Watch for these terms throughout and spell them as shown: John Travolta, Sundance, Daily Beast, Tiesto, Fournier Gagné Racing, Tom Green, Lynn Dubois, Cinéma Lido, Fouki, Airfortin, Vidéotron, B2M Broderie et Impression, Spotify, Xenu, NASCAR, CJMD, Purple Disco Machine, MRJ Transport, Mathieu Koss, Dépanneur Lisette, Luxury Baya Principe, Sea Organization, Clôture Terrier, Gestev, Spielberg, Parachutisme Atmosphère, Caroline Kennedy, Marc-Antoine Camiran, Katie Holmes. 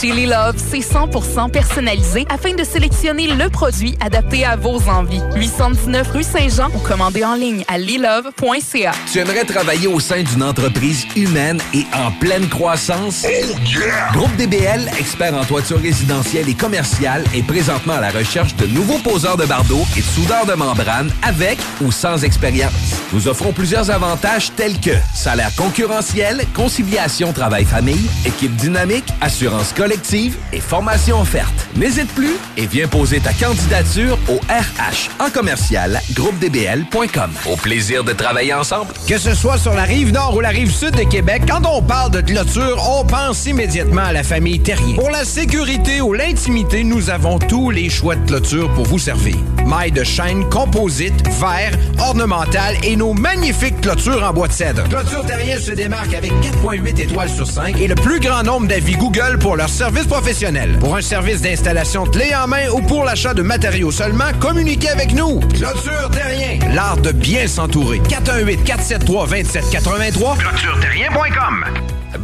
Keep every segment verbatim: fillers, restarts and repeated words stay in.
Chez Lilou Love, c'est cent pour cent personnalisé afin de sélectionner le produit adapté à vos envies. huit cent dix-neuf rue Saint-Jean ou commandez en ligne à lilove point c a. Tu aimerais travailler au sein d'une entreprise humaine et en pleine croissance? Oh yeah! Groupe D B L, expert en toiture résidentielle et commerciale, est présentement à la recherche de nouveaux poseurs de bardeaux et de soudeurs de membrane avec ou sans expérience. Nous offrons plusieurs avantages tels que salaire concurrentiel, conciliation travail-famille, équipe dynamique, assurance collective et formation offerte. N'hésite plus et viens poser ta candidature au R H en commercial groupe d b l point com. Au plaisir de travailler ensemble. Que ce soit sur la rive nord ou la rive sud de Québec, quand on parle de clôture, on pense immédiatement à la famille Terrier. Pour la sécurité ou l'intimité, nous avons tous les choix de clôture pour vous servir. Mailles de chaîne, composite, verre, ornementale et nos magnifiques clôtures en bois de cèdre. Clôture Terrier se démarque avec quatre virgule huit étoiles sur cinq et le plus grand nombre d'avis Google pour pour leur service professionnel. Pour un service d'installation clé en main ou pour l'achat de matériaux seulement, communiquez avec nous. Clôture Terrien. L'art de bien s'entourer. quatre un huit, quatre sept trois, deux sept huit trois. clôture terrien point com.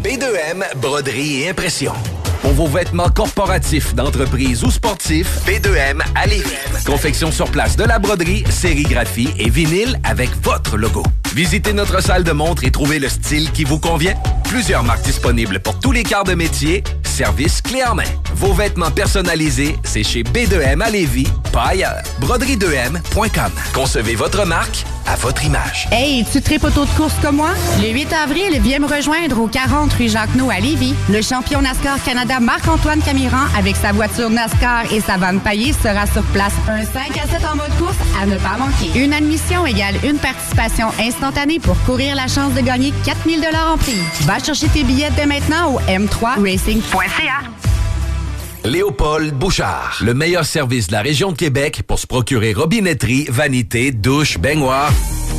B deux M Broderie et Impression. Pour vos vêtements corporatifs, d'entreprise ou sportifs, B deux M à Lévis. Confection sur place de la broderie, sérigraphie et vinyle avec votre logo. Visitez notre salle de montre et trouvez le style qui vous convient. Plusieurs marques disponibles pour tous les quarts de métier. Service clé en main. Vos vêtements personnalisés, c'est chez B deux M à Lévis, pas ailleurs. broderie deux m point com. Concevez votre marque à votre image. Hey, tu tripes auto de course comme moi? Le huit avril, viens me rejoindre au quarante rue Jacques-Naud à Lévis. Le champion NASCAR Canada Marc-Antoine Camiran, avec sa voiture NASCAR et sa vanne paillée, sera sur place. Un cinq à sept en mode course à ne pas manquer. Une admission égale une participation instantanée pour courir la chance de gagner quatre mille dollars en prix. Va chercher tes billets dès maintenant au m trois racing point c a. Léopold Bouchard, le meilleur service de la région de Québec pour se procurer robinetterie, vanité, douche, baignoire.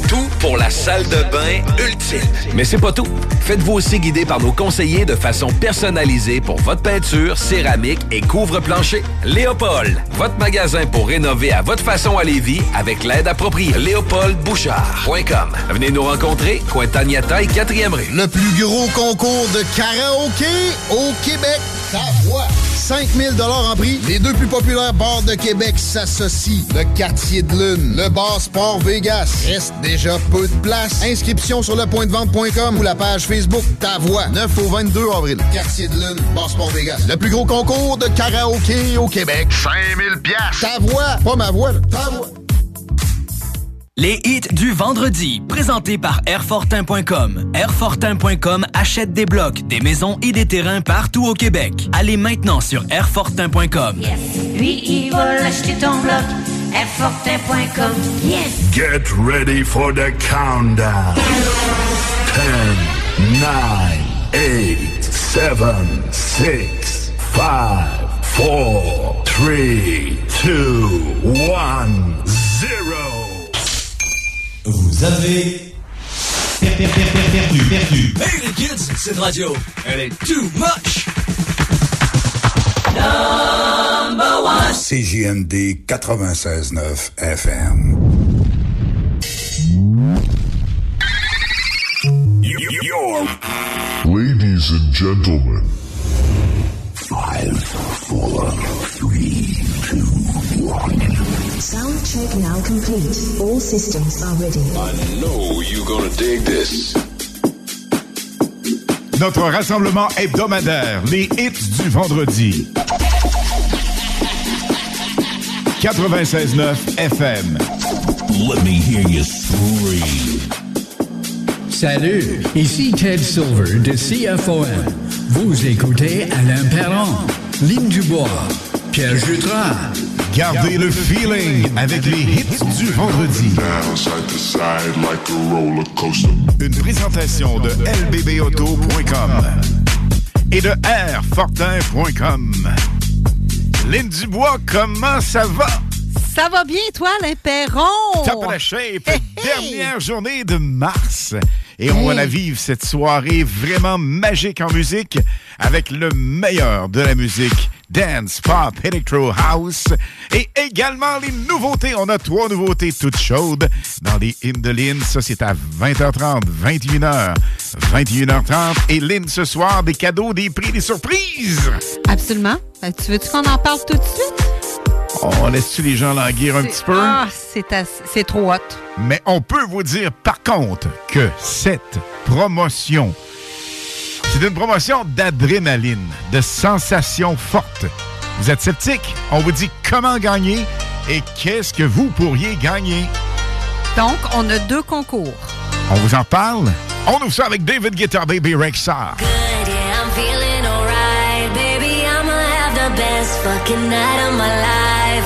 Tout pour la salle de bain ultime. Mais c'est pas tout. Faites-vous aussi guider par nos conseillers de façon personnalisée pour votre peinture, céramique et couvre-plancher. Léopold, votre magasin pour rénover à votre façon à Lévis avec l'aide appropriée. léopold bouchard point com. Venez nous rencontrer, Cointagnata et quatrième rue. Le plus gros concours de karaoké au Québec. Ta voix. cinq mille dollars en prix. Les deux plus populaires bars de Québec s'associent. Le Quartier de Lune, le Bar Sport Vegas. Reste déjà peu de place. Inscription sur le point de vente point com ou la page Facebook Ta Voix. neuf au vingt-deux avril. Quartier de Lune, Bar Sport Vegas. Le plus gros concours de karaoké au Québec. cinq mille dollars. Ta voix. Pas ma voix, là. Ta voix. Les hits du vendredi, présentés par Airfortin point com. Airfortin point com achète des blocs, des maisons et des terrains partout au Québec. Allez maintenant sur Airfortin point com. Yes. Lui, il va l'acheter ton bloc. Airfortin point com. Yes. Get ready for the countdown. ten, nine, eight, seven, six, five, four, three, two, one, zero. Vous avez perdu, perdu, perdu. Hey les kids, cette radio, elle est too much. Number one. C J M D quatre-vingt-seize neuf F M. Yo. Ladies and gentlemen. five, four, three, two, one. Sound check now complete. All systems are ready. I know you're gonna dig this. Notre rassemblement hebdomadaire, les hits du vendredi. quatre-vingt-seize neuf F M. Let me hear you scream. Salut, ici Ted Silver de C F O M. Vous écoutez Alain Perron, Lynn Dubois, Pierre Jutras. Gardez, Gardez le, le feeling avec les hits du vendredi. Une présentation de L B B auto point com et de Airfortin point com. Lynn Dubois, comment ça va? Ça va bien, toi, Alain Perron? Top à la shape, hey, hey. Dernière journée de mars. Et on hey. va la vivre, cette soirée vraiment magique en musique, avec le meilleur de la musique. Dance, pop, electro, house. Et également les nouveautés. On a trois nouveautés toutes chaudes dans les hymnes de Lynn. Ça, c'est à vingt heures trente, vingt et une heures, vingt et une heures trente. Et Lynn, ce soir, des cadeaux, des prix, des surprises. Absolument. Tu veux-tu qu'on en parle tout de suite? On laisse-tu les gens languir un petit peu? Ah, c'est, assez, c'est trop hot. Mais on peut vous dire, par contre, que cette promotion, c'est une promotion d'adrénaline, de sensations fortes. Vous êtes sceptiques? On vous dit comment gagner et qu'est-ce que vous pourriez gagner. Donc, on a deux concours. On vous en parle? On ouvre ça avec David Guetta, Baby Rexar. Good, yeah, I'm feeling alright, baby, I'ma have the best fucking night of my life.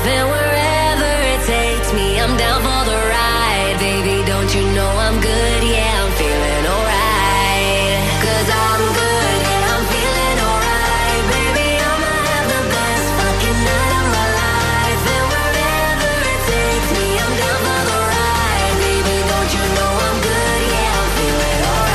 And wherever it takes me, I'm down for the ride. Baby, don't you know I'm good? Yeah, I'm feeling alright. 'Cause I'm good, yeah, I'm feeling alright. Baby, I'ma have the best fucking night of my life. And wherever it takes me, I'm down for the ride. Baby, don't you know I'm good? Yeah, I'm feeling alright.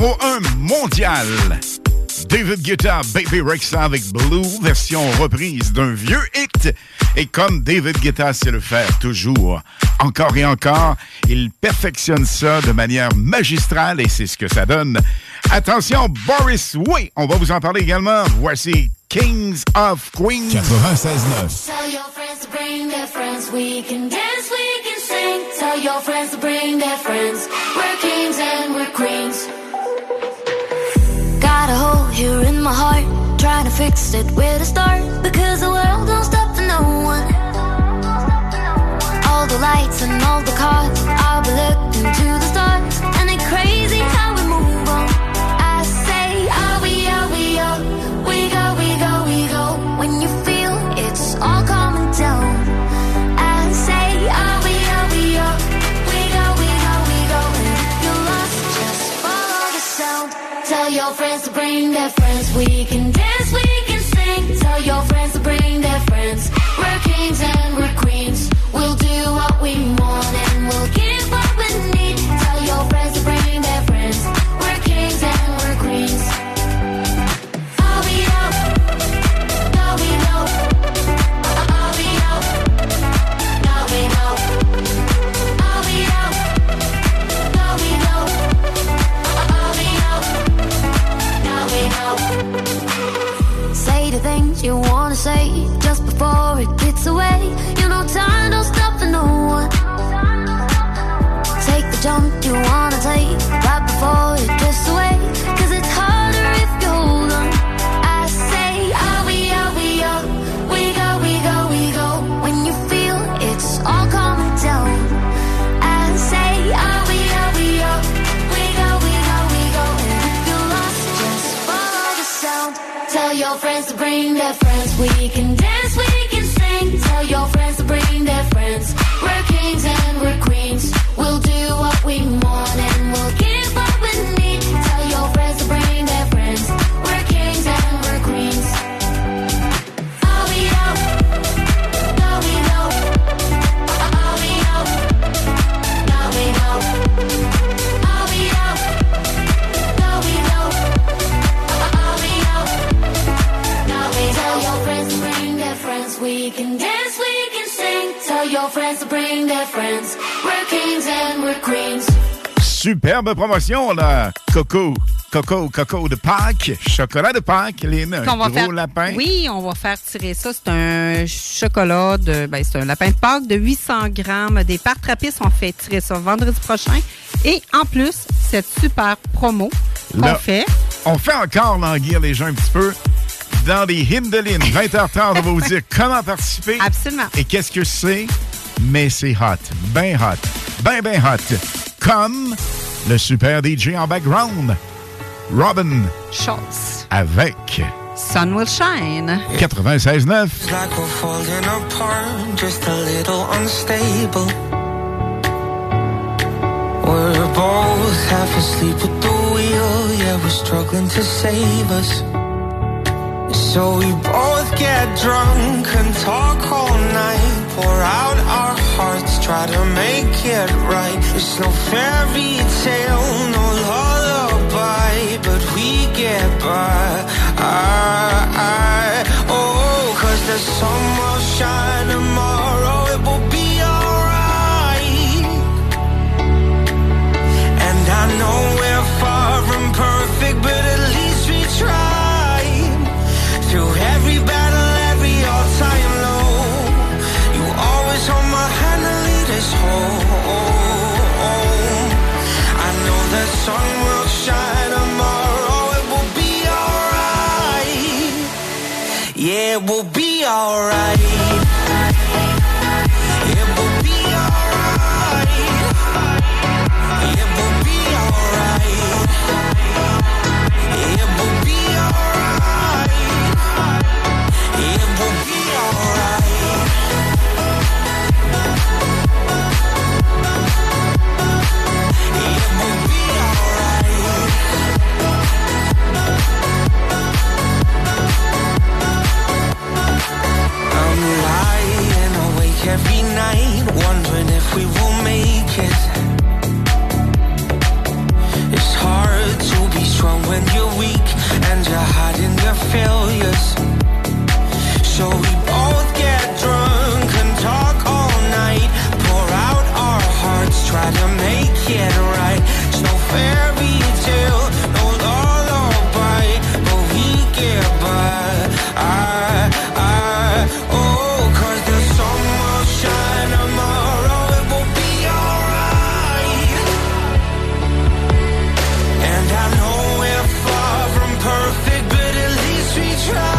numéro un mondial. David Guetta, Baby Rexha avec Blue, version reprise d'un vieux hit. Et comme David Guetta sait le faire toujours, encore et encore, il perfectionne ça de manière magistrale et c'est ce que ça donne. Attention, Boris Way, on va vous en parler également. Voici Kings of Queens. quatre-vingt-seize neuf. Tell your friends to bring their friends. We can dance, we can sing. Tell your friends to bring their friends. We're kings and we're queens. Got a hole here in my heart, trying to fix it, where to start? Because the world don't stop for no one. All the lights and all the cars, I'll be looking to the stars. And it's crazy how we move on. I say, are we, are we, are we go, we go, we go. When you feel it's all coming down. I say, are we, are we, are we go, we go, we go. And if you're lost, just follow the sound. Tell your friends to bring their friends. We can dance, we can sing. Tell your friends to bring their friends. We're kings and we're queens. We'll do what we want and we'll give what we need. Tell your friends to bring their friends. We're kings and we're queens. All we know, all we know, all we know, all we know, all we know, all we know, all we know. Say the things you wanna say just before it gets away. You know time don't stop for no one. Take the jump you wanna take right before it gets away. Cause it's harder if you hold on. I say, are we, are we, are we go, we go, we go. When you feel it's all coming down. I say, are we, are we, are we go, we go, we go. And if you're lost, just follow the sound. Tell your friends to bring their friends. We can dance, we can sing. Tell your friends to bring their friends. We're kings and we're queens. We'll do what we want and we'll give what we need. Tell your friends to bring their friends. We're kings and we're queens. All we know, all we know, all we know, all we know, all we know, all we know, all we know. Now we tell your friends to bring their friends. We can dance, we can sing. Tell your friends to bring their friends. We're kings and we're queens. Superbe promotion, là. Coco, coco, coco de Pâques, chocolat de Pâques, Lynn, un gros faire... lapin. Oui, on va faire tirer ça. C'est un chocolat de... Ben, c'est un lapin de Pâques de huit cents grammes. Des partrapistes ont fait tirer ça vendredi prochain. Et en plus, cette super promo qu'on fait... On fait encore languir les gens un petit peu dans les Hindelines. vingt heures trente, on va vous dire comment participer. Absolument. Et qu'est-ce que c'est? Mais c'est hot. Ben hot. Ben, ben hot. Comme le super D J en background, Robin Schultz, avec Sun Will Shine. quatre-vingt-seize neuf. Like we're falling apart, just a little unstable. We're both half asleep with the wheel, yeah, we're struggling to save us. So we both get drunk and talk all night, pour out our hearts, try to make it right. It's no fairy tale, no lullaby, but we get by. I, I, oh, 'cause the sun will shine tomorrow, it will be alright. And I know we're far from perfect, but at least we try. Through every battle, every all-time low, you always hold my hand and lead us home. I know the sun will shine tomorrow, it will be alright. Yeah, it will be alright. I'm alive. when you're weak and you're hiding your failures. So we both get drunk and talk all night, pour out our hearts, try to make it right. It's no fairy tale, no lullaby, but we get by. I, I, oh, 'cause the sun will shine tomorrow, it will be alright. And I know we're far from perfect, but at least we try.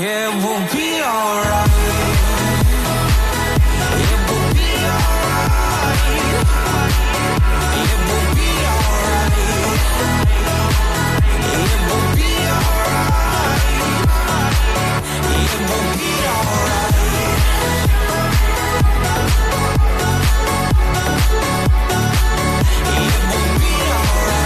Yeah, we'll be alright. It will be alright. It will be alright. It will be alright. It will be alright. It will be alright. Yeah, we'll be alright.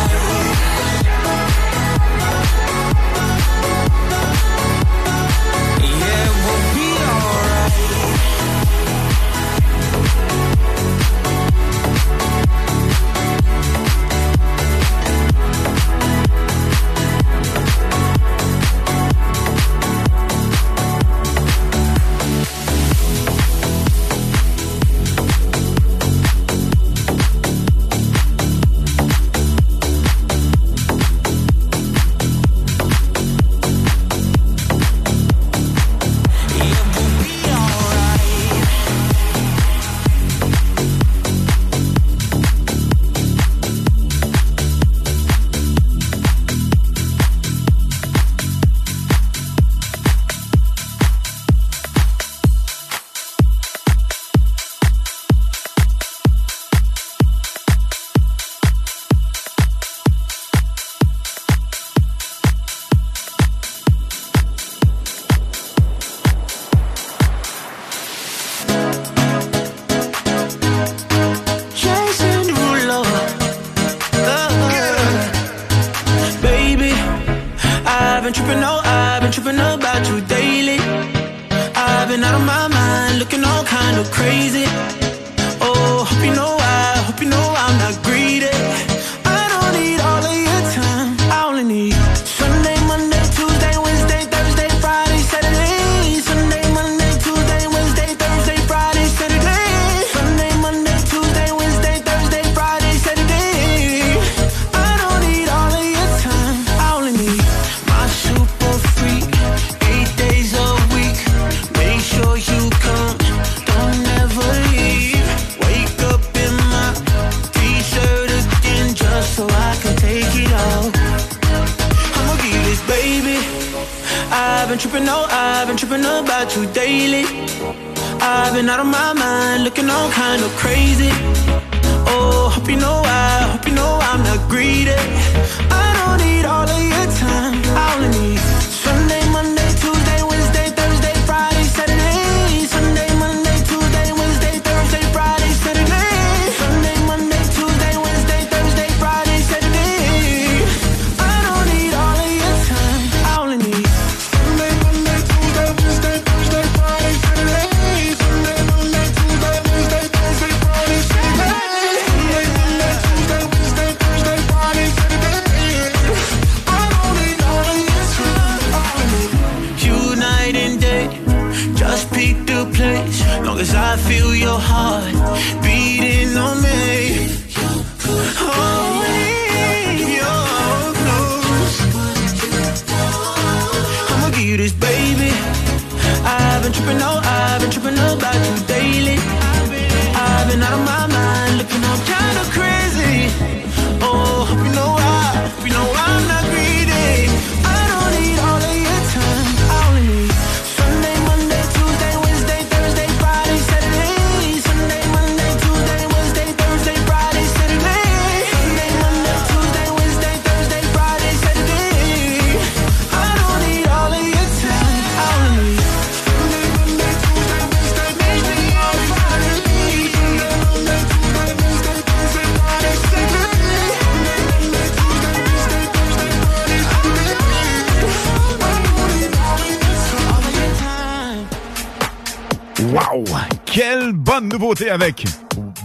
Wow! Quelle bonne nouveauté avec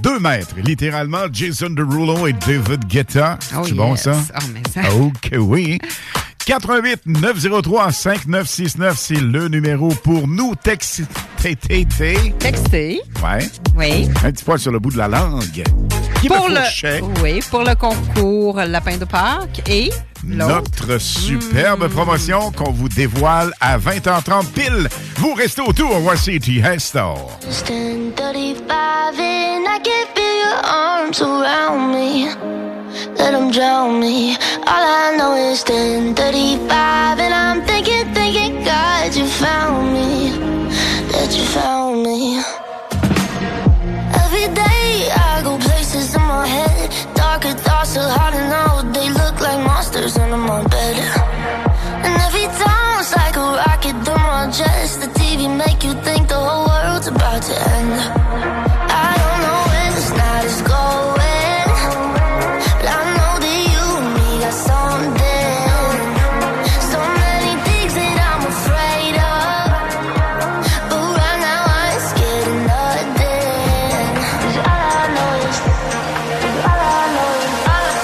deux maîtres, littéralement, Jason Derulo et David Guetta. Oh, c'est yes. Bon, ça? Oh, mais ça... OK, oui. quatre un huit, neuf zéro trois, cinq neuf six neuf, c'est le numéro pour nous texter. Texter. Ouais. Oui. Un petit poil sur le bout de la langue. Qui pour le, oui, pour le concours Lapin de Pâques et notre superbe mmh. promotion qu'on vous dévoile à vingt heures trente pile. Vous restez autour à Wassity Hestor. It's ten thirty-five and I can feel your arms around me. Let them drown me. All I know is ten thirty-five and I'm thinking, thinking, God, you found me. That you found me. Every day I go places in my head. Darker thoughts are hard to know. They look like monsters under my bed. And every time it's like a rocket through my chest. The T V make you think the whole world's about to end. I don't know when this night is going, but I know that you and me got something. So many things that I'm afraid of, but right now I ain't scared of nothing. 'Cause all I know is, all I know is, all I,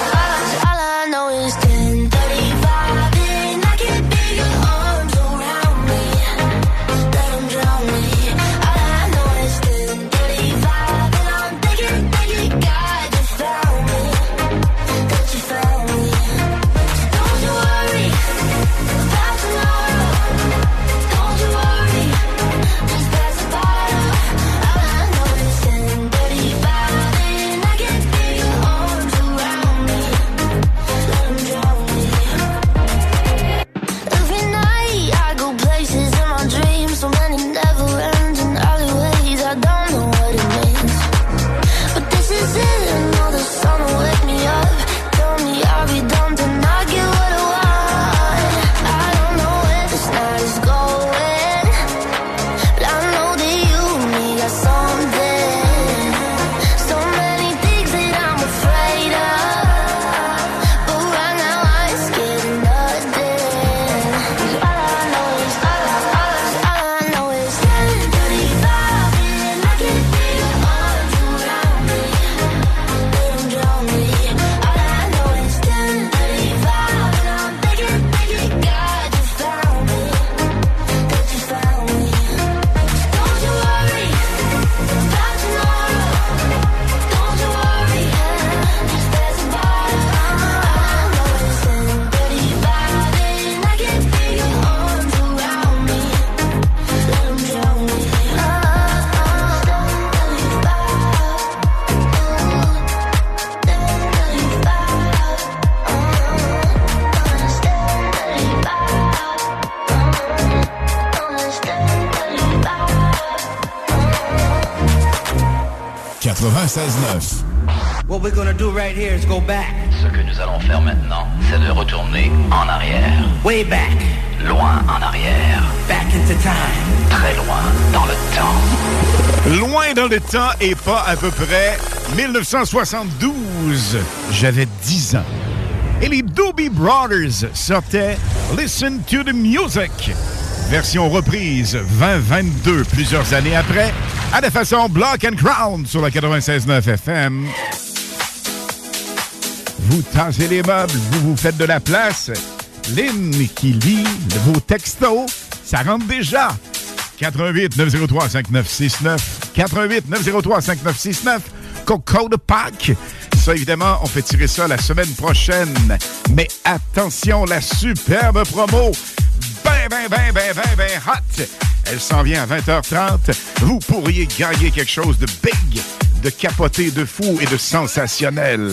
all I, all I know is ten thirty-five and I can feel your arms around me. Let 'em drown me. All I know is ten thirty-five and I'm thinking, thinking, God, you found me. That you found me. So don't you worry about tomorrow. Don't you worry. Just pass the bottle. All I know is ten thirty-five and I can feel your arms around me. Let 'em drown me. Every night I go places in my dreams. So many never ends and alleyways. I don't know what it means, but this is it. I know the sun will wake me up. Tell me I'll be done, then I'll get what I want. I don't know where this night is going, but I know that you and me got something. So many things that I'm afraid of, but right now I ain't scared of nothing. 'Cause all I know is, all I, all I, all I know is ten thirty-five and I can feel your arms around me. Let 'em drown me. All I know is ten thirty-five and I'm thinking, thinking, God, you found me. That you found me. So don't you worry about tomorrow. Don't you worry. Just pass the bottle. All I know is ten thirty-five and I can feel your arms around me. Let 'em drown me. quatre-vingt-seize neuf. What we're gonna do right here is go back. Ce que nous allons faire maintenant, c'est de retourner en arrière. Way back. Loin en arrière. Back into time. Très loin dans le temps. Loin dans le temps et pas à peu près dix-neuf soixante-douze. J'avais dix ans. Et les Doobie Brothers sortaient Listen to the Music. Version reprise vingt vingt-deux, plusieurs années après, à la façon Block and Crown sur la quatre-vingt-seize neuf F M. Vous tassez les meubles, vous vous faites de la place. Lynn qui lit vos textos, ça rentre déjà. quatre un huit, neuf zéro trois, cinq neuf six neuf. quatre un huit, neuf zéro trois, cinq neuf six neuf. Coco de Pâques. Ça, évidemment, on fait tirer ça la semaine prochaine. Mais attention, la superbe promo. Ben, ben, ben, ben, ben, ben, hot. Elle s'en vient à vingt heures trente. Vous pourriez gagner quelque chose de big, de capoté, de fou et de sensationnel.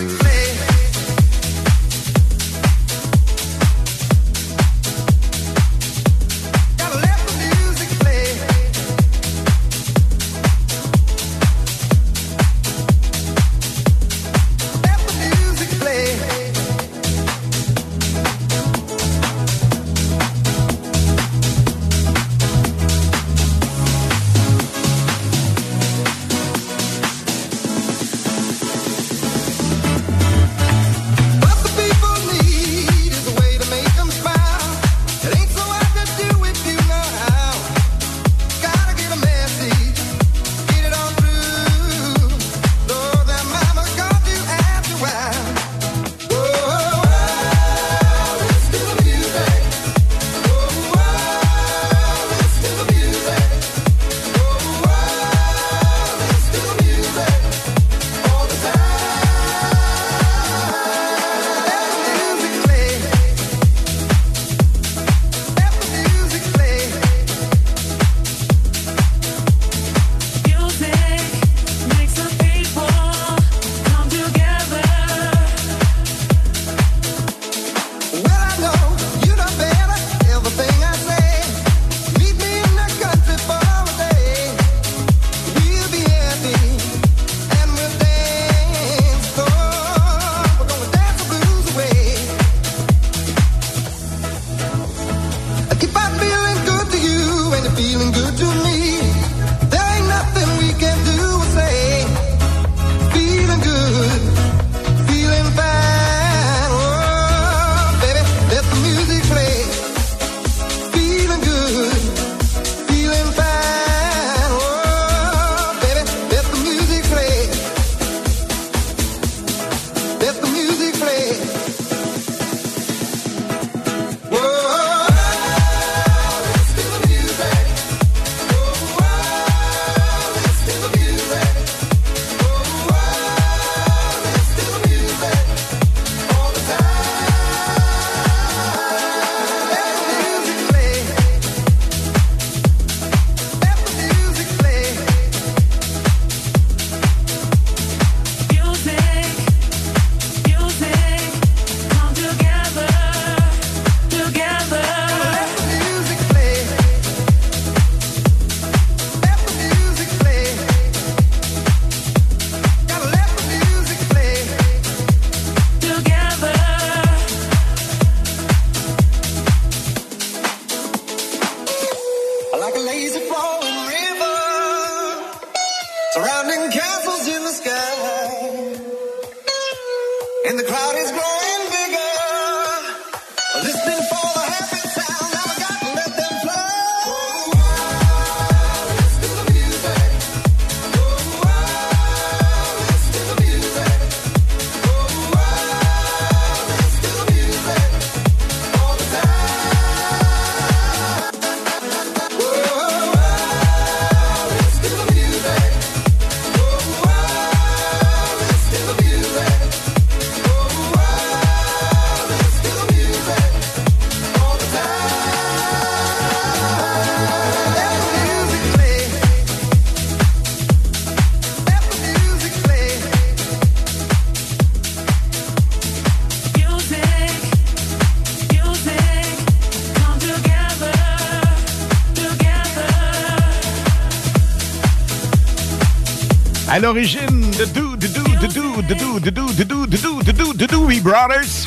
À l'origine de Do, de Do, de Do, de Do, de Do, de Do, de Do, de Do, de Do, We Brothers,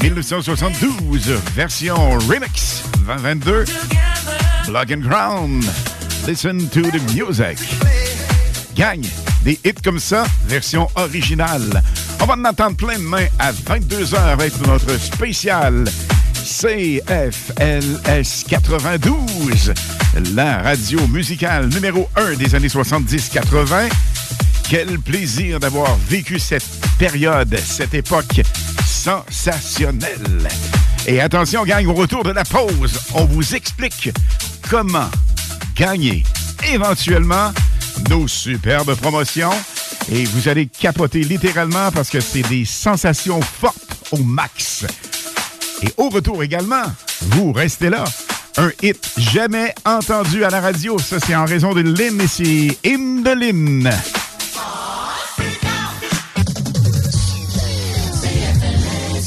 dix-neuf cent soixante-douze, version remix vingt vingt-deux, Block and Crown, Listen to the Music. Gagne des hits comme ça, version originale. On va en entendre plein demain à vingt-deux heures avec notre spécial C F L S quatre-vingt-douze, la radio musicale numéro un des années soixante-dix quatre-vingt. Quel plaisir d'avoir vécu cette période, cette époque sensationnelle. Et attention, gang, au retour de la pause, on vous explique comment gagner éventuellement nos superbes promotions. Et vous allez capoter littéralement parce que c'est des sensations fortes au max. Et au retour également, vous restez là. Un hit jamais entendu à la radio. Ça, c'est en raison d'une Lynn et c'est Hymne de Lynn.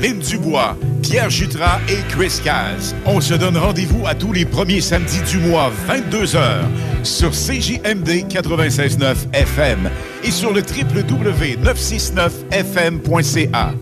Lynn Dubois, Pierre Jutras et Chris Caz. On se donne rendez-vous à tous les premiers samedis du mois, vingt-deux heures, sur C J M D quatre-vingt-seize neuf F M et sur le w w w point neuf six neuf f m point c a.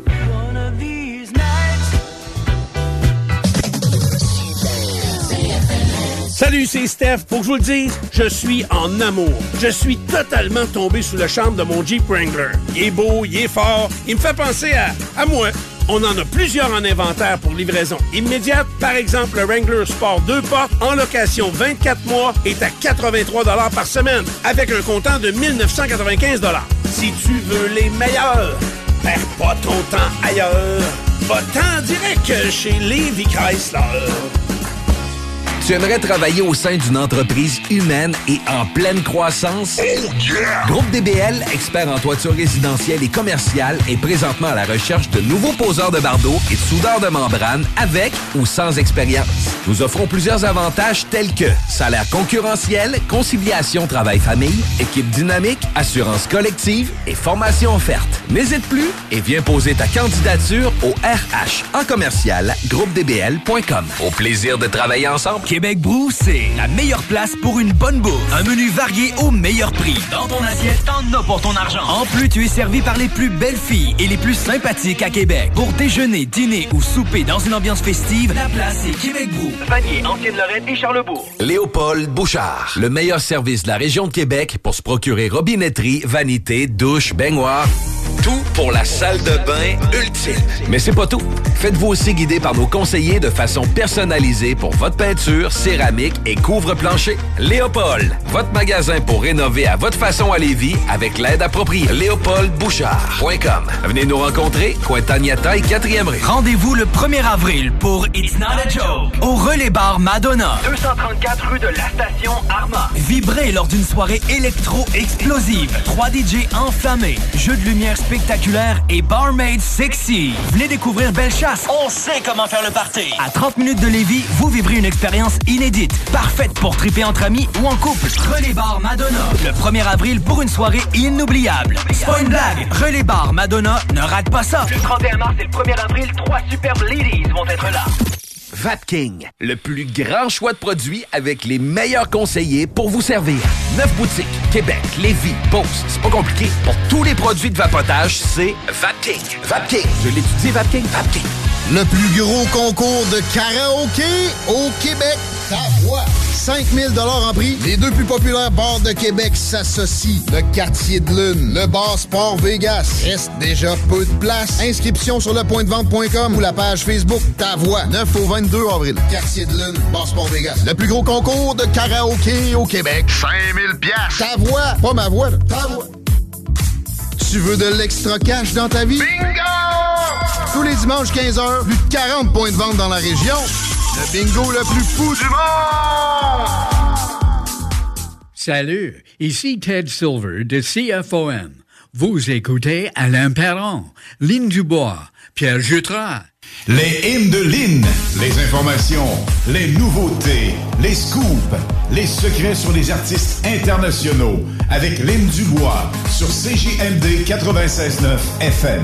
Salut, c'est Steph. Faut que je vous le dise, je suis en amour. Je suis totalement tombé sous le charme de mon Jeep Wrangler. Il est beau, il est fort. Il me fait penser à, à moi. On en a plusieurs en inventaire pour livraison immédiate. Par exemple, le Wrangler Sport deux portes en location vingt-quatre mois est à quatre-vingt-trois dollars par semaine avec un comptant de mille neuf cent quatre-vingt-quinze dollars. Si tu veux les meilleurs, perds pas ton temps ailleurs. Va-t'en direct chez Levi Chrysler. Tu aimerais travailler au sein d'une entreprise humaine et en pleine croissance? Oh yeah! Groupe D B L, expert en toiture résidentielle et commerciale, est présentement à la recherche de nouveaux poseurs de bardeaux et de soudeurs de membrane avec ou sans expérience. Nous offrons plusieurs avantages tels que salaire concurrentiel, conciliation travail-famille, équipe dynamique, assurance collective et formation offerte. N'hésite plus et viens poser ta candidature au R H en commercial groupe d b l point com. Au plaisir de travailler ensemble. Québec Brew, c'est la meilleure place pour une bonne bouffe. Un menu varié au meilleur prix. Dans ton assiette, t'en as pour ton argent. En plus, tu es servi par les plus belles filles et les plus sympathiques à Québec. Pour déjeuner, dîner ou souper dans une ambiance festive, la place est Québec Brew. Vanier, Ancienne-Lorraine et Charlebourg. Léopold Bouchard, le meilleur service de la région de Québec pour se procurer robinetterie, vanité, douche, baignoire. Tout pour la salle de bain ultime. Mais c'est pas tout. Faites-vous aussi guider par nos conseillers de façon personnalisée pour votre peinture, céramique et couvre-plancher. Léopold, votre magasin pour rénover à votre façon à Lévis avec l'aide appropriée. Léopold Bouchard point com. Venez nous rencontrer, Cointagnata et quatrième rue. Rendez-vous le premier avril pour It's Not a Joke au Relais Bar Madona, deux cent trente-quatre rue de la station Arma. Vibrez lors d'une soirée électro-explosive. Trois D J enflammés, jeux de lumière spectaculaire et barmaid sexy. Venez découvrir Bellechasse. On sait comment faire le party. À trente minutes de Lévis, vous vivrez une expérience inédite, parfaite pour triper entre amis ou en couple. Relais Bar Madona, le premier avril pour une soirée inoubliable. C'est pas une blague. Relais Bar Madona, ne rate pas ça. Le trente et un mars et le premier avril, trois superbes ladies vont être là. Vapking, le plus grand choix de produits avec les meilleurs conseillers pour vous servir. Neuf boutiques, Québec, Lévis, Beauce, c'est pas compliqué. Pour tous les produits de vapotage, c'est Vapking. Vapking, je l'étudie, Vapking, Vapking. Le plus gros concours de karaoké au Québec. cinq mille dollars en prix. Les deux plus populaires bars de Québec s'associent. Le Quartier de Lune, le bar Sport Vegas. Reste déjà peu de place. Inscription sur le point de vente point com ou la page Facebook Ta Voix. neuf au vingt-deux avril. Quartier de Lune, bar Sport Vegas. Le plus gros concours de karaoké au Québec. cinq mille piastres. Ta Voix. Pas ma voix, là. Ta Voix. Tu veux de l'extra cash dans ta vie? Bingo! Tous les dimanches quinze heures, plus de quarante points de vente dans la région. Le bingo le plus fou du monde! Salut, ici Ted Silver de C F O M. Vous écoutez Alain Perron, Lynn Dubois, Pierre Jutras. Les hymnes de Lynn, les informations, les nouveautés, les scoops, les secrets sur les artistes internationaux avec Lynn Dubois sur C J M D quatre-vingt-seize virgule neuf F M.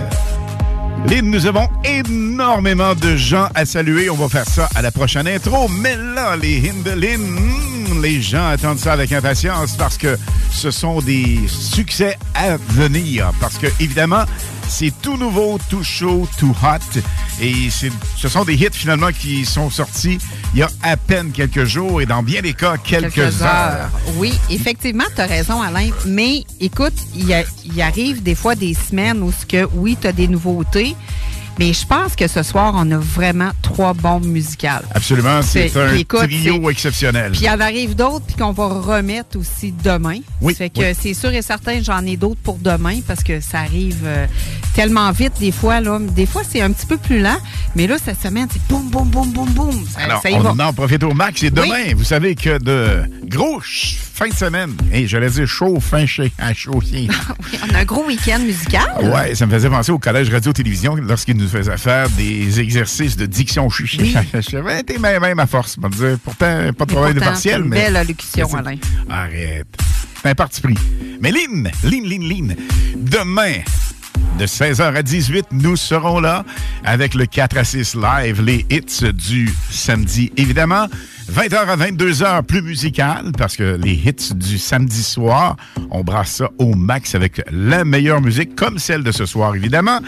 Lynn, nous avons énormément de gens à saluer. On va faire ça à la prochaine intro. Mais là, les hymnes de Lynn, hmm, les gens attendent ça avec impatience parce que ce sont des succès à venir. Parce que, évidemment, c'est tout nouveau, tout chaud, tout hot. Et c'est, ce sont des hits, finalement, qui sont sortis il y a à peine quelques jours et dans bien des cas, quelques, quelques heures. heures. Oui, effectivement, tu as raison, Alain. Mais écoute, il y, y arrive des fois des semaines où, que, oui, tu as des nouveautés. Mais je pense que ce soir, on a vraiment trois bombes musicales. Absolument, c'est, c'est un écoute, trio c'est, exceptionnel. Puis il y en arrive d'autres, puis qu'on va remettre aussi demain. Oui. Fait que oui. C'est sûr et certain, j'en ai d'autres pour demain, parce que ça arrive euh, tellement vite des fois. Là. Des fois, c'est un petit peu plus lent, mais là, cette semaine, c'est boum, boum, boum, boum, boum. Ça, Alors, ça y on va. On en profite au max. Et demain, oui. Vous savez que de gros fin de semaine, et j'allais dire chaud, fin chez à chaud. Oui, on a un gros week-end musical. Oui, ça me faisait penser au collège radio-télévision lorsqu'ils nous nous faisait faire des exercices de diction chuchée. Oui. J'avais été même, même à force, pour dire. Pourtant, pas de travail de partiel. Une mais... belle allocution, c'est... Alain. Arrête. C'est un parti pris. Mais Lynn, Lynn, Lynn, Lynn, demain, de seize heures à dix-huit heures, nous serons là avec le quatre à six live, les hits du samedi. Évidemment, vingt heures à vingt-deux heures, plus musical, parce que les hits du samedi soir, on brasse ça au max avec la meilleure musique, comme celle de ce soir, évidemment.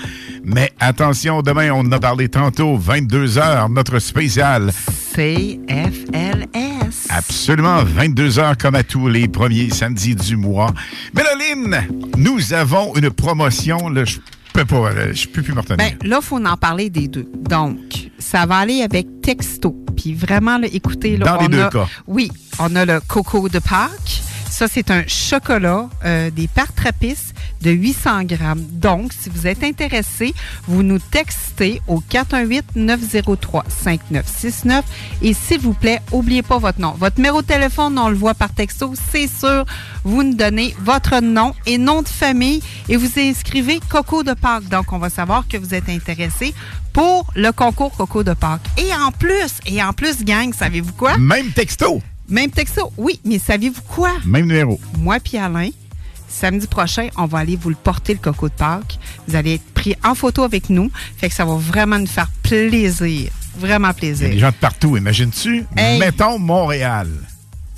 Mais attention, demain, on en a parlé tantôt, vingt-deux heures, notre spécial C F L S. Absolument, vingt-deux heures comme à tous les premiers samedis du mois. Mais là, Lynn, nous avons une promotion, le Je peux pas, je peux plus me retenir. Ben, là, il faut en parler des deux. Donc, ça va aller avec texto. Puis vraiment, là, écoutez, là, Dans on les deux a, cas. Oui, on a le coco de Pâques. Ça, c'est un chocolat euh, des Partrapistes de huit cents grammes. Donc, si vous êtes intéressé, vous nous textez au quatre un huit, neuf zéro trois, cinq neuf six neuf. Et s'il vous plaît, n'oubliez pas votre nom. Votre numéro de téléphone, on le voit par texto, c'est sûr. Vous nous donnez votre nom et nom de famille et vous inscrivez Coco de Pâques. Donc, on va savoir que vous êtes intéressé pour le concours Coco de Pâques. Et en plus, et en plus, gang, savez-vous quoi? Même texto! Même texto, oui, mais saviez-vous quoi? Même numéro. Moi puis Alain, samedi prochain, on va aller vous le porter, le coco de Pâques. Vous allez être pris en photo avec nous. Fait que ça va vraiment nous faire plaisir. Vraiment plaisir. Il y a des gens de partout, imagines-tu? Hey. Mettons Montréal.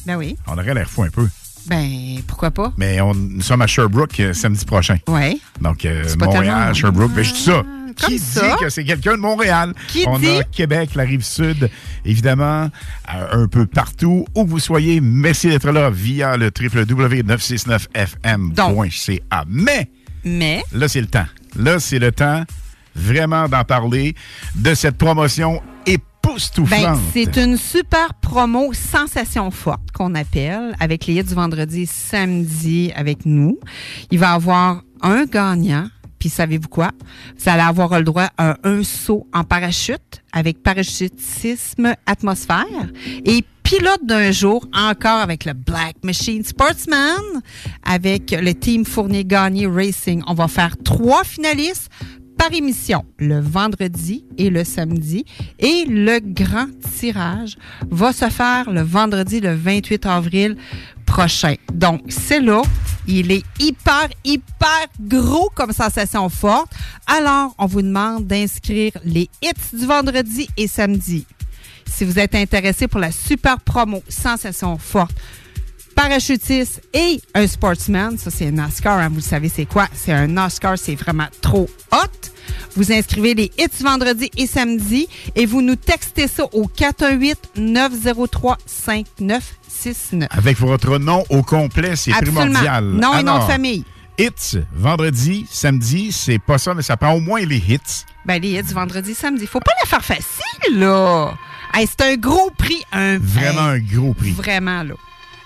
Ben oui. On aurait l'air fou un peu. Ben, pourquoi pas? Mais on, nous sommes à Sherbrooke euh, samedi prochain. Oui. Donc, euh, Montréal, Sherbrooke, ben, je dis ça. Comme qui ça? Dit que c'est quelqu'un de Montréal? Qui on dit? A Québec, la Rive-Sud, évidemment, un peu partout. Où vous soyez, merci d'être là via le double vé double vé double vé point neuf six neuf f m point c a. Mais, Mais, là, c'est le temps. Là, c'est le temps vraiment d'en parler de cette promotion épique. Ben, c'est une super promo sensation forte qu'on appelle avec les hits du vendredi samedi avec nous. Il va y avoir un gagnant. Puis savez-vous quoi? Vous allez avoir le droit à un, un saut en parachute avec parachutisme atmosphère et pilote d'un jour encore avec le Black Machine Sportsman avec le team Fournier Gagné Racing. On va faire trois finalistes par émission, le vendredi et le samedi. Et le grand tirage va se faire le vendredi, le vingt-huit avril prochain. Donc, c'est là. Il est hyper, hyper gros comme sensation forte. Alors, on vous demande d'inscrire les hits du vendredi et samedi. Si vous êtes intéressé pour la super promo sensation forte, parachutiste et un sportsman, ça c'est un Oscar, hein, vous le savez c'est quoi, c'est un Oscar, c'est vraiment trop hot. Vous inscrivez les hits vendredi et samedi et vous nous textez ça au quatre un huit, neuf zéro trois, cinq neuf six neuf. Avec votre nom au complet, c'est Absolument. Primordial. Non Alors, et nom de famille. Hits vendredi, samedi, c'est pas ça, mais ça prend au moins les hits. Ben les hits vendredi, samedi, faut pas la faire facile là. Hey, c'est un gros prix, un Vraiment un gros prix. Vraiment là.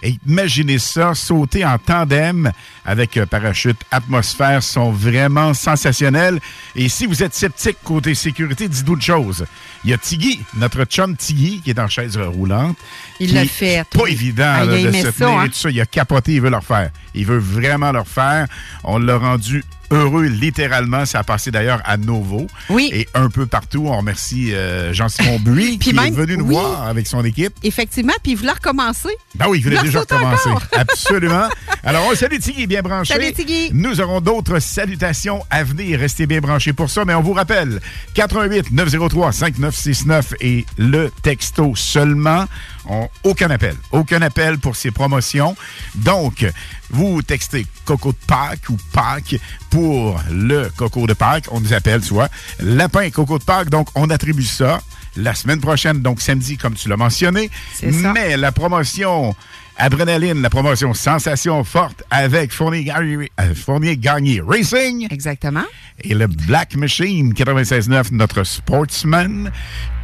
Et imaginez ça, sauter en tandem avec parachute atmosphère sont vraiment sensationnels. Et si vous êtes sceptique côté sécurité, dites-nous de choses. Il y a Tiggy, notre chum Tiggy, qui est en chaise roulante. Il l'a fait. Pas oui. évident ah, là, de se tenir ça, hein? et tout ça. Il a capoté, il veut le refaire. Il veut vraiment le refaire. On l'a rendu heureux, littéralement. Ça a passé d'ailleurs à Novo. Oui. Et un peu partout. On remercie euh, Jean-Simon Buis qui même, est venu nous oui, voir avec son équipe. Effectivement. Puis il voulait recommencer. Ben oui, il voulait déjà recommencer. Absolument. Alors, on salue Tiggy, bien branché. Salut Tiggy. Nous aurons d'autres salutations à venir. Restez bien branchés pour ça. Mais on vous rappelle, quatre un huit, neuf zéro trois, cinq neuf six neuf et le texto seulement. On, aucun appel. Aucun appel pour ces promotions. Donc, vous textez Coco de Pâques ou Pâques pour le Coco de Pâques. On nous appelle, soit Lapin et Coco de Pâques. Donc, on attribue ça la semaine prochaine, donc samedi, comme tu l'as mentionné. C'est ça. Mais la promotion Adrénaline, la promotion Sensation Forte avec Fournier Gagné, Fournier Gagné Racing. Exactement. Et le Black Machine quatre-vingt-seize neuf, notre Sportsman,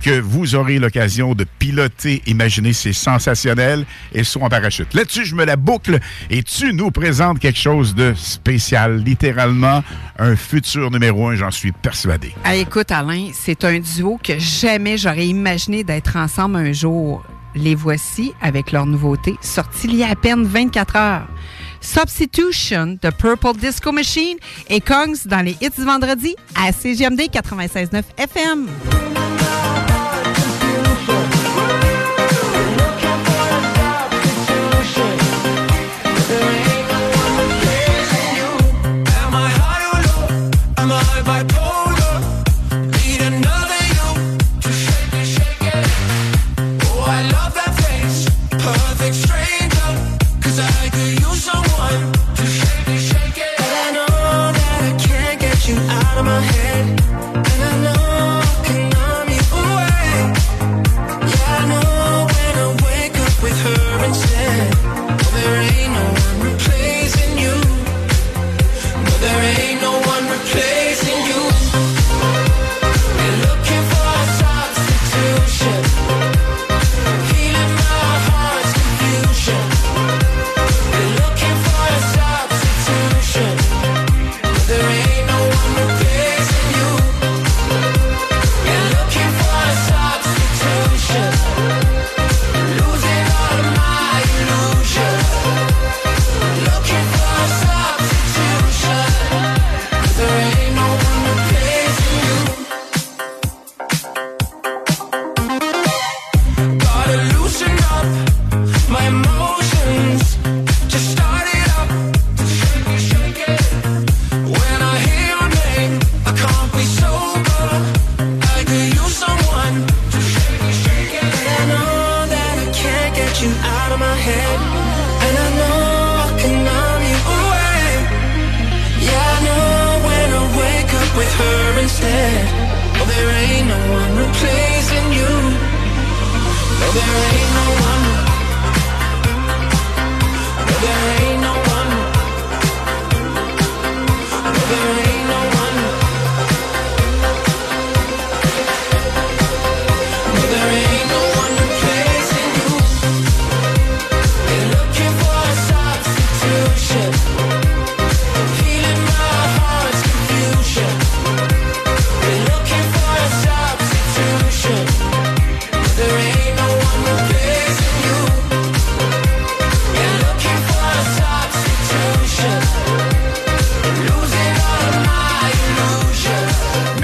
que vous aurez l'occasion de piloter. Imaginez, c'est sensationnel. Et sont en parachute. Là-dessus, je me la boucle et tu nous présentes quelque chose de spécial. Littéralement, un futur numéro un, j'en suis persuadé. Ah, écoute, Alain, c'est un duo que jamais j'aurais imaginé d'être ensemble un jour. Les voici avec leur nouveauté, sortie il y a à peine vingt-quatre heures. Substitution de Purple Disco Machine et Kongs dans les hits du vendredi à C J M D quatre-vingt-seize neuf F M.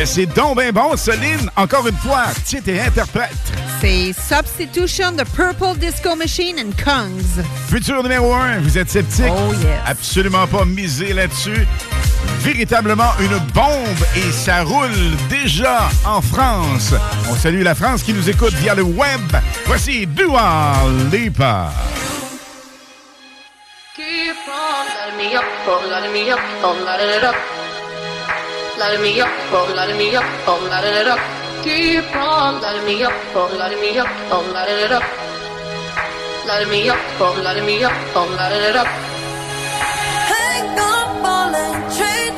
C'est donc bien bon, Soline. Encore une fois, tu es interprète. C'est Substitution de Purple Disco Machine and Kongs. Futur numéro un, vous êtes sceptique? Oh yes. Absolument pas misé là-dessus. Véritablement une bombe et ça roule déjà en France. On salue la France qui nous écoute via le web. Voici Dua Lipa. Keep on, light me up, oh, light me up, oh, light it up. Light me up, oh, light me up, oh, light it up. Keep on, light me up, oh, light me up, oh, light it up. Light me up, oh, light me up, oh, light it up. Hang up all and train.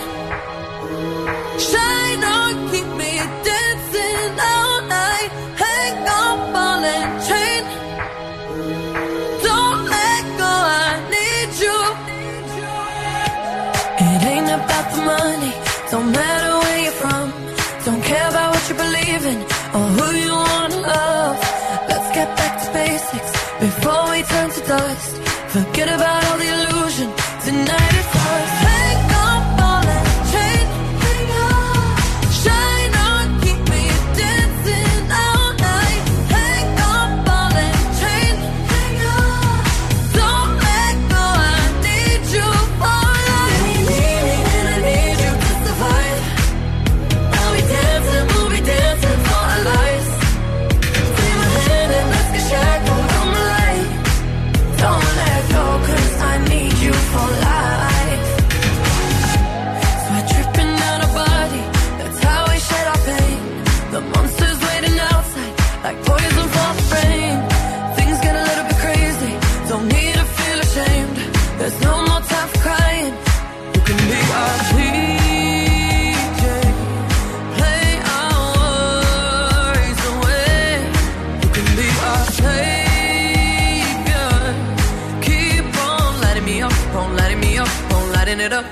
Shine on, keep me dancing all night. Hang up all and train. Don't let go. money, don't matter where you're from, don't care about what you believe in or who you wanna love. Let's get back to basics before we turn to dust. Forget about all the illusion, tonight it's us. Hang up on that chain, hang on, shine on, keep me dancing all night. Hang up on that chain, hang on, don't let go, I need you for life. You need me and I need you to survive. Now we dancing, we'll be dancing for our lives. Take my hand and let's get shackled on the light. Don't let go, cause I need you for life. It up.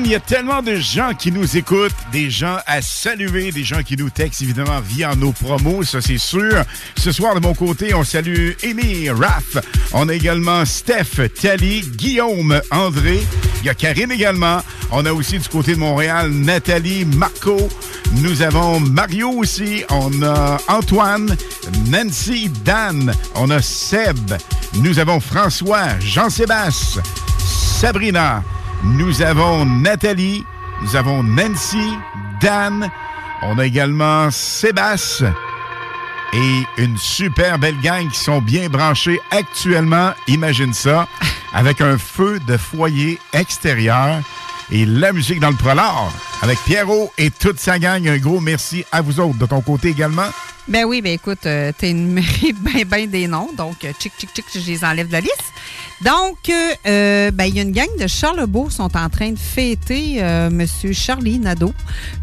Il y a tellement de gens qui nous écoutent, des gens à saluer, des gens qui nous textent, évidemment, via nos promos, ça c'est sûr. Ce soir, de mon côté, on salue Amy, Raph, on a également Steph, Tali, Guillaume, André, il y a Karine également. On a aussi du côté de Montréal, Nathalie, Marco, nous avons Mario aussi, on a Antoine, Nancy, Dan, on a Seb, nous avons François, Jean-Sébastien, Sabrina. Nous avons Nathalie, nous avons Nancy, Dan, on a également Sébastien et une super belle gang qui sont bien branchés actuellement, imagine ça, avec un feu de foyer extérieur et la musique dans le prolard avec Pierrot et toute sa gang. Un gros merci à vous autres de ton côté également. Ben oui, ben écoute, euh, t'es énuméré ben ben des noms, donc tchic, tchic, tchic, je les enlève de la liste. Donc, euh, ben il y a une gang de Charlebourg qui sont en train de fêter euh, Monsieur Charlie Nadeau,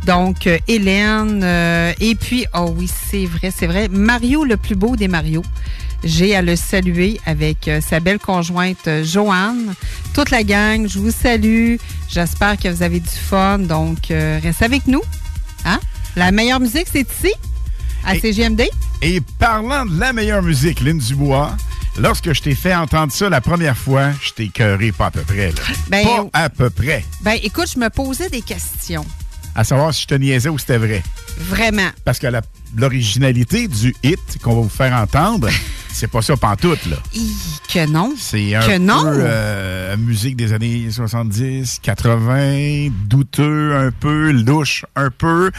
donc euh, Hélène, euh, et puis, oh oui, c'est vrai, c'est vrai, Mario le plus beau des Marios. J'ai à le saluer avec euh, sa belle conjointe euh, Joanne. Toute la gang, je vous salue, j'espère que vous avez du fun, donc euh, restez avec nous, hein? La meilleure musique, c'est ici. À C J M D. Et, et parlant de la meilleure musique, Lynn Dubois, lorsque je t'ai fait entendre ça la première fois, je t'ai écœuré pas à peu près. Là. Ben, pas à peu près. Ben écoute, je me posais des questions. À savoir si je te niaisais ou c'était vrai. Vraiment. Parce que la, l'originalité du hit qu'on va vous faire entendre, C'est pas ça pantoute, là. Et que non. C'est un que peu non. Euh, musique des années soixante-dix, quatre-vingts, douteux un peu, louche un peu.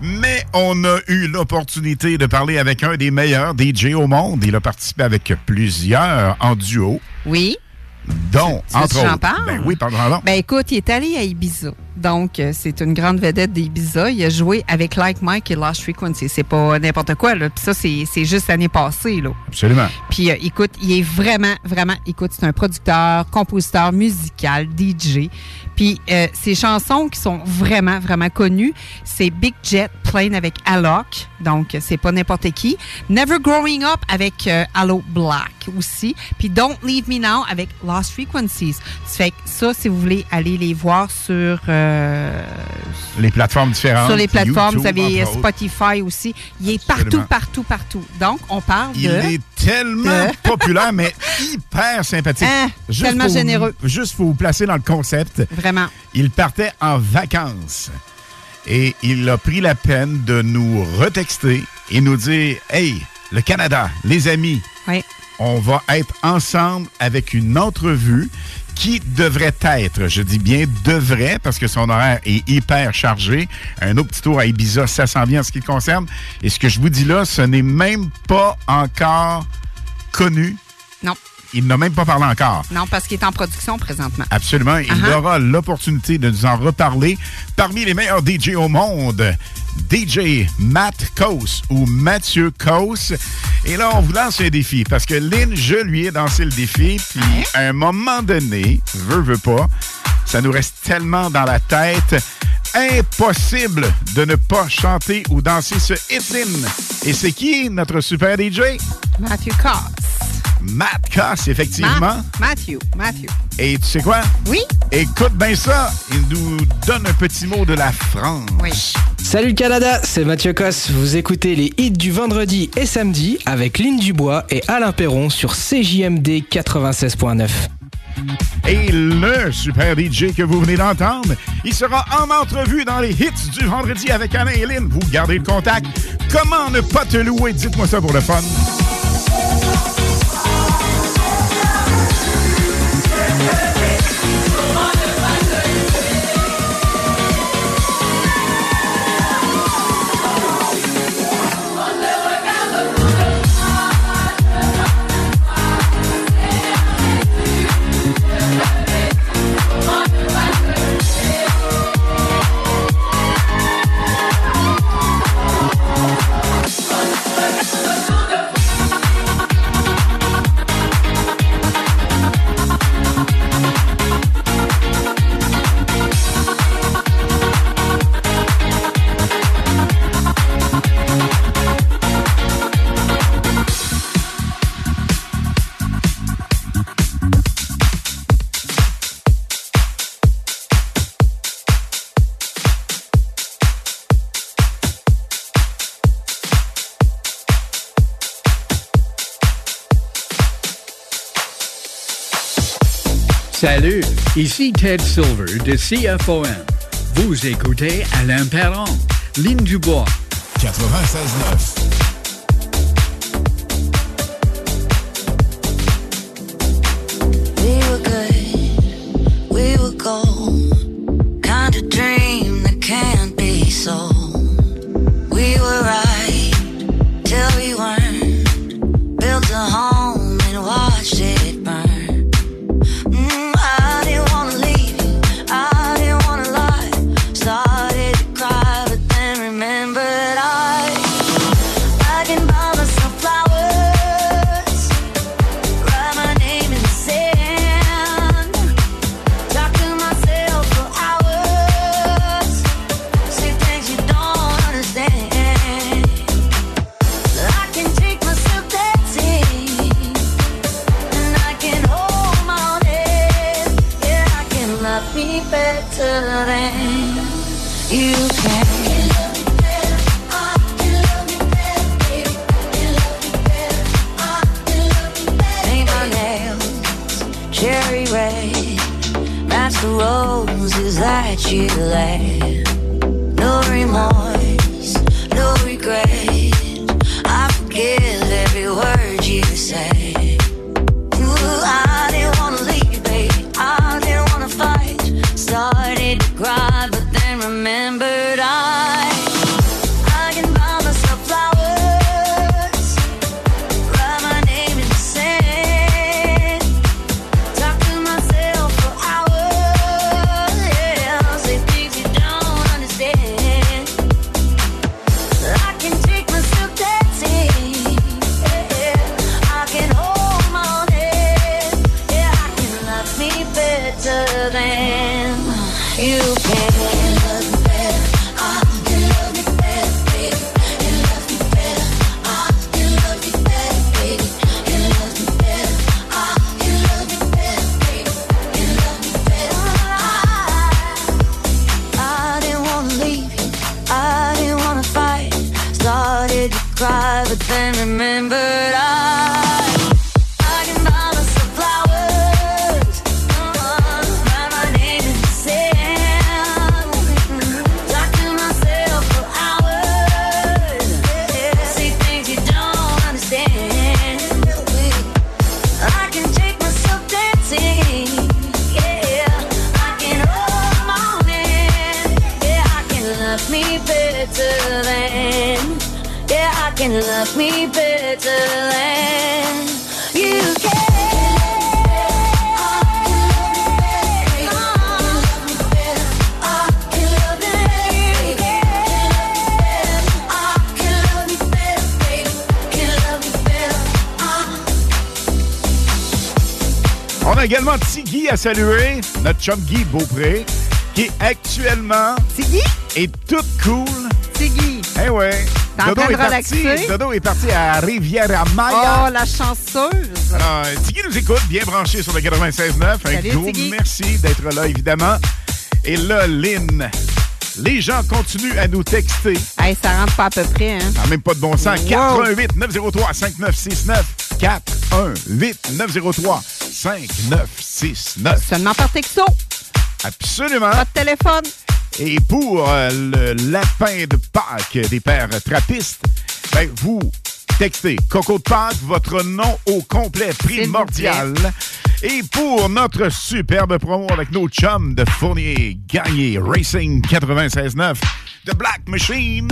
Mais on a eu l'opportunité de parler avec un des meilleurs D J au monde. Il a participé avec plusieurs en duo. Oui. Donc, tu, tu entre autres. Ben oui, pardon. Ben écoute, il est allé à Ibiza. Donc, c'est une grande vedette d'Ibiza. Il a joué avec Like Mike et Last Frequency. C'est pas n'importe quoi, là. Puis ça, c'est, c'est juste l'année passée, là. Absolument. Puis, euh, écoute, il est vraiment, vraiment... Écoute, c'est un producteur, compositeur musical, D J. Puis, euh, ses chansons qui sont vraiment, vraiment connues, c'est Big Jet Plane avec Alok. Donc, c'est pas n'importe qui. Never Growing Up avec euh, Allo Black aussi. Puis, Don't Leave Me Now avec Last Frequencies. Ça fait que ça, si vous voulez aller les voir sur... Euh, Euh, les plateformes différentes. Sur les plateformes, YouTube, vous avez Spotify autres. Aussi. Il est Absolument. partout, partout, partout. Donc, on parle Il de... Il est tellement de... populaire, mais hyper sympathique. Hein, tellement pour, généreux. Juste pour vous placer dans le concept. Vraiment. Il partait en vacances. Et il a pris la peine de nous retexter et nous dire, « Hey, le Canada, les amis, oui. on va être ensemble avec une entrevue. » Qui devrait être, je dis bien devrait, parce que son horaire est hyper chargé. Un autre petit tour à Ibiza, ça s'en vient en ce qui le concerne. Et ce que je vous dis là, ce n'est même pas encore connu. Non. Il n'a même pas parlé encore. Non, parce qu'il est en production présentement. Absolument. Il uh-huh. aura l'opportunité de nous en reparler. Parmi les meilleurs D J au monde, D J Matt Koss ou Mathieu Koss. Et là, on vous lance un défi parce que Lynn, je lui ai dansé le défi. Puis, à un moment donné, veut, veut pas, ça nous reste tellement dans la tête. Impossible de ne pas chanter ou danser ce hit-in. Et c'est qui, notre super D J? Mathieu Koss. Matt Koss, effectivement. Ma- Mathieu, Mathieu. Et tu sais quoi? Oui. Écoute bien ça. Il nous donne un petit mot de la France. Oui. Salut le Canada, c'est Mathieu Koss. Vous écoutez les hits du vendredi et samedi avec Lynn Dubois et Alain Perron sur C J M D quatre-vingt-seize neuf. Et le super D J que vous venez d'entendre, il sera en entrevue dans les hits du vendredi avec Alain et Lynn. Vous gardez le contact. Comment ne pas te louer? Dites-moi ça pour le fun. Salut, ici Ted Silver de C F O M. Vous écoutez Alain Perron, Lynn Dubois. quatre-vingt-seize neuf. No remorse, no regret. I forgive every word you say. cry, but then remembered I can love me better than you can. On a également Tigui à saluer, notre chum Guy Beaupré, qui est actuellement... Tigui? Est toute cool. Tigui. Eh ouais. Dodo est, parti, Dodo est parti à Riviera Maya. Oh, la chanceuse! Alors, Tiggy nous écoute, bien branché sur le quatre-vingt-seize neuf. Un gros merci d'être là, évidemment. Et là, Lynn, les gens continuent à nous texter. Hey, ça rentre pas à peu près, hein? Ah, même pas de bon sens. Wow. quatre un huit neuf zéro trois cinq neuf six neuf. quatre un huit neuf zéro trois cinq neuf six neuf. Seulement par texto. Absolument. Pas de téléphone. Et pour euh, le lapin de Pâques des pères trappistes, ben, vous textez Coco de Pâques, votre nom au complet primordial. Et pour notre superbe promo avec nos chums de Fournier Gagné Racing quatre-vingt-seize neuf de Black Machine,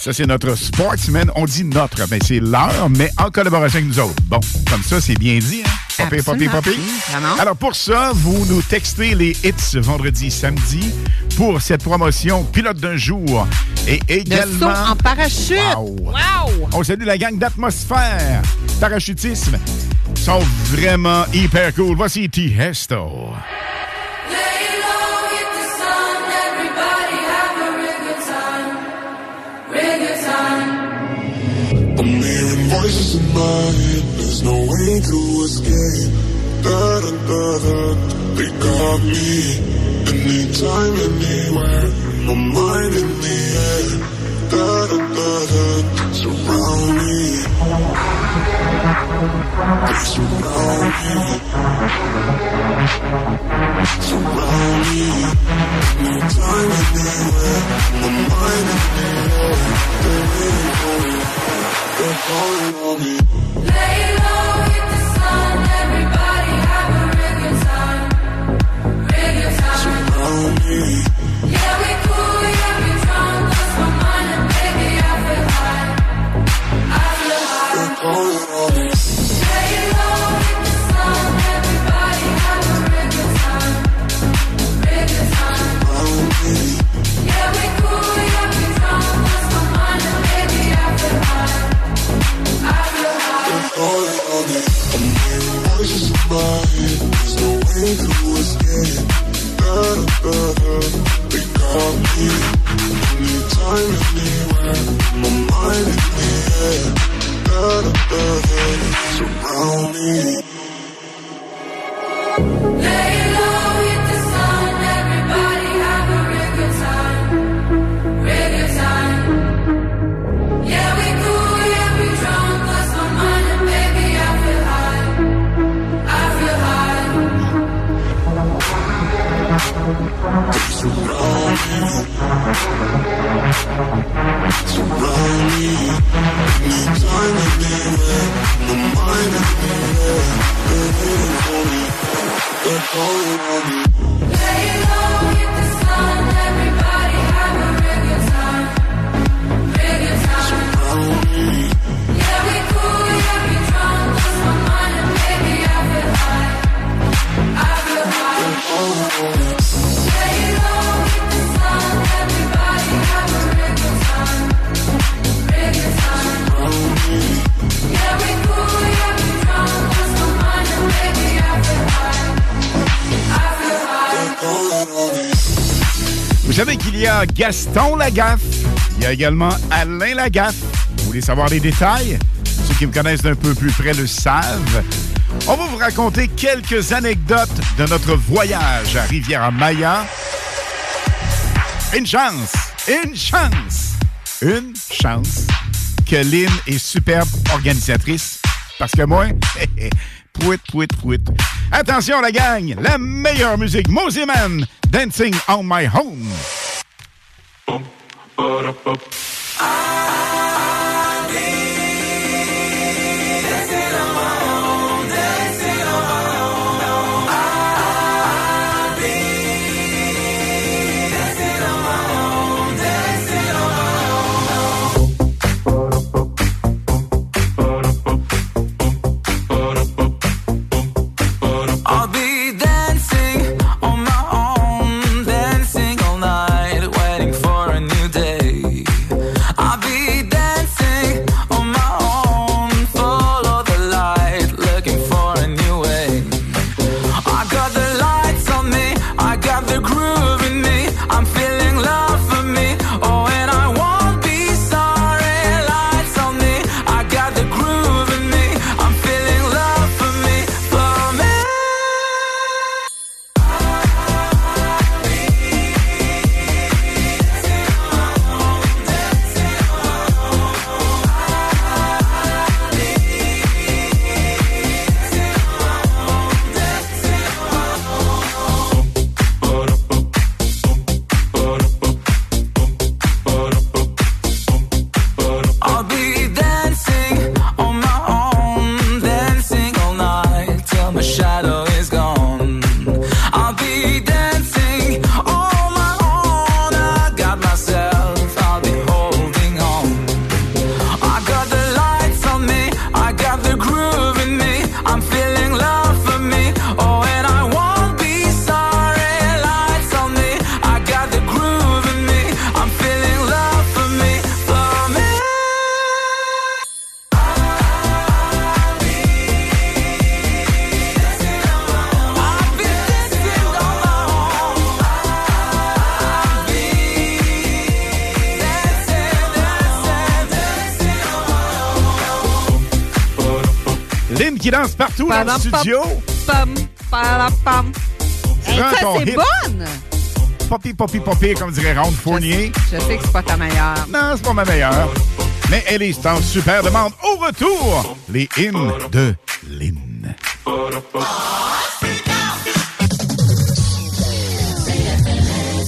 ça c'est notre sportsman. On dit notre, mais ben, c'est leur, mais en collaboration avec nous autres. Bon, comme ça, c'est bien dit, hein? Popé, popé, popé. Alors pour ça, vous nous textez les hits vendredi, samedi pour cette promotion pilote d'un jour et également... Le saut en parachute. Wow. Wow. On salue la gang d'Atmosphère, parachutisme. Ils sont vraiment hyper cool. Voici Tiesto. Voices in my head, there's no way to escape. Da da da da, they got me. Anytime, anywhere, my mind in the air. Da da da da, surround me. They surround me. Surround me. Anytime, anywhere, my mind in the air. They're waiting for me. They're calling on me. Lay low with the sun. Everybody have a real good time. Real good time. Surround me. Yeah, we cool, yeah, we drunk. Lost my mind and baby, I feel high. I feel high. They're calling on me. Lay low with the sun. Everybody have a real good time. Real good time. Surround me. Yeah, we cool, yeah, we drunk. Lost my mind and baby, I feel high. All on it. I'm hearing voices in my head. There's no way to escape. Da da da, they got me. Anytime, anywhere, my mind in the air. Da da da, surround me. Lay low with the sun. Everybody have a real good time. Real good time. Yeah, we cool, yeah, we drunk. Lost my mind. They surround me. Surround me. Anytime, anywhere, my mind is anywhere. They're waiting for me. They're calling on me. Lay low with the sun. Everybody have a real good time. Real good time. Surround me. Yeah, we cool, yeah, we drunk. Lost my mind and baby, I feel high. I feel high. They're calling on me. Vous savez qu'il y a Gaston Lagaffe, il y a également Alain Lagaffe. Vous voulez savoir les détails? Ceux qui me connaissent d'un peu plus près le savent. On va vous raconter quelques anecdotes de notre voyage à Riviera Maya. Une chance! Une chance! Une chance! que Lynn est superbe organisatrice. Parce que moi, pouit, pouit, pouit. Attention, la gang, la meilleure musique, Moseman, Dancing on My Home. Qui danse partout dans le studio. C'est bonne! Poppy, poppy, poppy, comme dirait Ronde Fournier. Je sais, je sais que c'est pas ta meilleure. Non, c'est pas ma meilleure. Mais elle est en super demande. Au retour, les hymnes de Lynn.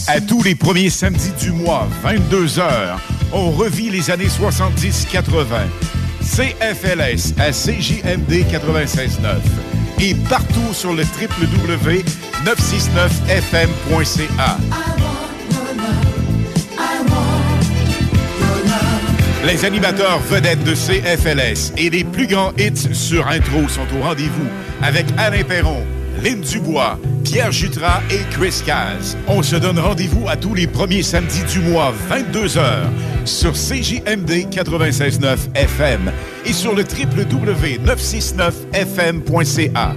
À tous les premiers samedis du mois, vingt-deux heures, on revit les années soixante-dix quatre-vingt. C F L S à C J M D quatre-vingt-seize neuf et partout sur le w w w point neuf six neuf f m point c a. Les animateurs vedettes de C F L S et les plus grands hits sur intro sont au rendez-vous avec Alain Perron, Lynn Dubois, Pierre Jutras et Chris Caz. On se donne rendez-vous à tous les premiers samedis du mois, vingt-deux heures, sur C J M D quatre-vingt-seize neuf F M et sur le w w w point neuf six neuf f m point c a.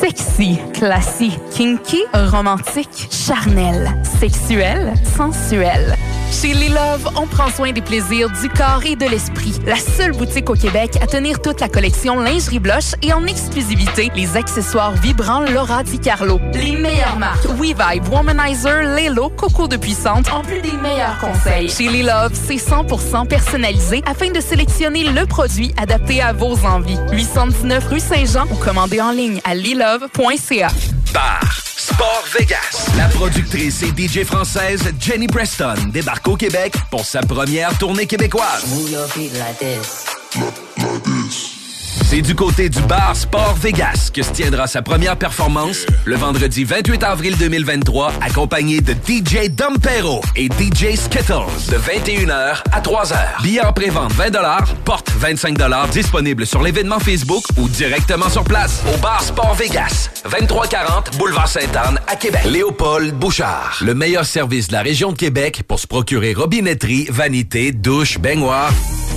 Sexy, classique, kinky, romantique, charnel, sexuel, sensuel. Chez Lilou Love, on prend soin des plaisirs du corps et de l'esprit. La seule boutique au Québec à tenir toute la collection lingerie blush et en exclusivité, les accessoires vibrants Laura Di Carlo. Les meilleures marques. WeVibe, Womanizer, Lelo, Coco de Puissante, en plus des meilleurs conseils. Chez Lilou Love, c'est cent pour cent personnalisé afin de sélectionner le produit adapté à vos envies. huit cent dix-neuf rue Saint-Jean ou commandez en ligne à lilove point c a. Bar Sport Vegas. La productrice et D J française Jenny Preston débarque au Québec pour sa première tournée québécoise. C'est du côté du Bar Sport Vegas que se tiendra sa première performance le vendredi vingt-huit avril deux mille vingt-trois, accompagné de D J Dompero et D J Skittles de vingt et une heures à trois heures. Billets en pré-vente vingt dollars, porte vingt-cinq dollars, disponible sur l'événement Facebook ou directement sur place au Bar Sport Vegas, vingt-trois quarante Boulevard Sainte-Anne à Québec. Léopold Bouchard, le meilleur service de la région de Québec pour se procurer robinetterie, vanité, douche, baignoire.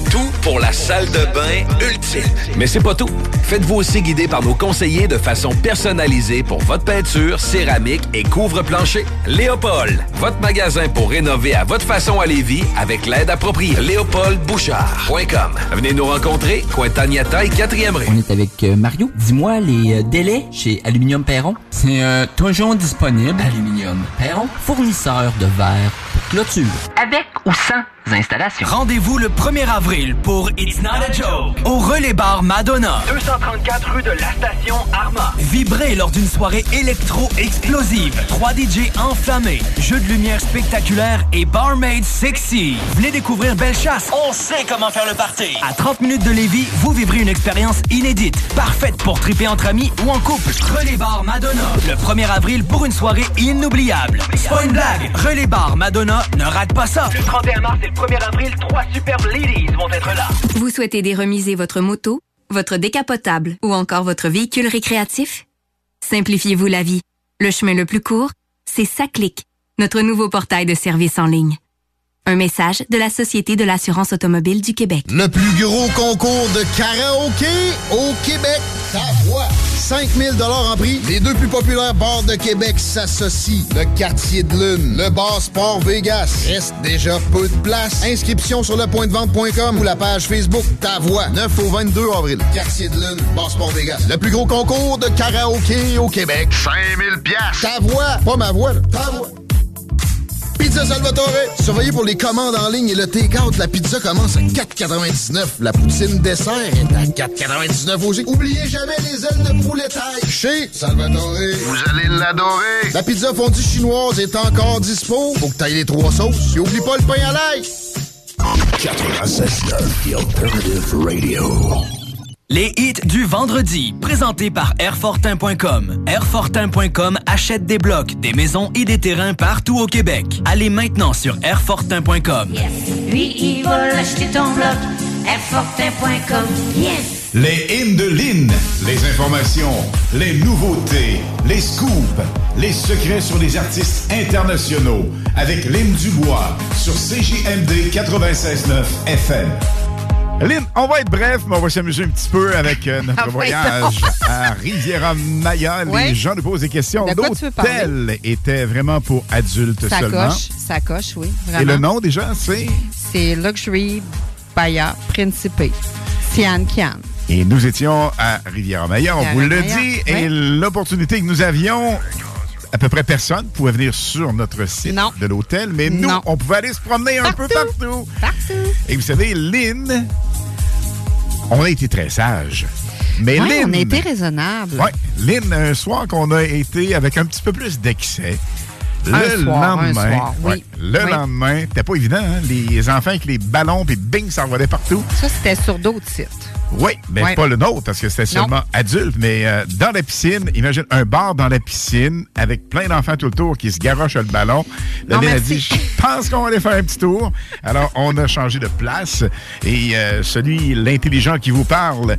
Tout pour la salle de bain ultime. Mais c'est pas tout. Faites-vous aussi guider par nos conseillers de façon personnalisée pour votre peinture, céramique et couvre-plancher. Léopold, votre magasin pour rénover à votre façon à Lévis avec l'aide appropriée. Léopold Bouchard point com. Venez nous rencontrer, Cointagnata et quatrième rue. On est avec euh, Mario. Dis-moi les euh, délais chez Aluminium Perron. C'est euh, toujours disponible. Aluminium Perron, fournisseur de verre pour clôture. Avec ou sans installations. Rendez-vous le premier avril pour It's Not a Joke au Relais Bar Madona, deux cent trente-quatre rue de la Station Arma. Vibrez lors d'une soirée électro-explosive. Trois D J enflammés, jeux de lumière spectaculaire et barmaid sexy. Venez découvrir Bellechasse. On sait comment faire le party. À trente minutes de Lévis, vous vivrez une expérience inédite, parfaite pour triper entre amis ou en couple. Relais Bar Madona, le premier avril pour une soirée inoubliable. C'est pas une blague. Relais Bar Madona, ne rate pas ça. Le trente et un mars et le premier avril, trois superbes ladies vont être là. Vous souhaitez déremiser votre moto, votre décapotable ou encore votre véhicule récréatif? Simplifiez-vous la vie. Le chemin le plus court, c'est SACLIC, notre nouveau portail de services en ligne. Un message de la Société de l'assurance automobile du Québec. Le plus gros concours de karaoké au Québec. Ta voix. cinq mille dollars en prix. Les deux plus populaires bars de Québec s'associent. Le Quartier de Lune, le Bar Sport Vegas. Reste déjà peu de place. Inscription sur le point de vente point com ou la page Facebook Ta Voix. neuf au vingt-deux avril. Quartier de Lune, Bar Sport Vegas. Le plus gros concours de karaoké au Québec. cinq mille dollars. Ta voix. Pas ma voix, là. Ta voix. Pizza Salvatore. Surveillez pour les commandes en ligne et le take-out. La pizza commence à quatre quatre-vingt-dix-neuf. La poutine dessert est à quatre quatre-vingt-dix-neuf aussi. Oubliez jamais les ailes de poulet taille. Chez Salvatore. Vous allez l'adorer. La pizza fondue chinoise est encore dispo. Faut que t'ailles les trois sauces. Et oublie pas le pain à l'ail. quatre-vingt-seize neuf The Alternative Radio. Les hits du vendredi, présentés par Airfortin point com. Airfortin point com achète des blocs, des maisons et des terrains partout au Québec. Allez maintenant sur Airfortin point com. Yes. Oui, il va acheter ton bloc. Airfortin point com. Yes. Les hymnes de Lynn, les informations, les nouveautés, les scoops, les secrets sur les artistes internationaux. Avec Lynn Dubois sur C J M D quatre-vingt-seize neuf F M. Lynn, on va être bref, mais on va s'amuser un petit peu avec euh, notre ah, voyage à Riviera Maya. Ouais. Les gens nous posent des questions. De L'hôtel était vraiment pour adultes ça seulement. Coche, ça coche, oui. Vraiment. Et le nom déjà, c'est? C'est Luxury Baya Principe, Sian Kian. Et nous étions à Riviera Maya, on Riviera vous l'a dit, oui. Et l'opportunité que nous avions... À peu près personne pouvait venir sur notre site non. de l'hôtel, mais nous, non. on pouvait aller se promener partout, un peu partout. Partout. Et vous savez, Lynn, on a été très sage. Mais ouais, Lynn, on a été raisonnable. Ouais, Lynn, un soir qu'on a été avec un petit peu plus d'excès. Le soir, lendemain, soir, oui. ouais, le oui. lendemain, c'était pas évident, hein? Les enfants avec les ballons, puis bing, ça revenait partout. Ça, c'était sur d'autres sites. Oui, mais oui. pas le nôtre, parce que c'était seulement non. adulte, mais euh, dans la piscine, imagine un bar dans la piscine, avec plein d'enfants tout le tour qui se garochent le ballon. La Lynn a dit, je pense qu'on va aller faire un petit tour. Alors, on a changé de place, et euh, celui, l'intelligent qui vous parle,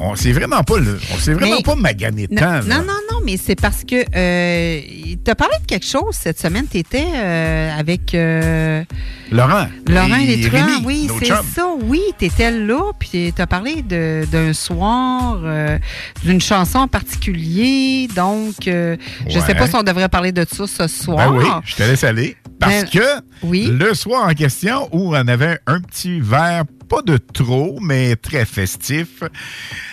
on s'est vraiment pas le, on s'est vraiment mais, pas magané tant. Là. Non, non, non, mais c'est parce que euh, t'as parlé de quelque chose cette semaine. T'étais euh, avec euh, Laurent. Laurent et Létruant, oui, c'est chums. ça, oui. T'étais là, puis t'as parlé de, d'un soir, euh, d'une chanson en particulier. Donc, euh, ouais. je sais pas si on devrait parler de ça ce soir. Ben oui, je te laisse aller. Parce ben, que oui. le soir en question, où on avait un petit verre, pas de trop, mais très festif.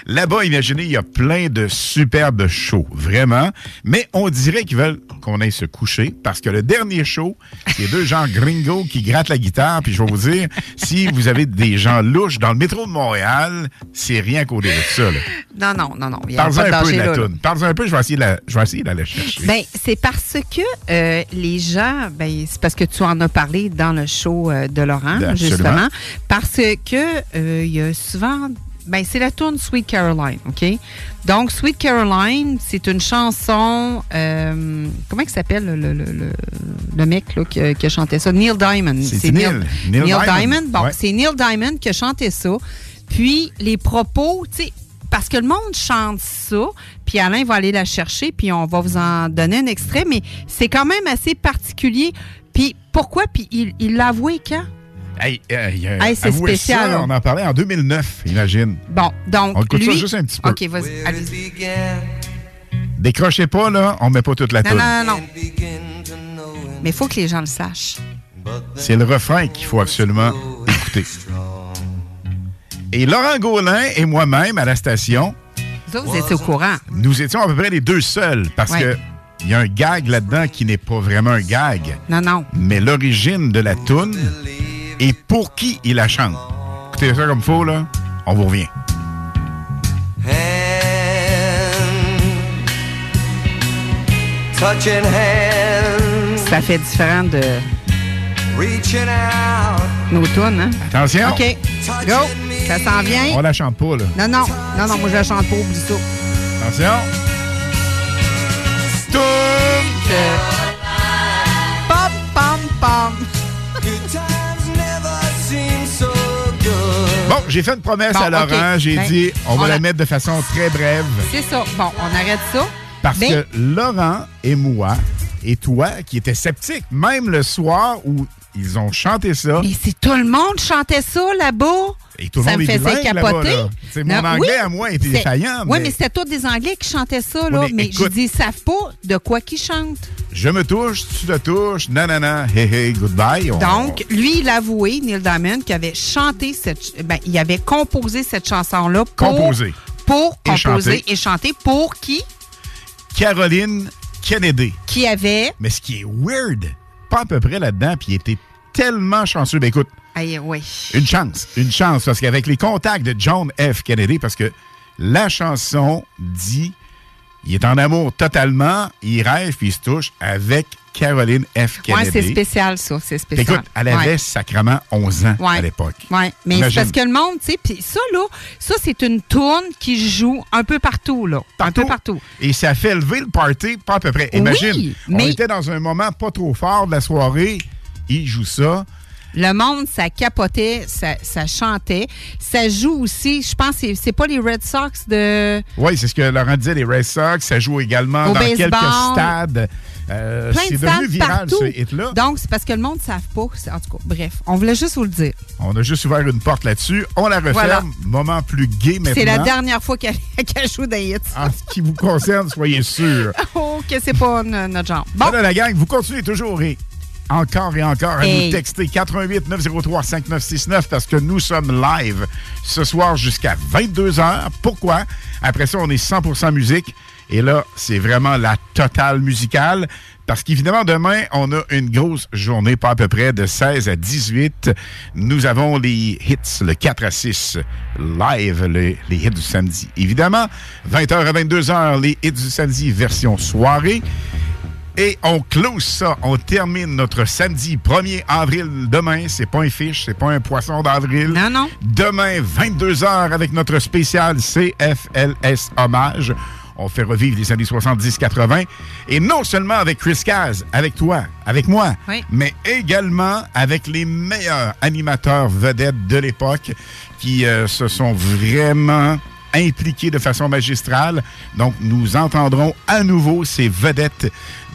Là-bas, imaginez, il y a plein de superbes shows, vraiment. Mais on dirait qu'ils veulent qu'on aille se coucher, parce que le dernier show, c'est deux gens gringos qui grattent la guitare. Puis je vais vous dire, si vous avez des gens louches dans le métro de Montréal, c'est rien qu'au début de ça. Là. Non, non, non, non. Parle-en un peu de la toune. Parle-en un peu, je vais essayer, la, je vais essayer d'aller chercher. Bien, c'est parce que euh, les gens, ben, c'est parce que tu en as parlé dans le show de Laurent, Absolument. justement, parce que euh, y a souvent... Ben, c'est la tourne Sweet Caroline, OK? Donc, Sweet Caroline, c'est une chanson... Euh, comment il s'appelle le, le, le, le mec là, qui, qui a chanté ça? Neil Diamond. C'est, c'est Neil, Neil, Neil Diamond. Diamond. Bon, ouais. c'est Neil Diamond qui a chanté ça. Puis, les propos, tu sais, parce que le monde chante ça, puis Alain va aller la chercher, puis on va vous en donner un extrait, mais c'est quand même assez particulier. Puis, pourquoi? Puis, il, il l'a avoué quand? Hey, euh, euh, hey, c'est spécial. Ça, on en parlait en deux mille neuf, imagine. Bon, donc. On écoute lui... ça juste un petit peu. OK, vas-y. Allez-y. Décrochez pas, là, on met pas toute la toune. Non, non, non. Mais il faut que les gens le sachent. C'est le refrain qu'il faut absolument écouter. Et Laurent Gaulin et moi-même à la station. Vous autres, vous étiez au courant. Nous étions à peu près les deux seuls parce ouais. que. Il y a un gag là-dedans qui n'est pas vraiment un gag. Non, non. Mais l'origine de la toune et pour qui il la chante. Écoutez ça comme il faut, là. On vous revient. Hand, touching hand, ça fait différent de nos tounes, hein? Attention. OK. Go. Ça s'en vient. On la chante pas, là. Non, non. Non, non, moi, je la chante pas, oublie ça. Attention. Pom, pom, pom. Bon, j'ai fait une promesse bon, à Laurent. Okay. J'ai ben, dit, on, on va a... la mettre de façon très brève. C'est ça. Bon, on arrête ça. Parce ben... que Laurent et moi, et toi, qui étaient sceptiques, même le soir où ils ont chanté ça. Mais c'est tout le monde chantait ça là-bas. Et tout le ça monde me faisait capoter. C'est mon anglais oui, à moi était défaillant. Oui, mais, mais c'était tous des Anglais qui chantaient ça. Là. Mais, mais écoute, je dis, ils savent pas de quoi qu'ils chantent. Je me touche, tu te touches, nanana, hey, hey, goodbye. On... Donc, lui, il avouait, Neil Diamond, qu'il avait chanté cette... Ben, il avait composé cette chanson-là pour... Composé. Pour et composer chanter. Et chanter. Pour qui? Caroline Kennedy. Qui avait... Mais ce qui est weird, pas à peu près là-dedans, puis il était tellement chanceux. Ben écoute... Aïe, oui. Une chance, une chance, parce qu'avec les contacts de John F. Kennedy, parce que la chanson dit il est en amour totalement, il rêve puis il se touche avec Caroline F. Kennedy. Oui, c'est spécial, ça, c'est spécial. Écoute, elle avait ouais. sacrément onze ans ouais. à l'époque. Oui, mais c'est parce que le monde, tu sais, puis ça, là, ça, c'est une tourne qui joue un peu partout, là. Partout. Un peu partout. Et ça fait lever le party, pas à peu près. Imagine, oui, mais... on était dans un moment pas trop fort de la soirée, il joue ça. Le monde, ça capotait, ça, ça chantait. Ça joue aussi, je pense, c'est, c'est pas les Red Sox de... Oui, c'est ce que Laurent disait, les Red Sox. Ça joue également au dans baseball, quelques stades. Euh, plein c'est de devenu viral, partout. Ce hit-là. Donc, c'est parce que le monde ne savent pas. En tout cas, bref, on voulait juste vous le dire. On a juste ouvert une porte là-dessus. On la referme. Voilà. Moment plus gai maintenant. C'est la dernière fois qu'elle, qu'elle joue d'un hit. En ce qui vous concerne, soyez sûrs. Oh, que c'est pas notre genre. Bon. Voilà, la gang, vous continuez toujours et... Encore et encore à hey. Nous texter huit huit neuf zéro trois cinq neuf six neuf parce que nous sommes live ce soir jusqu'à vingt-deux heures. Pourquoi? Après ça, on est cent pour cent musique. Et là, c'est vraiment la totale musicale parce qu'évidemment, demain, on a une grosse journée, pas à peu près de seize à dix-huit. Nous avons les hits, le quatre à six live, les, les hits du samedi. Évidemment, vingt heures à vingt-deux heures, les hits du samedi version soirée. Et on close ça, on termine notre samedi premier avril demain. C'est pas un fish, c'est pas un poisson d'avril. Non, non. Demain, vingt-deux heures avec notre spécial C F L S Hommage. On fait revivre les années soixante-dix quatre-vingt. Et non seulement avec Chris Caz, avec toi, avec moi, oui. mais également avec les meilleurs animateurs vedettes de l'époque qui euh, se sont vraiment... impliqués de façon magistrale. Donc, nous entendrons à nouveau ces vedettes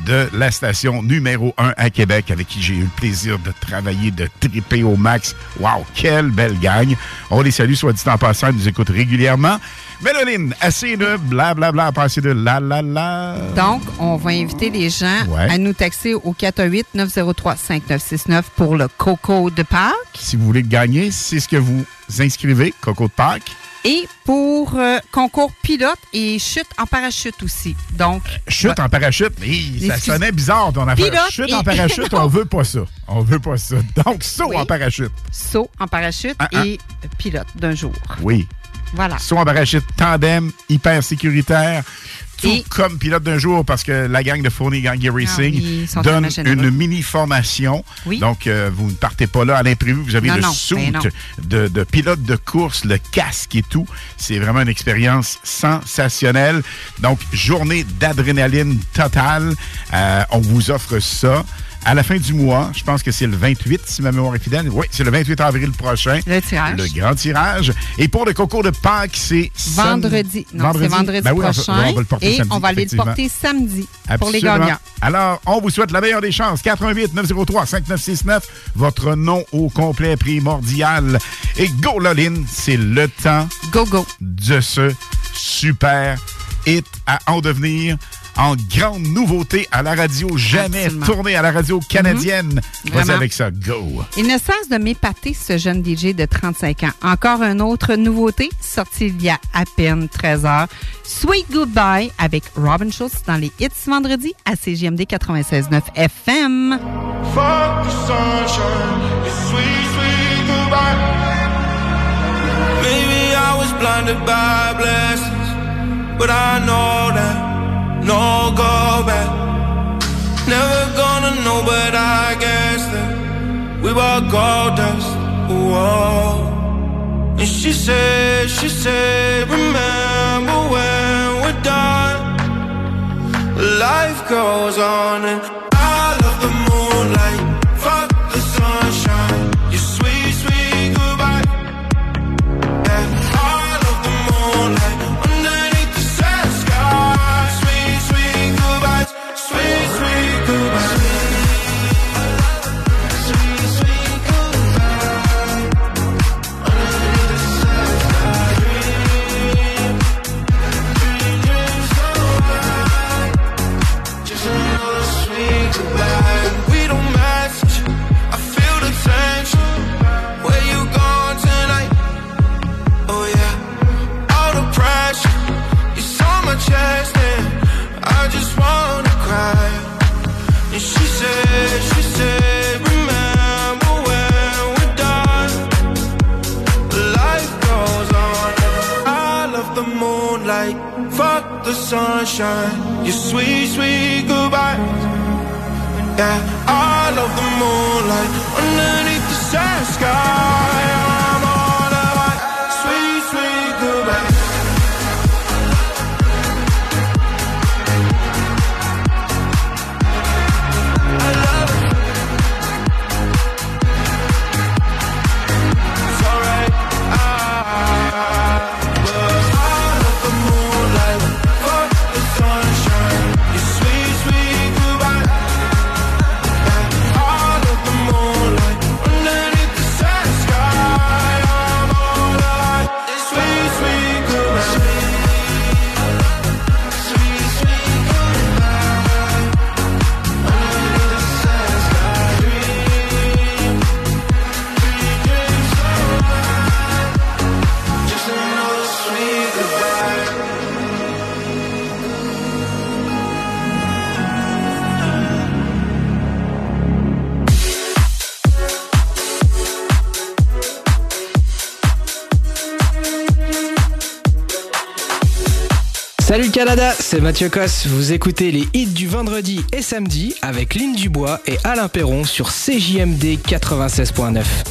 de la station numéro un à Québec, avec qui j'ai eu le plaisir de travailler, de triper au max. Wow, quelle belle gang! On les salue, soit dit en passant, ils nous écoutent régulièrement. Mélanine, assez de blablabla, passez de la la la. Donc, on va inviter les gens ouais. à nous taxer au quatre un huit neuf zéro trois cinq neuf six neuf pour le Coco de Pâques. Si vous voulez gagner, c'est ce que vous inscrivez, Coco de Pâques. Et pour euh, concours pilote et chute en parachute aussi. Donc, chute bah, en parachute, mais ça excuse- sonnait bizarre ton affaire. Chute et... en parachute, on veut pas ça. On veut pas ça. Donc, saut oui. en parachute. Saut en parachute ah, ah. et pilote d'un jour. Oui. Voilà. Saut en parachute tandem, hyper sécuritaire. Tout et... comme pilote d'un jour, parce que la gang de Fournier Gagné Racing ah oui, donne une mini-formation. Oui. Donc, euh, vous ne partez pas là à l'imprévu. Vous avez non, le non, suit de, de pilote de course, le casque et tout. C'est vraiment une expérience sensationnelle. Donc, journée d'adrénaline totale. Euh, on vous offre ça. à la fin du mois, je pense que c'est le vingt-huit, si ma mémoire est fidèle. Oui, c'est le vingt-huit avril prochain. Le tirage. Le grand tirage. Et pour le concours de Pâques, c'est... Vendredi. Sam... Non, vendredi. C'est vendredi ben oui, prochain. On va, on va le porter et samedi, on va aller le porter samedi absolument. Pour les gagnants. Alors, on vous souhaite la meilleure des chances. quatre un huit, neuf zéro trois, cinq neuf six neuf. Votre nom au complet primordial. Et go, Loline, c'est le temps... Go, go. ...de ce super hit à en devenir... en grande nouveauté à la radio, jamais Absolument. Tournée à la radio canadienne. Mm-hmm. Vas-y avec ça, go! Il ne cesse de m'épater, ce jeune D J de trente-cinq ans. Encore une autre nouveauté, sortie il y a à peine treize heures. Sweet Goodbye avec Robin Schultz dans les hits vendredi à C J M D quatre-vingt-seize neuf F M. Fuck the sunshine, it's sweet, sweet goodbye. Maybe I was blinded by blessings, but I know that no go back. Never gonna know, but I guess that we were gold dust. Whoa. And she said, she said, remember when we're done, life goes on. And I love the moonlight, fuck the sunshine, your sweet, sweet goodbye. And I love the moonlight. The sunshine, your sweet, sweet goodbye. Yeah, I love the moonlight underneath the sad sky. I'm all about sweet, sweet goodbye. I love it. It's alright. I, I, I. Salut Canada, c'est Mathieu Koss. Vous écoutez les hits du vendredi et samedi avec Lynn Dubois et Alain Perron sur C J M D quatre-vingt-seize neuf.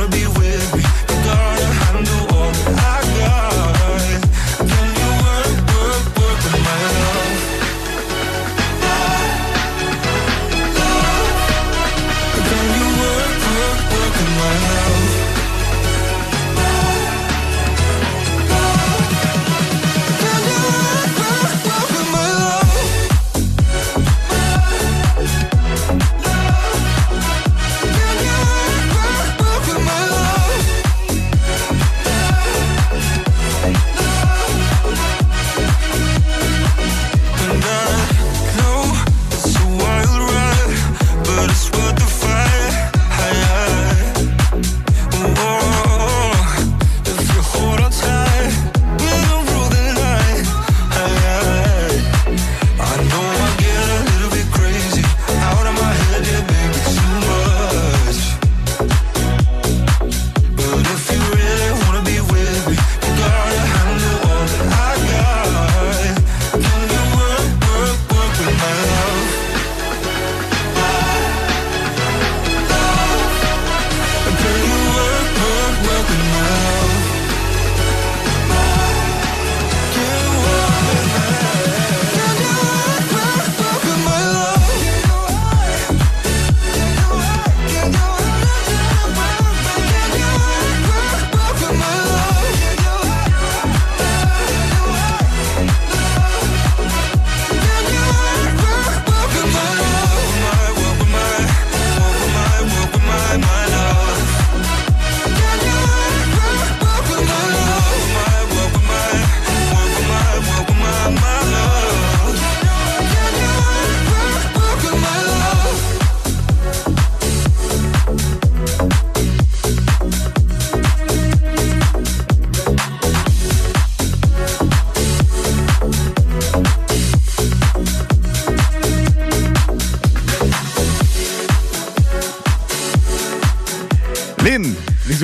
Work, work, work.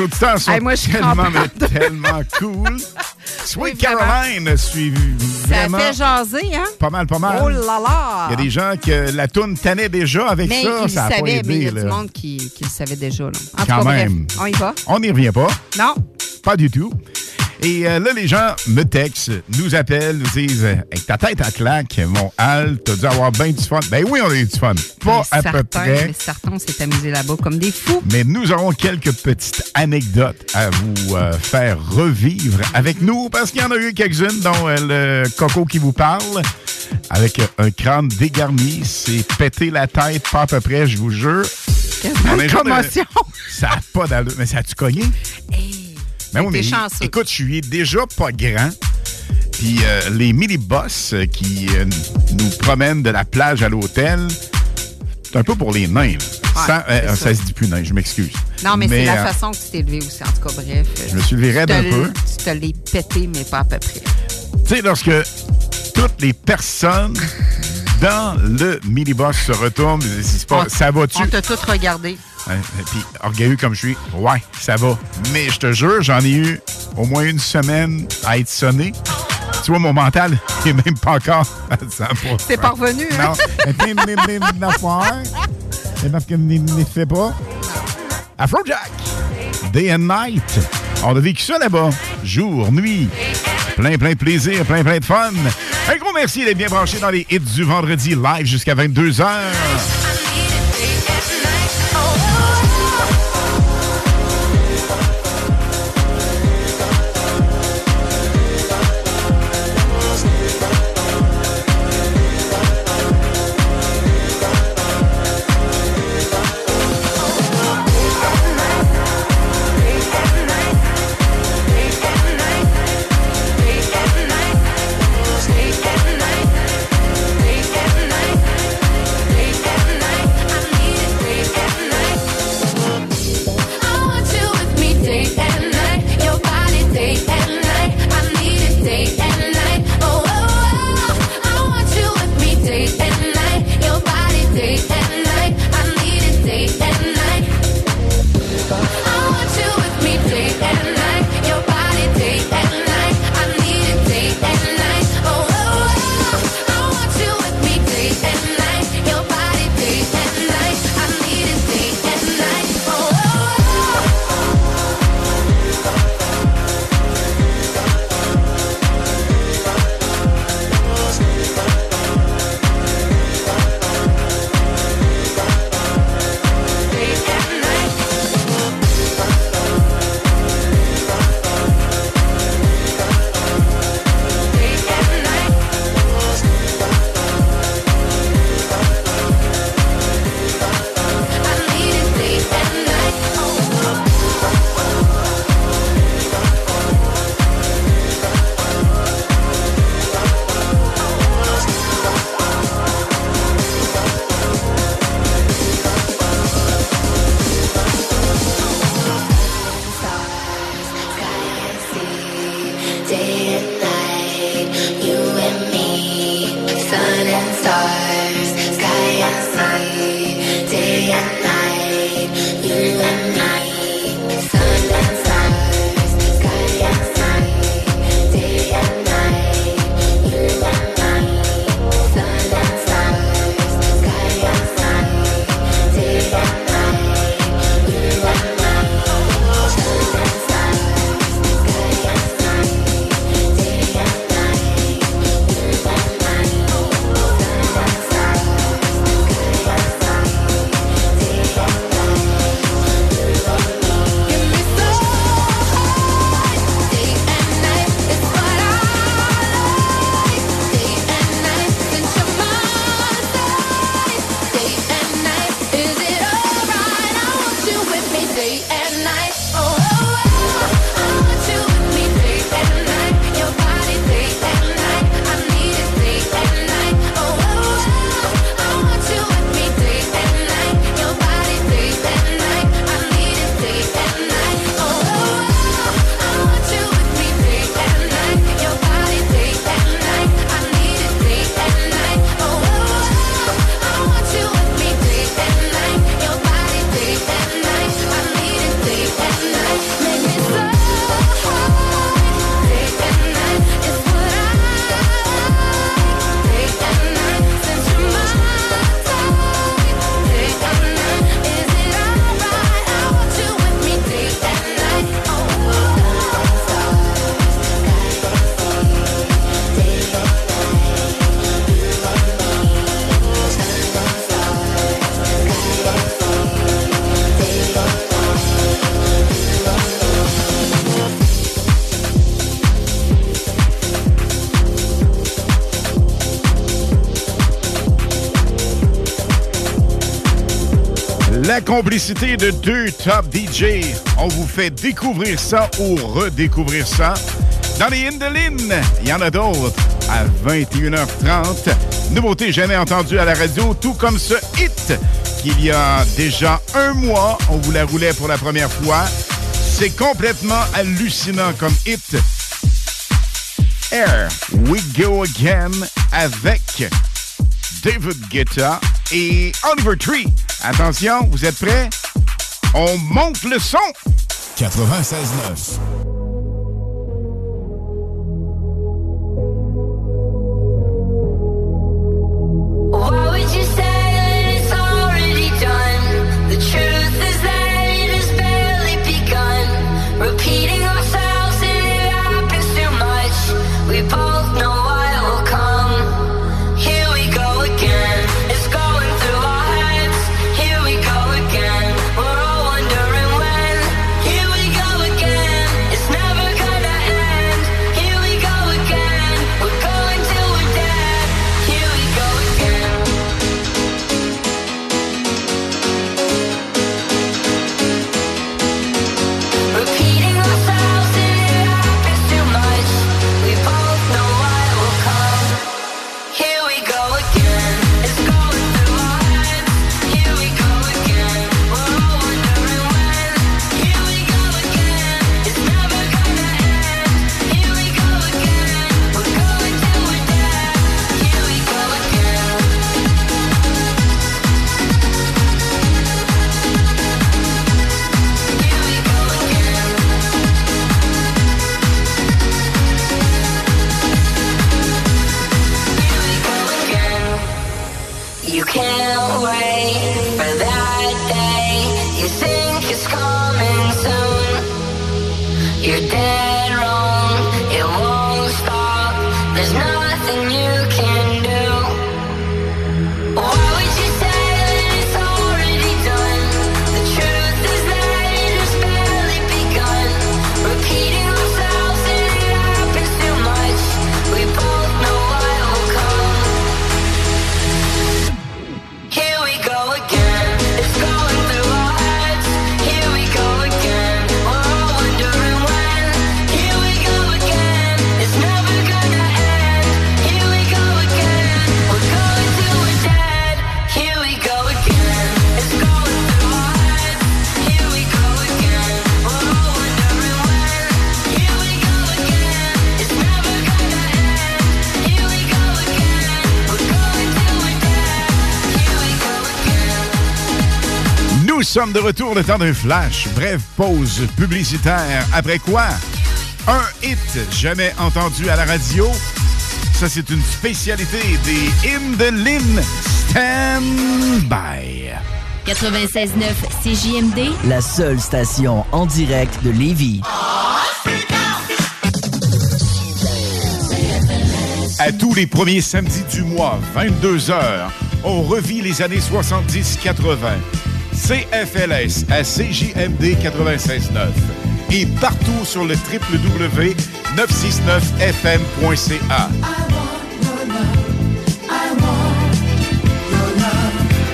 auditeurs sont hey, moi, tellement, mais tellement cool. Sweet oui, Caroline, suis vraiment... Ça fait jaser, hein? Pas mal, pas mal. Oh là là! Il y a des gens que la toune tannait déjà avec mais ça, ça a savait, pas aidé. Mais il y a là. Du monde qui, qui le savait déjà. Là. En Quand tout cas, même. Bref, on y va? On n'y revient pas. Non. Pas du tout. Et euh, là, les gens me textent, nous appellent, nous disent hey, « Avec ta tête à claque, mon Al, t'as dû avoir bien du fun. » Ben oui, on a eu du fun. Pas mais à certains, peu près. Mais certains, on s'est amusés là-bas comme des fous. Mais nous aurons quelques petites anecdotes à vous euh, faire revivre avec nous, parce qu'il y en a eu quelques-unes, dont euh, le coco qui vous parle, avec euh, un crâne dégarni, c'est pété la tête, pas à peu près, je vous jure. Quelle commotion! De... Ça n'a pas d'allure. Mais ça a-tu cogné? Hey. Ben oui, mais, écoute, je suis déjà pas grand. Puis euh, les mini-boss qui euh, nous promènent de la plage à l'hôtel, c'est un peu pour les nains. Là. Ouais, Sans, euh, ça se dit plus nain, je m'excuse. Non, mais, mais c'est euh, la façon que tu t'es levé aussi. En tout cas, bref. Je me suis levé raide un peu. Tu te l'es pété, mais pas à peu près. Tu sais, lorsque toutes les personnes dans le mini-boss se retournent, c'est pas, on, ça va-tu? On t'a tout regardé. Puis, orgueilleux comme je suis, ouais, ça va. Mais je te jure, j'en ai eu au moins une semaine à être sonné. Tu vois, mon mental n'est même pas encore à cent pour cent. C'est pas revenu, hein? Non. C'est parce que je ne fais pas. Afrojack, Day and Night. On a vécu ça là-bas. Jour, nuit. Plein, plein de plaisir, plein, plein de fun. Un gros merci d'être bien branché dans les hits du vendredi live jusqu'à vingt-deux heures. La complicité de deux top D J. On vous fait découvrir ça ou redécouvrir ça. Dans les Indolines, il y en a d'autres à vingt et une heures trente. Nouveauté jamais entendue à la radio, tout comme ce hit qu'il y a déjà un mois. On vous la roulait pour la première fois. C'est complètement hallucinant comme hit. Here We Go Again avec David Guetta et Oliver Tree. Attention, vous êtes prêts? On monte le son! quatre-vingt-seize neuf. Nous sommes de retour le temps d'un flash, brève pause publicitaire, après quoi, un hit jamais entendu à la radio. Ça, c'est une spécialité des Indolines. Stand by. quatre-vingt-seize neuf C J M D, la seule station en direct de Lévis. À tous les premiers samedis du mois, vingt-deux heures, on revit les années soixante-dix quatre-vingt. C F L S à C J M D quatre-vingt-seize neuf et partout sur le w w w point neuf six neuf f m point c a.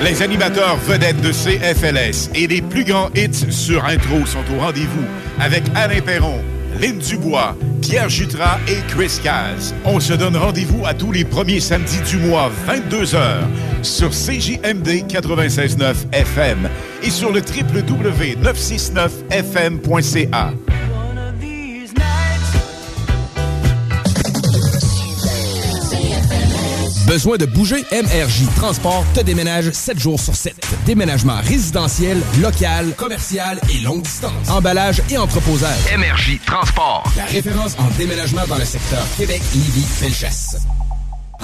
Les animateurs vedettes de C F L S et les plus grands hits sur intro sont au rendez-vous avec Alain Perron, Lynn Dubois, Pierre Jutras et Chris Caz. On se donne rendez-vous à tous les premiers samedis du mois, vingt-deux heures, sur C J M D quatre-vingt-seize neuf F M et sur le w w w point neuf six neuf f m point c a. Besoin de bouger? M R J Transport te déménage sept jours sur sept. Déménagement résidentiel, local, commercial et longue distance. Emballage et entreposage. M R J Transport. La référence en déménagement dans le secteur Québec, Lévis, Felchasse.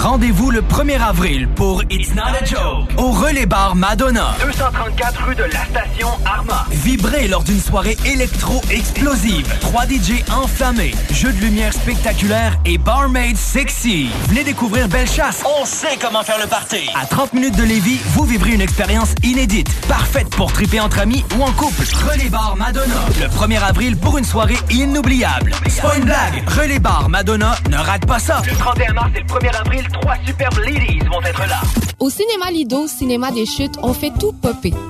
Rendez-vous le premier avril pour It's Not a Joke au Relais Bar Madona, deux cent trente-quatre rue de la Station Arma. Vibrez lors d'une soirée électro-explosive. Trois D J enflammés, jeux de lumière spectaculaires et barmaid sexy. Venez découvrir Bellechasse. On sait comment faire le party. À trente minutes de Lévis, vous vivrez une expérience inédite, parfaite pour triper entre amis ou en couple. Relais Bar Madona, le premier avril pour une soirée inoubliable. C'est pas une blague. Relais Bar Madona, ne rate pas ça. Le trente et un mars et le premier avril, trois superbes ladies vont être là. Au cinéma Lido, cinéma des chutes, on fait tout popper.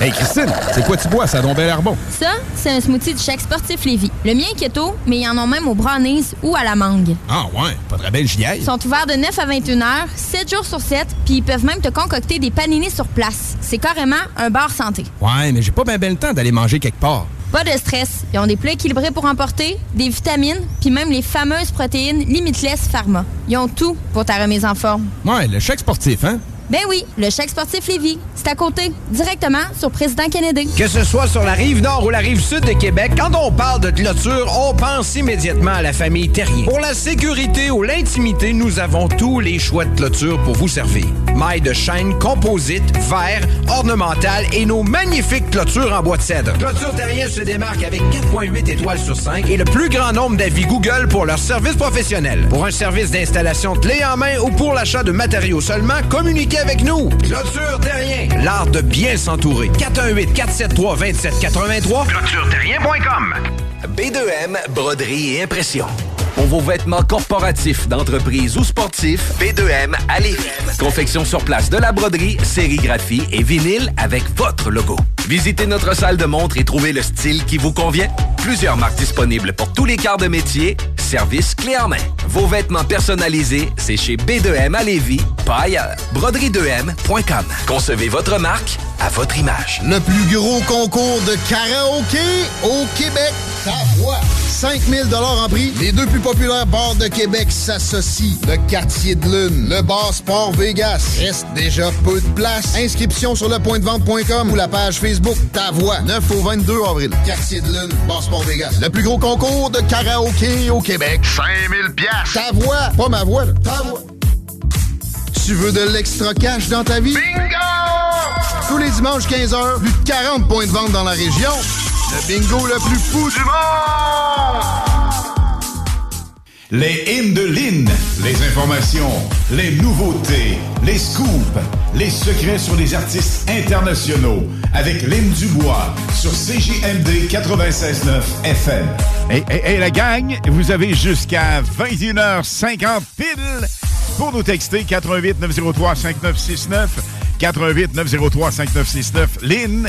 Hey Christine, c'est quoi tu bois? Ça a donc bel air bon. Ça, c'est un smoothie du Chèque Sportif Lévis. Le mien est keto, mais ils en ont même au brownies ou à la mangue. Ah ouais, pas très belle giaille. Ils sont ouverts de neuf à vingt et une heures, sept jours sur sept, puis ils peuvent même te concocter des paninis sur place. C'est carrément un bar santé. Ouais, mais j'ai pas bien ben le temps d'aller manger quelque part. Pas de stress. Ils ont des plats équilibrés pour emporter, des vitamines, puis même les fameuses protéines Limitless Pharma. Ils ont tout pour ta remise en forme. Ouais, le Chèque Sportif, hein? Ben oui, le Chèque Sportif Lévis. C'est à côté, directement sur Président Kennedy. Que ce soit sur la Rive-Nord ou la Rive-Sud de Québec, quand on parle de clôture, on pense immédiatement à la famille Terrier. Pour la sécurité ou l'intimité, nous avons tous les choix de clôture pour vous servir. Mailles de chaîne, composite, verre, ornementale et nos magnifiques clôtures en bois de cèdre. Clôture Terrier se démarque avec quatre virgule huit étoiles sur cinq et le plus grand nombre d'avis Google pour leur service professionnel. Pour un service d'installation clé en main ou pour l'achat de matériaux seulement, communiquez avec nous. Clôture Terrien. L'art de bien s'entourer. quatre un huit, quatre sept trois, deux sept huit trois. clôture terrien point com. B deux M Broderie et Impression. Pour vos vêtements corporatifs, d'entreprise ou sportifs, B deux M à Lévis. Confection sur place de la broderie, sérigraphie et vinyle avec votre logo. Visitez notre salle de montre et trouvez le style qui vous convient. Plusieurs marques disponibles pour tous les quarts de métier. Service clé en main. Vos vêtements personnalisés, c'est chez B deux M à Lévis, pas ailleurs. broderie deux M point com. Concevez votre marque à votre image. Le plus gros concours de karaoké au Québec. Ta voix. cinq mille dollars en prix. Les deux plus populaires bars de Québec s'associent. Le Quartier de Lune, le Bar Sport Vegas. Reste déjà peu de place. Inscription sur le point de vente point com ou la page Facebook Ta Voix. neuf au vingt-deux avril. Quartier de Lune, Bar Sport Vegas. Le plus gros concours de karaoké au Québec. cinq mille piastres. Ta voix. Pas ma voix, là. Ta voix. Tu veux de l'extra cash dans ta vie? Bingo! Tous les dimanches quinze heures, plus de quarante points de vente dans la région. Le bingo le plus fou du monde! Les hymnes de Lynn, les informations, les nouveautés, les scoops, les secrets sur les artistes internationaux avec Lynn Dubois sur C J M D quatre-vingt-seize virgule neuf F M. Hey, hey, hey, la gang, vous avez jusqu'à vingt et une heures cinquante pile pour nous texter quatre un huit, neuf zéro trois, cinq neuf six neuf, quatre un huit, neuf zéro trois, cinq neuf six neuf. Lynn,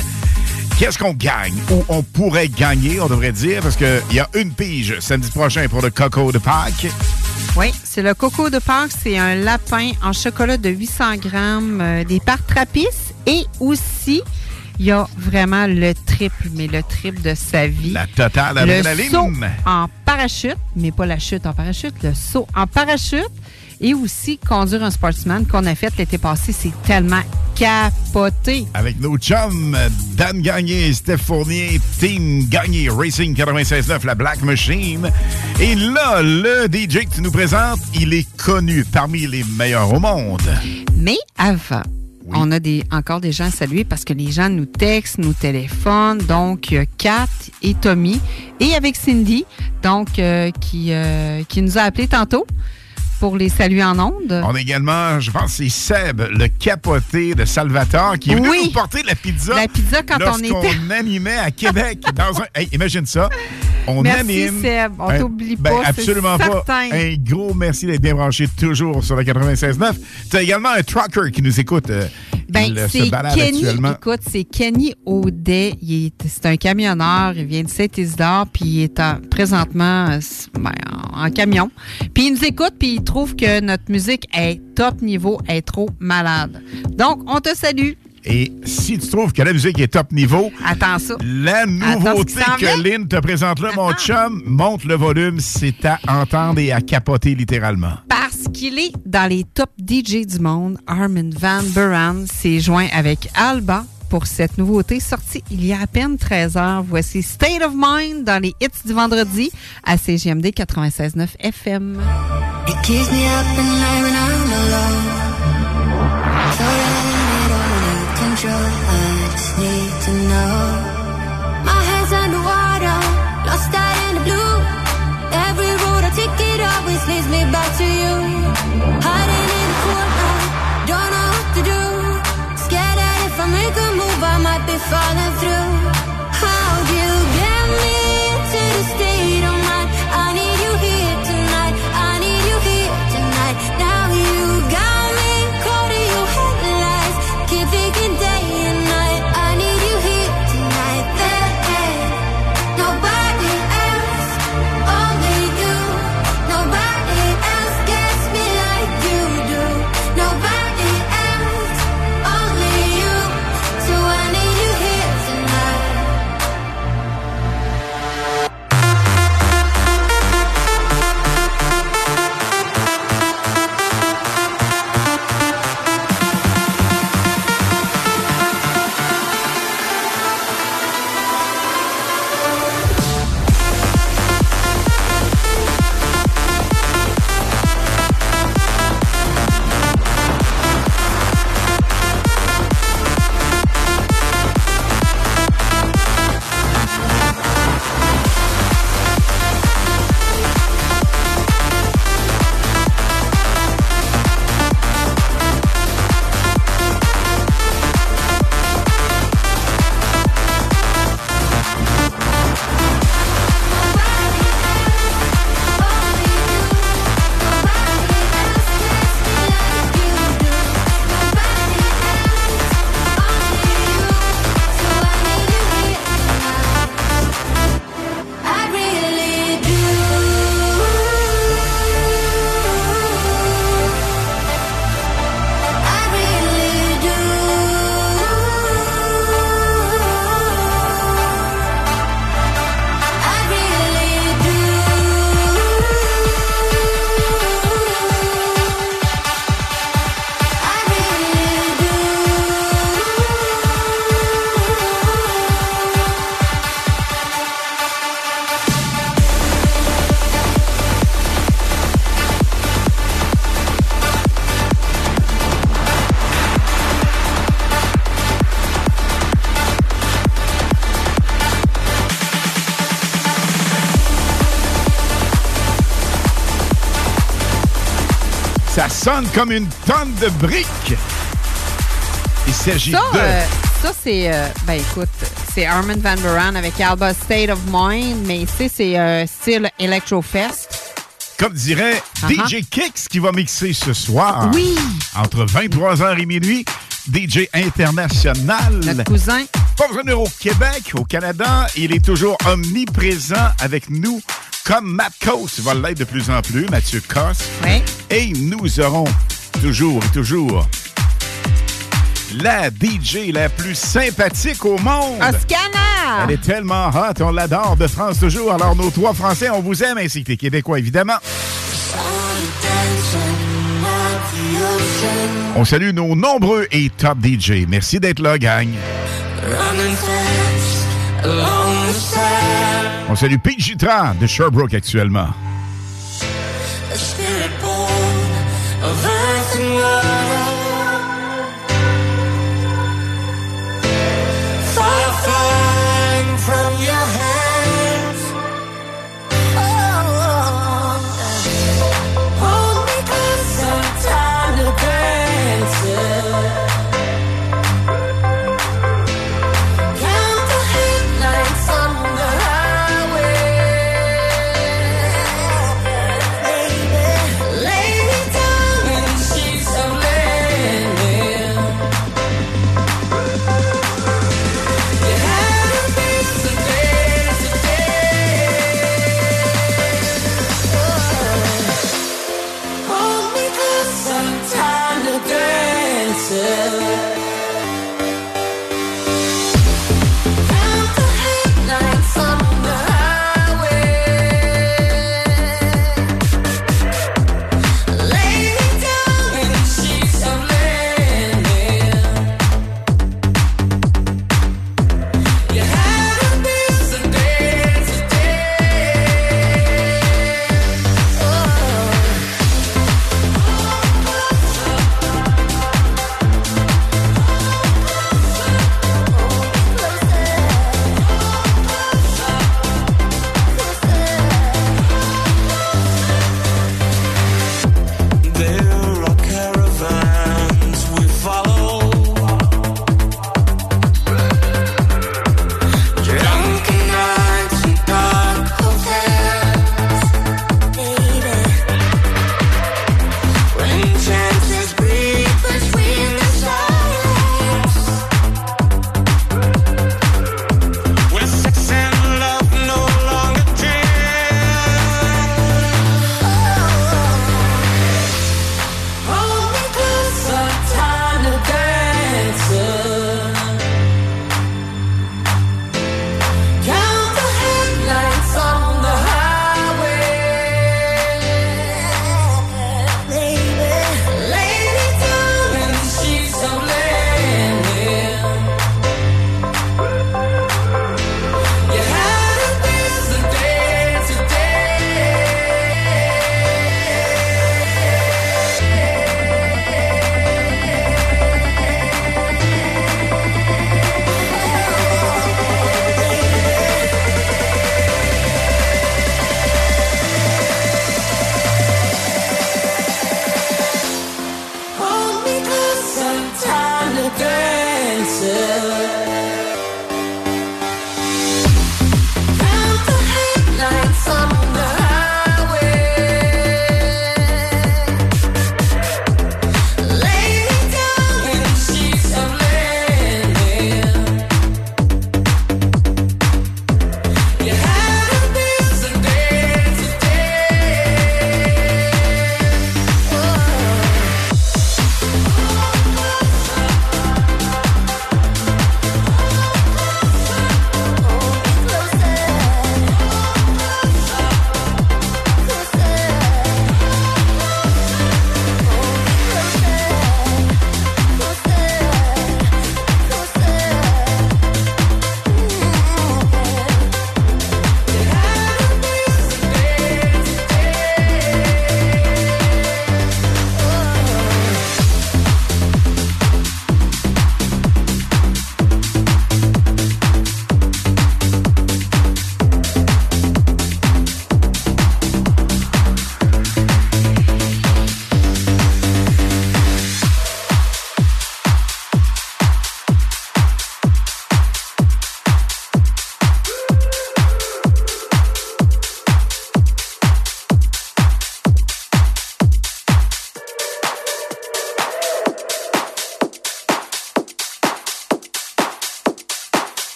qu'est-ce qu'on gagne ou on pourrait gagner, on devrait dire, parce qu'il y a une pige samedi prochain pour le Coco de Pâques. Oui, c'est le Coco de Pâques. C'est un lapin en chocolat de huit cents grammes euh, des parcs Trappist. Et aussi, il y a vraiment le triple, mais le triple de sa vie. La totale adrénaline. Le saut en parachute, mais pas la chute en parachute, le saut en parachute. Et aussi, conduire un sportsman qu'on a fait l'été passé, c'est tellement capoté. Avec nos chums, Dan Gagné, Steph Fournier, Team Gagné, Racing quatre-vingt-seize virgule neuf, la Black Machine. Et là, le D J que tu nous présentes, il est connu parmi les meilleurs au monde. Mais avant, oui, on a des, encore des gens à saluer parce que les gens nous textent, nous téléphonent. Donc, il y a Kat et Tommy et avec Cindy, donc euh, qui, euh, qui nous a appelés tantôt pour les saluer en ondes. On a également, je pense, c'est Seb, le capoté de Salvatore, qui est venu, oui, nous porter de la pizza. La pizza quand on était... on animait à Québec. Dans un... Hey, imagine ça. On merci anime. Seb, on un... t'oublie ben, pas. Absolument pas. Certain. Un gros merci d'être bien branché toujours sur la quatre-vingt-seize virgule neuf. Tu as également un trucker qui nous écoute. Euh, ben, c'est Kenny. Écoute, c'est Kenny Audet. Il est, c'est un camionneur. Il vient de Saint-Isidore, puis il est en, présentement euh, ben, en, en camion. Puis il nous écoute, puis il trouve que notre musique est top niveau, est trop malade. Donc, on te salue. Et si tu trouves que la musique est top niveau, attends ça. La nouveauté que Lynn te présente là, mon chum, monte le volume, c'est à entendre et à capoter littéralement. Parce qu'il est dans les top D J du monde, Armin van Buuren s'est joint avec Alba pour cette nouveauté sortie il y a à peine treize heures. Voici State of Mind dans les hits du vendredi à C J M D quatre-vingt-seize virgule neuf F M. It keeps me up at night when I'm alone. Totally out of control. just need to know. My head's underwater, lost out in the blue. Every road I take, it always leads me back to you. Hiding in the corner, don't know what to do. Scared that if I make a move, I might be falling through. How'd you get me into the state of mind? I need you here tonight, I need you here tonight. Now you got me caught in your headlights. Keep thinking day and night, I need you here tonight. There ain't nobody else, only you. Nobody else gets me like you do. Nobody else, only you. So I need you here tonight. Ça sonne comme une tonne de briques. Il s'agit ça, de... Euh, ça, c'est... Euh, ben, écoute, c'est Armin van Buuren avec Alba State of Mind, mais ici, c'est euh, style Electrofest. Comme dirait uh-huh. D J Kicks qui va mixer ce soir. Oui! Entre vingt-trois heures et minuit, D J international. Notre cousin. Pas venu au Québec, au Canada. Il est toujours omniprésent avec nous. Comme Matt Koss va l'être de plus en plus, Mathieu Koss. Oui. Et nous aurons toujours et toujours la D J la plus sympathique au monde. Oscana! Elle est tellement hot, on l'adore de France toujours. Alors, nos trois Français, on vous aime, ainsi que les Québécois, évidemment. On salue nos nombreux et top D J. Merci d'être là, gang. On salue Pierre Jutras de Sherbrooke actuellement. She's so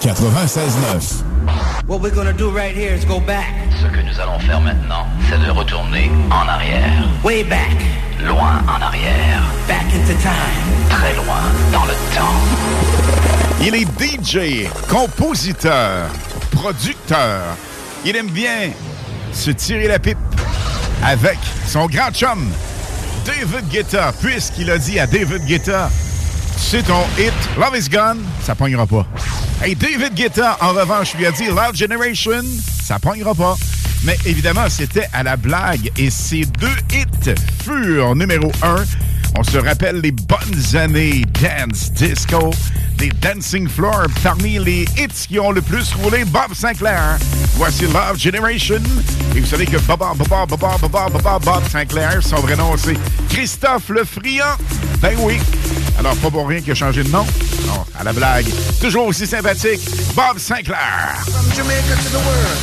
quatre-vingt-seize neuf. What we're gonna do right here is go back. Ce que nous allons faire maintenant, c'est de retourner en arrière. Way back. Loin en arrière. Back into time. Très loin dans le temps. Il est D J, compositeur, producteur. Il aime bien se tirer la pipe avec son grand chum, David Guetta, puisqu'il a dit à David Guetta, c'est ton hit, Love is Gone, ça pognera pas. Et David Guetta, en revanche, lui a dit Loud Generation, ça pognera pas. Mais évidemment, c'était à la blague et ces deux hits furent numéro un. On se rappelle les bonnes années dance disco, des dancing floor parmi les hits qui ont le plus roulé Bob Sinclair. Voici Love Generation. Et vous savez que Bob, Bob, Bob, Bob, Bob, Bob, Bob, Bob Sinclair, son vrai nom c'est Christophe Le Friand. Ben oui. Alors pas pour rien qu'il a changé de nom. Non, à la blague. Toujours aussi sympathique, Bob Sinclair. From Jamaica to the world,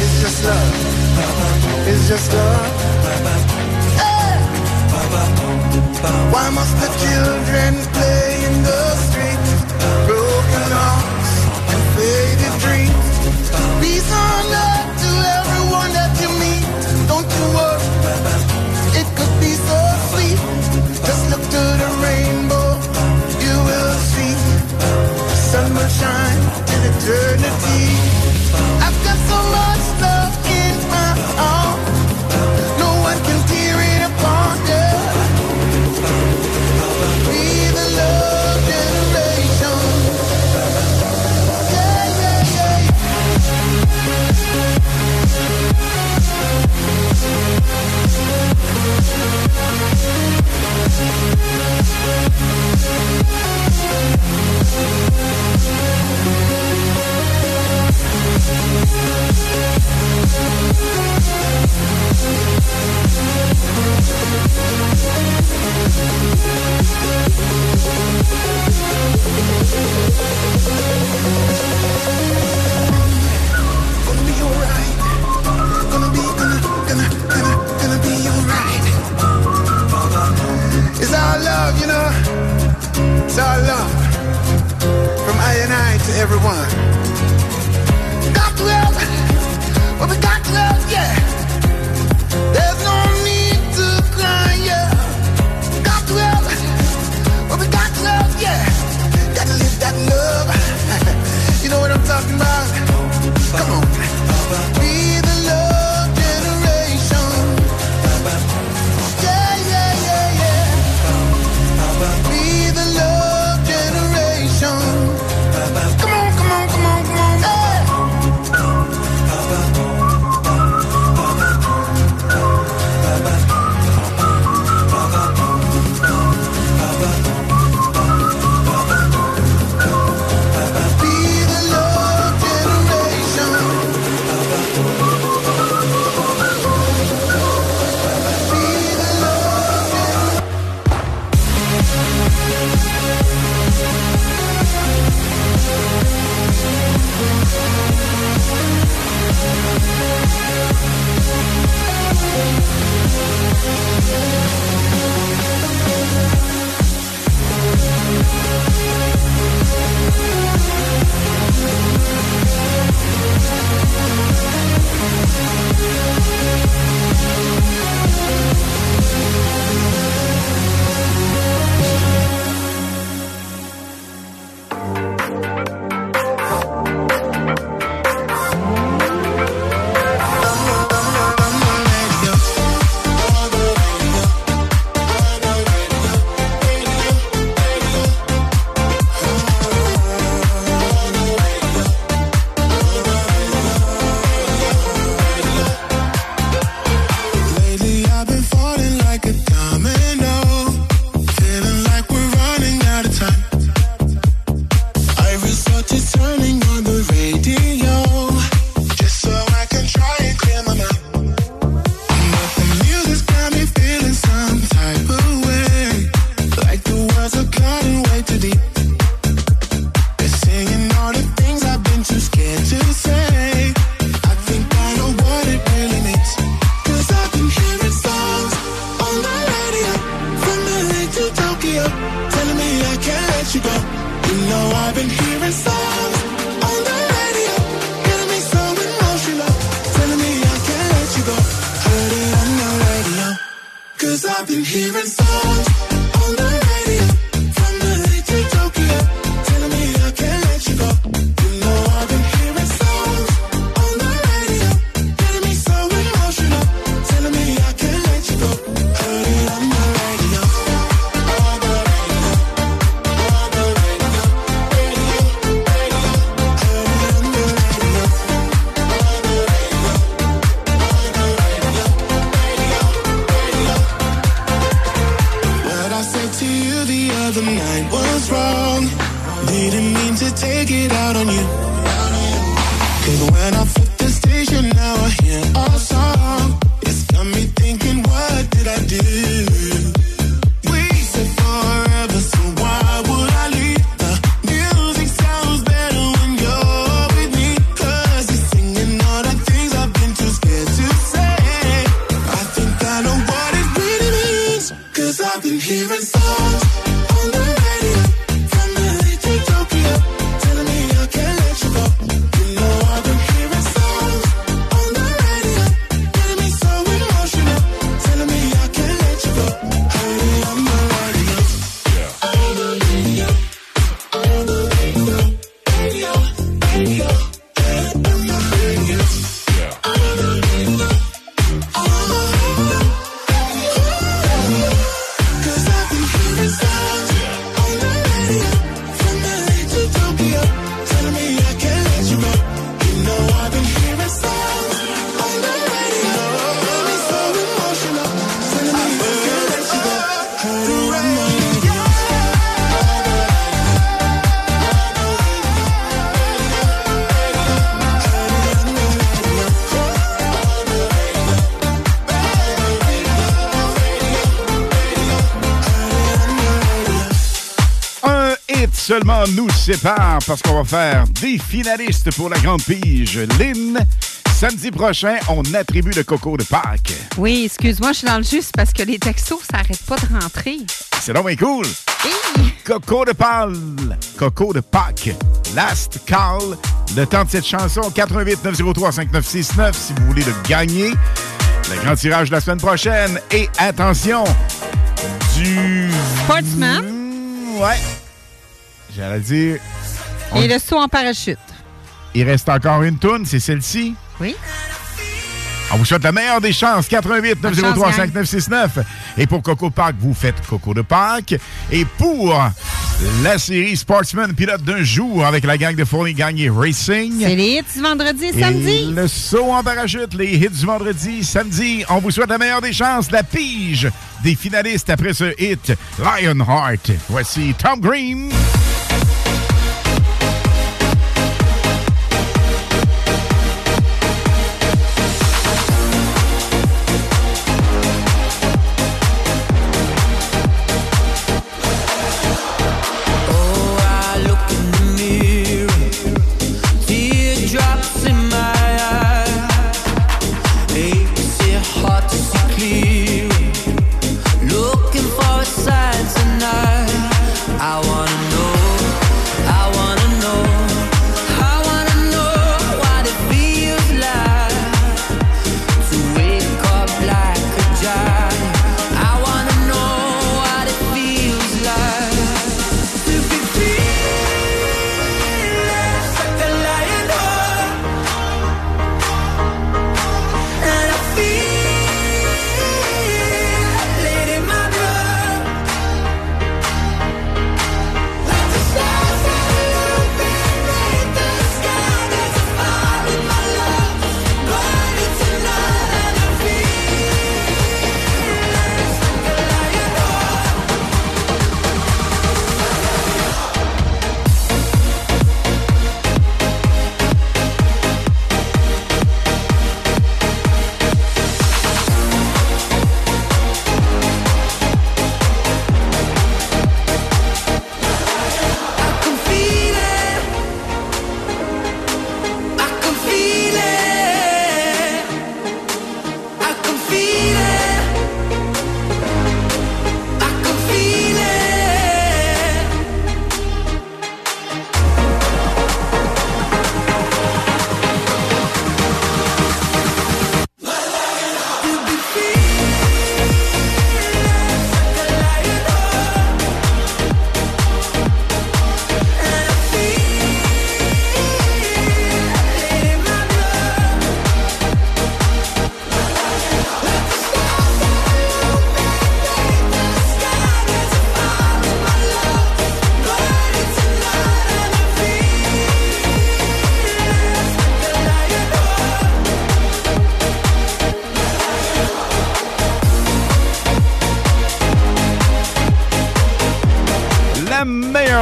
it's just love, it's just love. Why must the children play in the street? Broken arms and faded dreams. Peace on earth to everyone that you meet. Don't you worry, it could be so sweet. Just look to the rainbow, you will see. The sun will shine in eternity. I've got so much love in my arms. No one can tear it apart. Gonna be alright. Gonna be, gonna, gonna, gonna, gonna be alright. It's our love, you know. It's our love. From I and I to everyone. Got love. Well, we got love, yeah. There's no need to cry, yeah. Got love. Well, we got love, yeah. Gotta live that love. You know what I'm talking about? Come on. Be the love generation. Yeah, yeah, yeah, yeah. Be the love generation. Come on, come on, come on, come on. Hey. Be the love generation. Be the love generation. Lately I've been falling like a domino, feeling like we're running out of time. I resort to turning on the radio, just so I can try and clear my mind. But the music's got me feeling some type of way, like the words are cutting way too deep. They're singing all the things I've been too scared to say. I think I know what it really means. Cause I've been hearing songs on the radio, from L A to Tokyo, telling me I can't let you go. You know I've been hearing songs Seulement nous sépare parce qu'on va faire des finalistes pour la Grande Pige. Lynn, samedi prochain, on attribue le coco de Pâques. Oui, excuse-moi, je suis dans le juste parce que les textos, ça n'arrête pas de rentrer. C'est donc bien cool. Hey. Coco de Pâques. Coco de Pâques. Last call. Le temps de cette chanson, quatre un huit neuf zéro trois cinq neuf six neuf si vous voulez le gagner. Le grand tirage de la semaine prochaine. Et attention, du... Sportsman. Ouais. J'allais dire... On... Et le saut en parachute. Il reste encore une toune, c'est celle-ci. Oui. On vous souhaite la meilleure des chances, quatre un huit neuf zéro trois cinq neuf six neuf. Et pour Coco Pâques, vous faites Coco de Pâques. Et pour la série Sportsman Pilote d'un jour avec la gang de Fournier Gagné Racing. C'est les hits du vendredi et samedi. Le saut en parachute, les hits du vendredi samedi. On vous souhaite la meilleure des chances, la pige des finalistes après ce hit Lionheart. Voici Tom Green.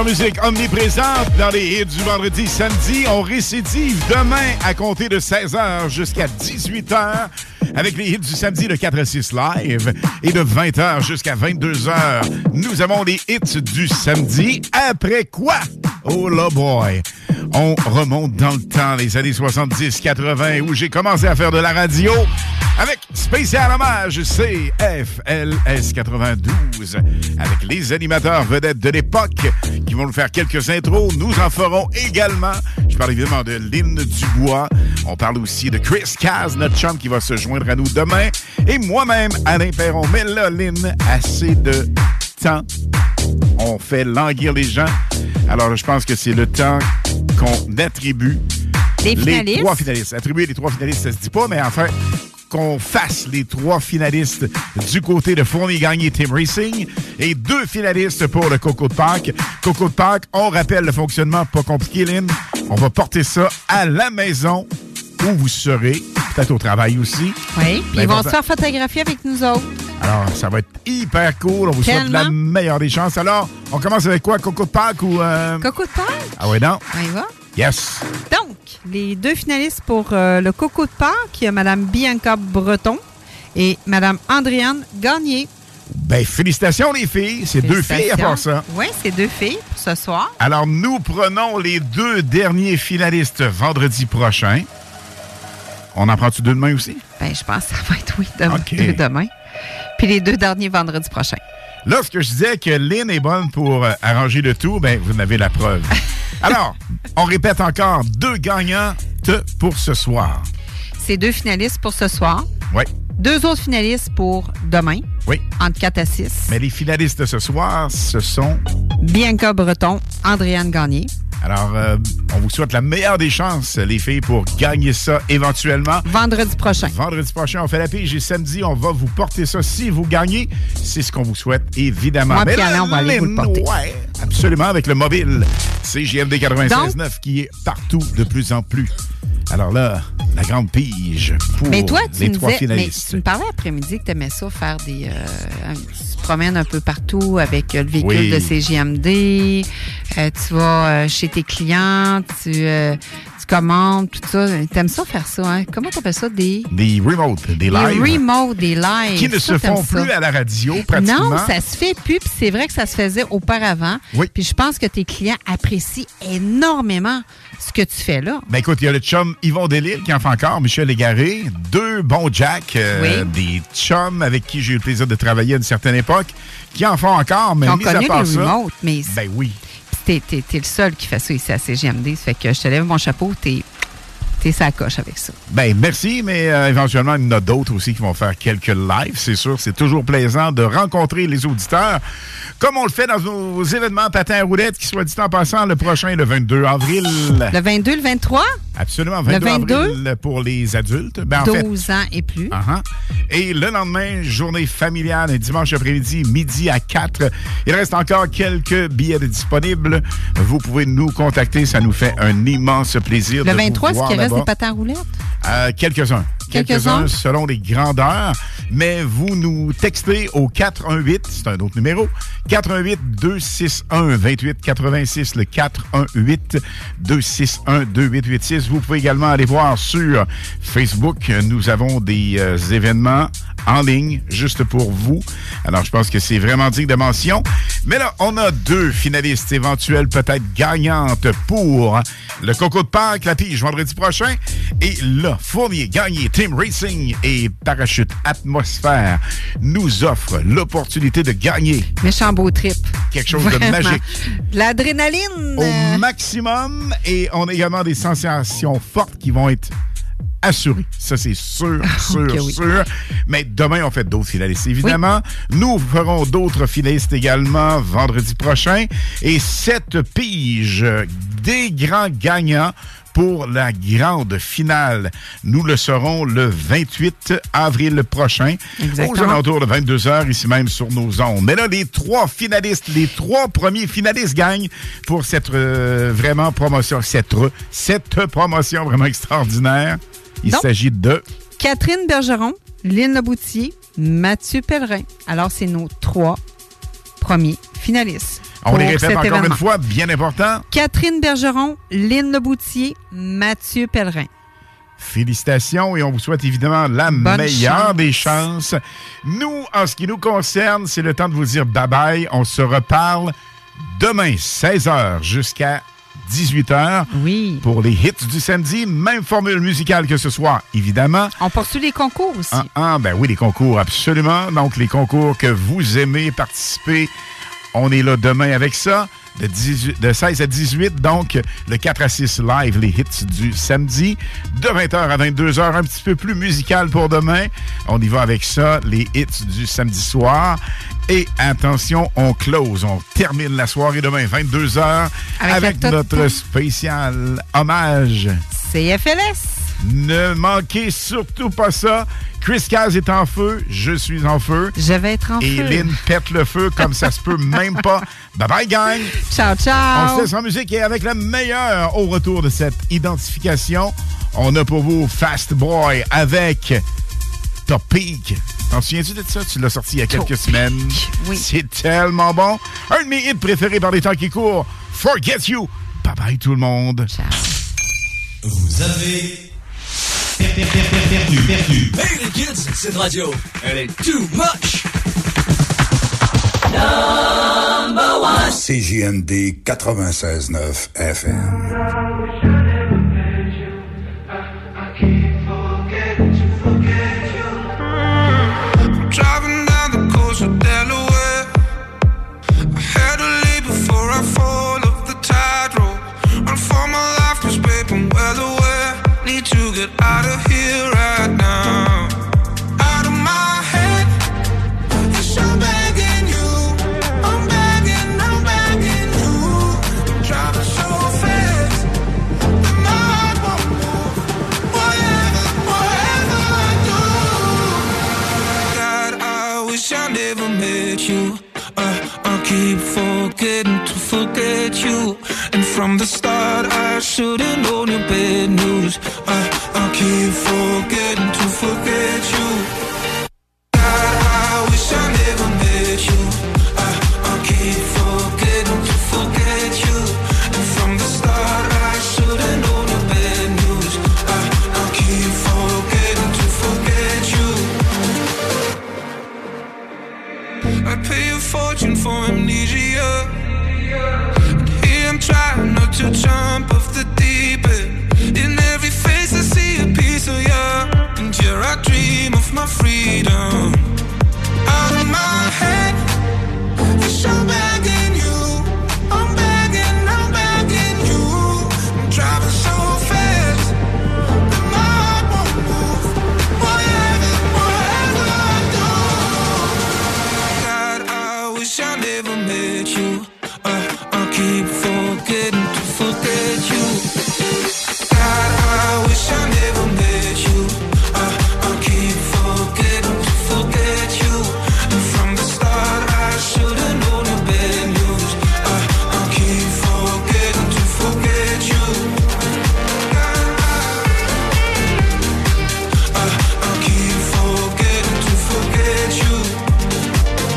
musique omniprésente dans les hits du vendredi samedi. On récidive demain à compter de seize heures jusqu'à dix-huit heures avec les hits du samedi de quatre à six live et de vingt heures jusqu'à vingt-deux heures. Nous avons les hits du samedi. Après quoi? Oh là boy! On remonte dans le temps, les années soixante-dix quatre-vingt, où j'ai commencé à faire de la radio avec spécial hommage C F L S quatre-vingt-douze, avec les animateurs vedettes de l'époque qui vont nous faire quelques intros. Nous en ferons également. Je parle évidemment de Lynn Dubois. On parle aussi de Chris Caz, notre chum qui va se joindre à nous demain. Et moi-même, Alain Perron. Mais là, Lynn, assez de temps. On fait languir les gens. Alors, je pense que c'est le temps qu'on attribue les trois finalistes. Attribuer les trois finalistes, ça se dit pas, mais enfin, qu'on fasse les trois finalistes du côté de Fournier Gagné Team Racing et deux finalistes pour le Coco de Pâques. Coco de Pâques, on rappelle le fonctionnement, pas compliqué, Lynn. On va porter ça à la maison où vous serez, peut-être au travail aussi. Oui, puis ils vont se faire photographier avec nous autres. Alors, ça va être hyper cool. On vous Tellement. souhaite la meilleure des chances. Alors, on commence avec quoi? Coco de Pâques ou... Euh... Coco de Pâques? Ah oui, non? On y va? Yes. Donc, les deux finalistes pour euh, le Coco de Pâques, il y a Mme Bianca Breton et Mme Andréane Gagné. Bien, félicitations, les filles. C'est deux filles à part ça. Oui, c'est deux filles pour ce soir. Alors, nous prenons les deux derniers finalistes vendredi prochain. On en prend-tu deux demain aussi? Bien, je pense que ça va être oui, demain. Okay. Deux demain. Puis les deux derniers vendredis prochains. Lorsque je disais que Lynn est bonne pour euh, arranger le tout, bien, vous en avez la preuve. Alors, on répète encore deux gagnants pour ce soir. C'est deux finalistes pour ce soir. Oui. Deux autres finalistes pour demain. Oui. Entre quatre à six. Mais les finalistes de ce soir, ce sont... Bianca Breton, Andréane Gagné. Alors, euh, on vous souhaite la meilleure des chances, les filles, pour gagner ça éventuellement. Vendredi prochain. Vendredi prochain, on fait la pige et samedi, on va vous porter ça. Si vous gagnez, c'est ce qu'on vous souhaite, évidemment. Moi, mais là, Alain, on va aller vous le porter. Ouais, absolument, avec le mobile C J M D quatre-vingt-seize neuf qui est partout de plus en plus. Alors là, la grande pige pour mais toi, tu les trois disais, finalistes. Mais tu me parlais après-midi que tu aimais ça, faire des... Euh, tu te promènes un peu partout avec le véhicule oui. de C J M D. Euh, tu vas euh, chez tes clients, tu, euh, tu commandes, tout ça. T'aimes ça faire ça, hein? Comment t'appelles ça? Des... Des remotes, des lives. Des remotes, des lives. Qui ne ça, se font ça. plus à la radio, pratiquement. Non, ça se fait plus. Puis c'est vrai que ça se faisait auparavant. Oui. Puis je pense que tes clients apprécient énormément ce que tu fais là. Ben écoute, il y a le chum Yvon Delisle qui en fait encore, Michel Légaré, deux bons Jack, euh, oui. des chums avec qui j'ai eu le plaisir de travailler à une certaine époque, qui en font encore, mais on mis connaît à part les remotes, ça, mais ben oui. T'es, t'es, t'es le seul qui fait ça ici à C G M D. Ça fait que je te lève mon chapeau, t'es, t'es sa coche avec ça. Bien, merci, mais euh, éventuellement, il y en a d'autres aussi qui vont faire quelques lives, c'est sûr. C'est toujours plaisant de rencontrer les auditeurs, comme on le fait dans nos événements patins à roulettes, qui soit dit en passant, le prochain, le vingt-deux avril. Le vingt-deux, le vingt-trois? Absolument, vingt-deux, le vingt-deux avril pour les adultes. Ben, en douze fait, ans et plus. Uh-huh. Et le lendemain, journée familiale, et dimanche après-midi, midi à quatre. Il reste encore quelques billets disponibles. Vous pouvez nous contacter, ça nous fait un immense plaisir le de vingt-trois, vous voir là-bas. Le vingt-trois, est-ce qu'il reste des patins à roulettes? Euh, quelques-uns. Quelques-uns, quelques-uns selon les grandeurs. Mais vous nous textez au quatre un huit, c'est un autre numéro, quatre un huit deux six un deux huit huit six, le quatre un huit deux six un deux huit huit six. Vous pouvez également aller voir sur Facebook. Nous avons des euh, événements en ligne juste pour vous. Alors, je pense que c'est vraiment digne de mention. Mais là, on a deux finalistes éventuelles, peut-être gagnantes pour le Coco de Pâques, la pige vendredi prochain. Et là, Fournier Gagné Team Racing et Parachute Atmosphère nous offrent l'opportunité de gagner. Méchant beau trip. Quelque chose vraiment de magique. L'adrénaline. Au maximum. Et on a également des sensations fortes qui vont être assurées. Ça, c'est sûr, sûr, okay, oui. sûr. Mais demain, on fait d'autres finalistes, évidemment. Oui. Nous ferons d'autres finalistes également vendredi prochain. Et cette pige des grands gagnants pour la grande finale. Nous le serons le vingt-huit avril prochain, exactement, aux alentours de vingt-deux heures, ici même sur nos ondes. Mais là, les trois finalistes, les trois premiers finalistes gagnent pour cette euh, vraiment promotion, cette, cette promotion vraiment extraordinaire. Il Donc, s'agit de... Catherine Bergeron, Lynn Laboutier, Mathieu Pellerin. Alors, c'est nos trois premiers finalistes. On les répète encore événement. Une fois, bien important. Catherine Bergeron, Lynn Boutier, Mathieu Pellerin. Félicitations et on vous souhaite évidemment la Bonne meilleure chance. des chances. Nous, en ce qui nous concerne, c'est le temps de vous dire bye-bye. On se reparle demain, seize heures jusqu'à dix-huit heures oui. pour les hits du samedi. Même formule musicale que ce soir, évidemment. On poursuit les concours aussi. Ah, ah ben oui, les concours, absolument. Donc, les concours que vous aimez participer, on est là demain avec ça. De, dix-huit, de seize à dix-huit, donc le quatre à six live, les hits du samedi. De vingt heures à vingt-deux heures, un petit peu plus musical pour demain. On y va avec ça, les hits du samedi soir. Et attention, on close, on termine la soirée demain, vingt-deux heures, avec, avec notre spécial hommage C F L S. Ne manquez surtout pas ça. Chris Caz est en feu, je suis en feu. Je vais être en Et feu. Et Lynn pète le feu comme ça se peut même pas. Bye bye, gang! Ciao, ciao! On se laisse en musique et avec la meilleure au retour de cette identification, on a pour vous Fast Boy avec Top Peak. T'en souviens-tu de ça? Tu l'as sorti il y a quelques Top semaines. Peak, oui. C'est tellement bon. Un de mes hits préférés par les temps qui courent, Forget You. Bye bye, tout le monde. Ciao. Vous avez perdu, perdu, perdu. Hey les kids, cette radio, elle est too much. Number one. C J M D quatre-vingt-seize neuf F M. Out of here right now, out of my head. Cause I'm begging you, I'm begging, I'm begging you. I'm driving so fast that my heart won't move. Whatever, whatever I do. God, I wish I never met you. I, I keep forgetting to forget you. And from the start I should've known your bad news. I keep forgetting to forget you. God, I wish I never met you. I, I keep forgetting to forget you. And from the start I should've known the bad news. I, I keep forgetting to forget you. I'd pay a fortune for amnesia. And here I'm trying not to jump off the deep end. In every face I see a piece of you. And here I dream of my freedom. Out of my head, wish I'm begging you. I'm begging, I'm begging you. I'm driving so fast that my heart won't move. Whatever, whatever I do. God, I wish I never met you. I, I keep forgetting to forget you. I never met you. I, I keep forgetting to forget you. And from the start I should've known the bad news. I, I keep forgetting to forget you. I, I, I keep forgetting to forget you.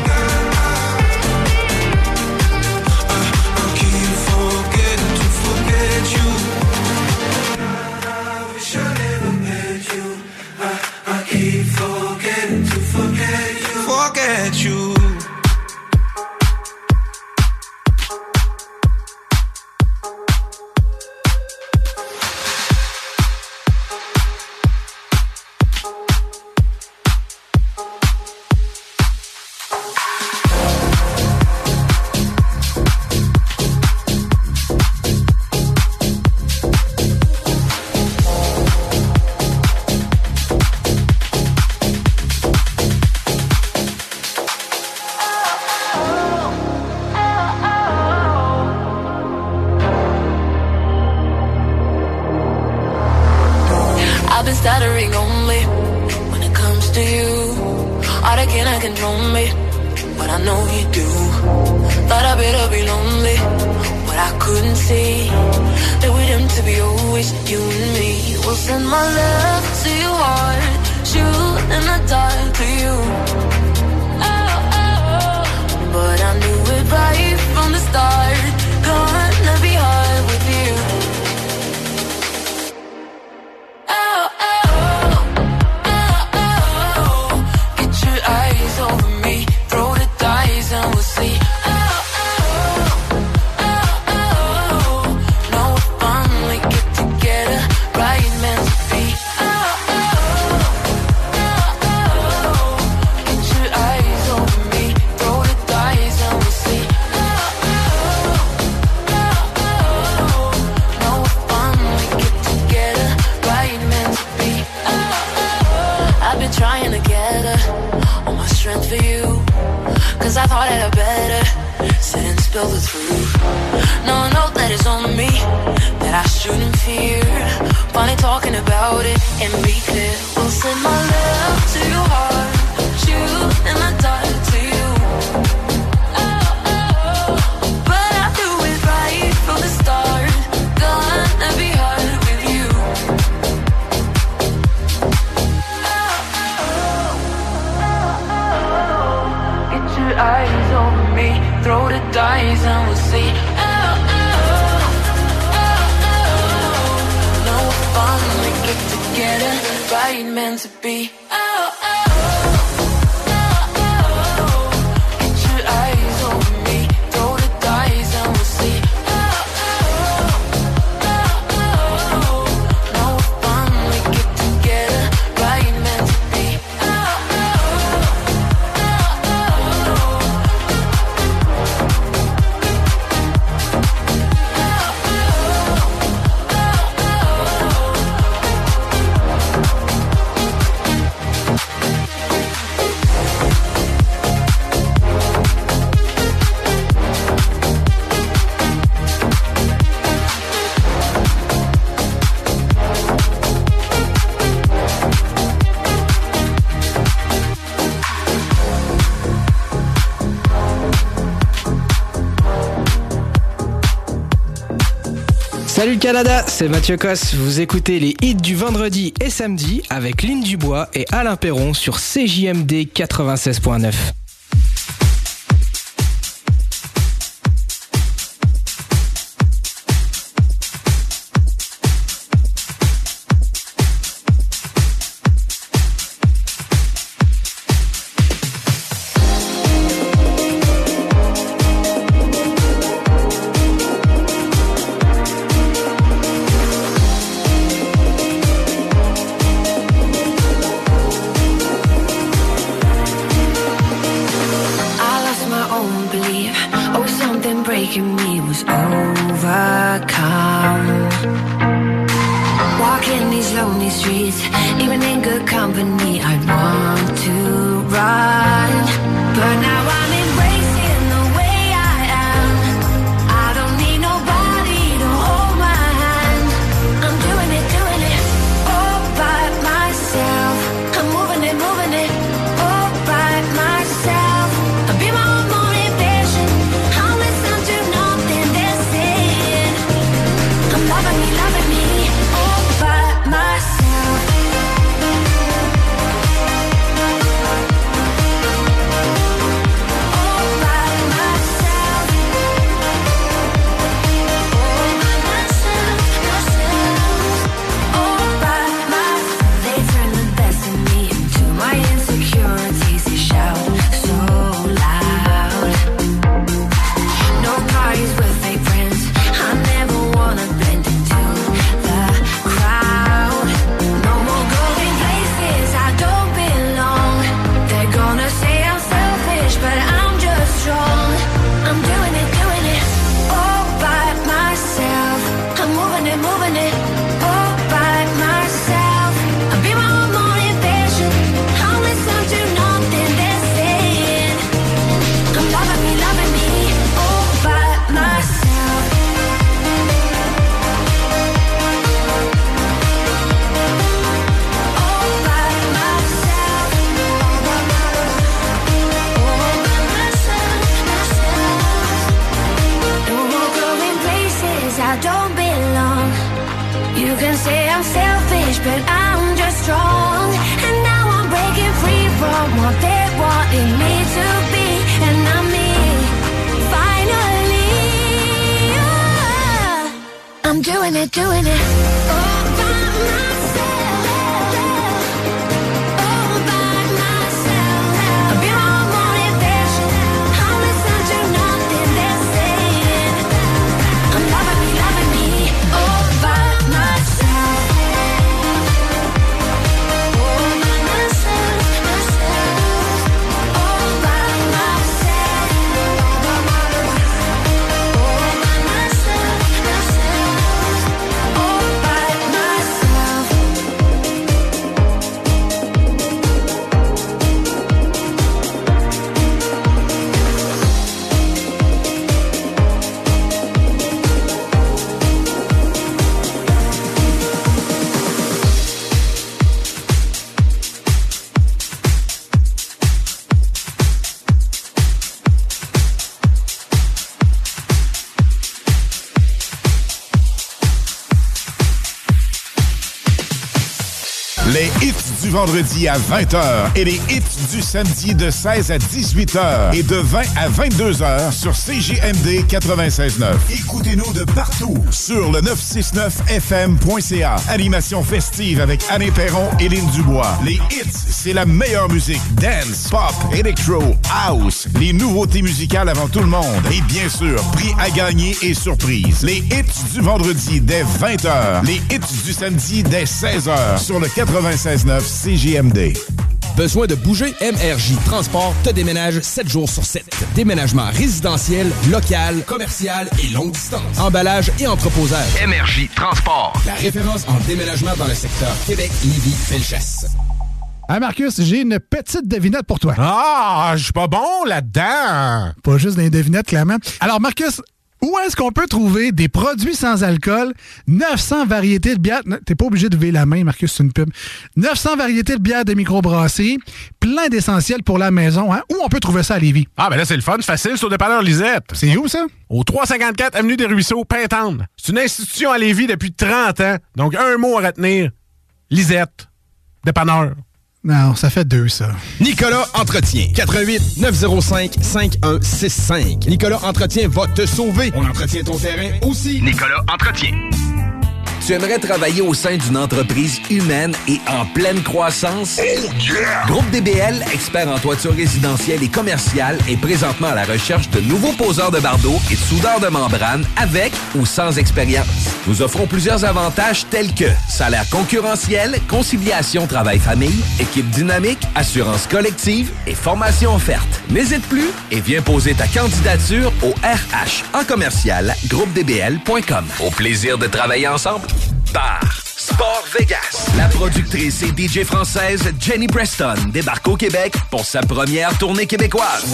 I, I, I keep forgetting to forget you. At you. Stop. cause I thought I'd better sit and spill the truth. No, no, that is on me, that I shouldn't fear. Funny talking about it, and be clear. We'll send my love to your heart, shoot and I die to you. Oh, oh, oh. But I do it right from the start, gonna be hard with you. Eyes on me, throw the dice and we'll see. Oh, oh, oh, oh, oh. No fun, we get together, right meant to be. Oh, oh, oh, oh, oh. Get your eyes on me, throw the dice and we'll see. Oh, oh, oh, oh, oh. No fun, we get together, right meant to be. Oh, salut Canada, c'est Mathieu Koss, vous écoutez les hits du vendredi et samedi avec Lynn Dubois et Alain Perron sur C J M D quatre-vingt-seize neuf. Les hits du vendredi à vingt heures et les hits du samedi de seize à dix-huit heures et de vingt à vingt-deux heures sur C J M D quatre-vingt-seize neuf. Écoutez-nous de partout sur le neuf cent soixante-neuf F M point C A. Animation festive avec Alain Perron et Lynn Dubois. Les hits, c'est la meilleure musique. Dance, pop, electro, house. Les nouveautés musicales avant tout le monde. Et bien sûr, prix à gagner et surprise. Les hits du vendredi dès vingt heures. Les hits du samedi dès seize heures sur le quatre-vingt-seize neuf C J M D. Besoin de bouger? M R J Transport te déménage sept jours sur sept. Déménagement résidentiel, local, commercial et longue distance. Emballage et entreposage. M R J Transport. La référence en déménagement dans le secteur Québec, Lévis, Felchasse. Hein Marcus, j'ai une petite devinette pour toi. Ah, je suis pas bon là-dedans. Pas juste des devinettes, clairement. Alors Marcus, où est-ce qu'on peut trouver des produits sans alcool, neuf cents variétés de bières... T'es pas obligé de lever la main, Marcus, c'est une pub. neuf cents variétés de bières de microbrasserie, plein d'essentiels pour la maison. Hein? Où on peut trouver ça à Lévis? Ah, ben là, c'est le fun, facile, c'est au Dépanneur Lisette. C'est où, ça? Au trois cent cinquante-quatre Avenue des Ruisseaux, Pintendre. C'est une institution à Lévis depuis trente ans. Donc, un mot à retenir. Lisette. Dépanneur. Non, ça fait deux, ça. Nicolas Entretien. quatre un huit neuf zéro cinq cinq un six cinq. Nicolas Entretien va te sauver. On entretient ton terrain aussi. Nicolas Entretien. Tu aimerais travailler au sein d'une entreprise humaine et en pleine croissance? Oh yeah! Groupe D B L, expert en toiture résidentielle et commerciale, est présentement à la recherche de nouveaux poseurs de bardeaux et de soudeurs de membrane avec ou sans expérience. Nous offrons plusieurs avantages tels que salaire concurrentiel, conciliation travail-famille, équipe dynamique, assurance collective et formation offerte. N'hésite plus et viens poser ta candidature au R H en commercial groupe d b l point com. Au plaisir de travailler ensemble. Bar Sport Vegas. La productrice et D J française Jenny Preston débarque au Québec pour sa première tournée québécoise.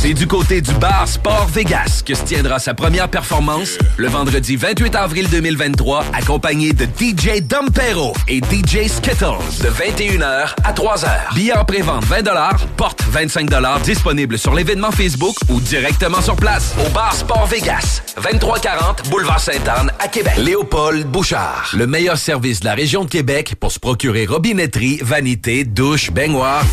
C'est du côté du bar Sport Vegas que se tiendra sa première performance le vendredi vingt-huit avril deux mille vingt-trois, accompagné de D J Dompero et D J Skittles de vingt et une heures à trois heures. Billets en pré-vente vingt dollars, porte vingt-cinq dollars, disponible sur l'événement Facebook ou directement sur place au bar Sport Vegas, vingt-trois quarante Boulevard Sainte-Anne à Québec. Léopold Bouchard, le meilleur service de la région de Québec pour se procurer robinetterie, vanité, douche, baignoire.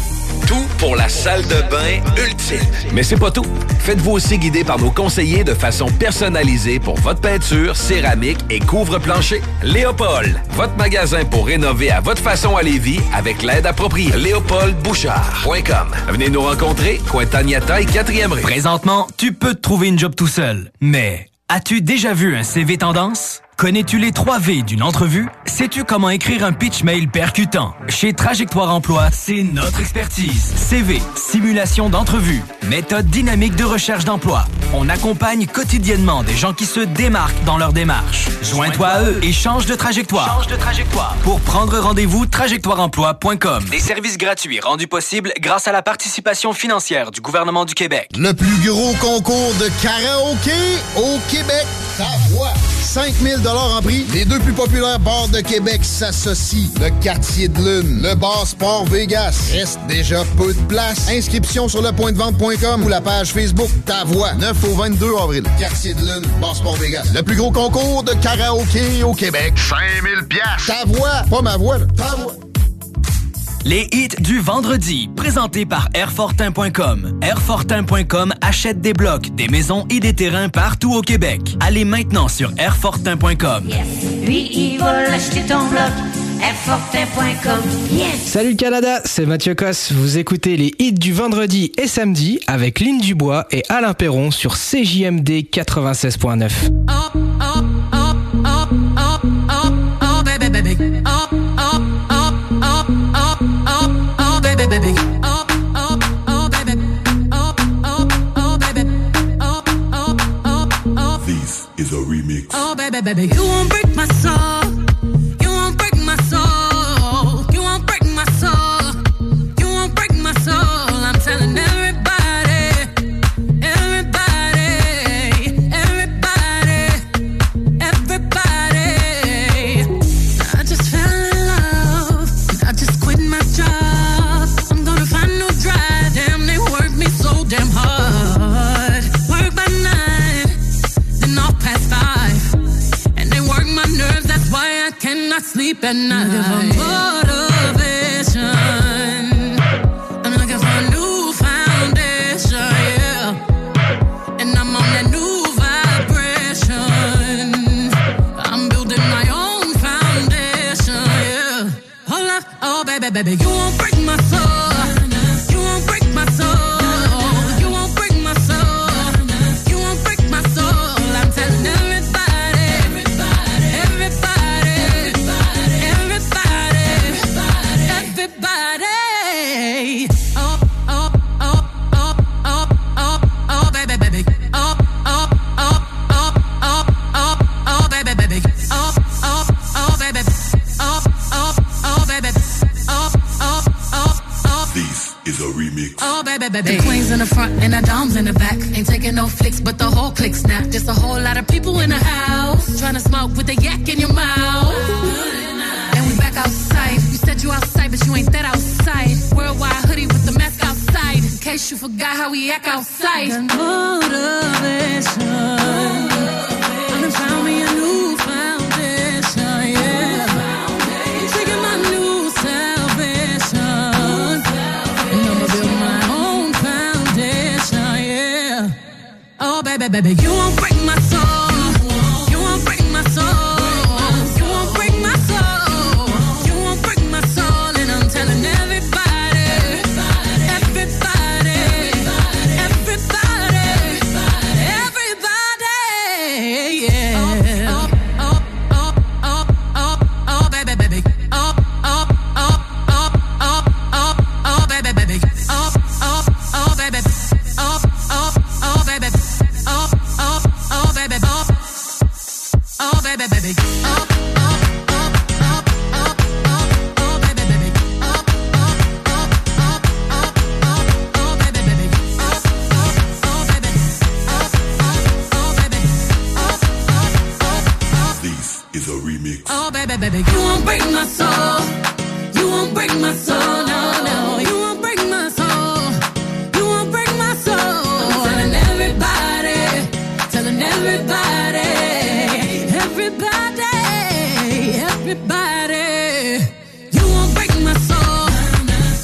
Tout pour la salle de bain ultime. Mais c'est pas tout. Faites-vous aussi guider par nos conseillers de façon personnalisée pour votre peinture, céramique et couvre-plancher. Léopold, votre magasin pour rénover à votre façon à Lévis avec l'aide appropriée. Léopold Bouchard point com. Venez nous rencontrer, Cointagnata et quatrième rue. Présentement, tu peux te trouver une job tout seul. Mais as-tu déjà vu un C V tendance? Connais-tu les trois V d'une entrevue? Sais-tu comment écrire un pitch mail percutant? Chez Trajectoire Emploi, c'est notre expertise. C V, simulation d'entrevue, méthode dynamique de recherche d'emploi. On accompagne quotidiennement des gens qui se démarquent dans leur démarche. Joins-toi à eux et change de trajectoire. Change de trajectoire. Pour prendre rendez-vous, trajectoire emploi point com. Des services gratuits rendus possibles grâce à la participation financière du gouvernement du Québec. Le plus gros concours de karaoké au Québec. Ta voix. cinq mille dollars en prix. Les deux plus populaires bars de Québec s'associent. Le Quartier de Lune, le bar Sport Vegas. Reste déjà peu de place. Inscription sur le point de vente point com ou la page Facebook Ta Voix. neuf au vingt-deux avril. Quartier de Lune, bar Sport Vegas. Le plus gros concours de karaoké au Québec. cinq mille piastres. Ta Voix. Pas ma voix, là. Ta Voix. Les hits du vendredi, présentés par Airfortin point com. Airfortin point com achète des blocs, des maisons et des terrains partout au Québec. Allez maintenant sur Airfortin point com. Yeah. Oui, ils veulent acheter ton bloc. Airfortin point com. Yeah. Salut le Canada, c'est Mathieu Koss. Vous écoutez les hits du vendredi et samedi avec Lynn Dubois et Alain Perron sur C J M D quatre-vingt-seize neuf. Oh, oh, oh, oh, oh, oh, oh, baby, baby. Oh. Baby, oh, oh, oh, baby, oh, oh, oh, baby, oh, oh, oh, oh. This is a remix. Oh, baby, baby, you won't break my soul. You won't break my soul. You won't break my soul. You won't break my soul. I'm telling everybody, everybody, everybody, everybody. I just fell in love. I just quit my job. Damn hard, work by nine, then off past five, and they work my nerves, that's why. sleep at night. Looking for motivation, I'm looking for a new foundation, yeah. And I'm on that new vibration, I'm building my own foundation, yeah. Hold up, oh baby, baby, you won't break my soul. The queens in the front and the doms in the back. Ain't taking no flicks, but the whole click snap. There's a whole lot of people in the house trying to smoke with a yak in your mouth. And we back outside. You said you outside, but you ain't that outside. Worldwide hoodie with the mask outside, in case you forgot how we act outside. Got motivation, motivation. And found me a new foundation, yeah. Oh, baby, baby, you won't break my soul. You won't break my soul. You won't break my soul. You won't break my soul. And I'm telling everybody, everybody, everybody, everybody, yeah. Oh, oh, oh, oh, oh, oh, baby, baby. Oh, oh, oh, oh, oh, oh, oh, baby, baby. Oh, oh, oh, baby. Oh, oh, oh, baby. Baby, baby, oh, oh, oh, oh, oh, oh, oh, baby, baby, oh, oh, oh, oh, oh, oh, oh, baby, baby, oh, oh, oh, baby, oh, oh, oh, baby, oh, oh, oh, oh. This is a remix. Oh, baby, baby, you won't break my soul. You won't break my soul. No, no, you won't break my soul. You won't break my soul. I'm telling everybody, telling everybody. Everybody, everybody, you won't break my soul.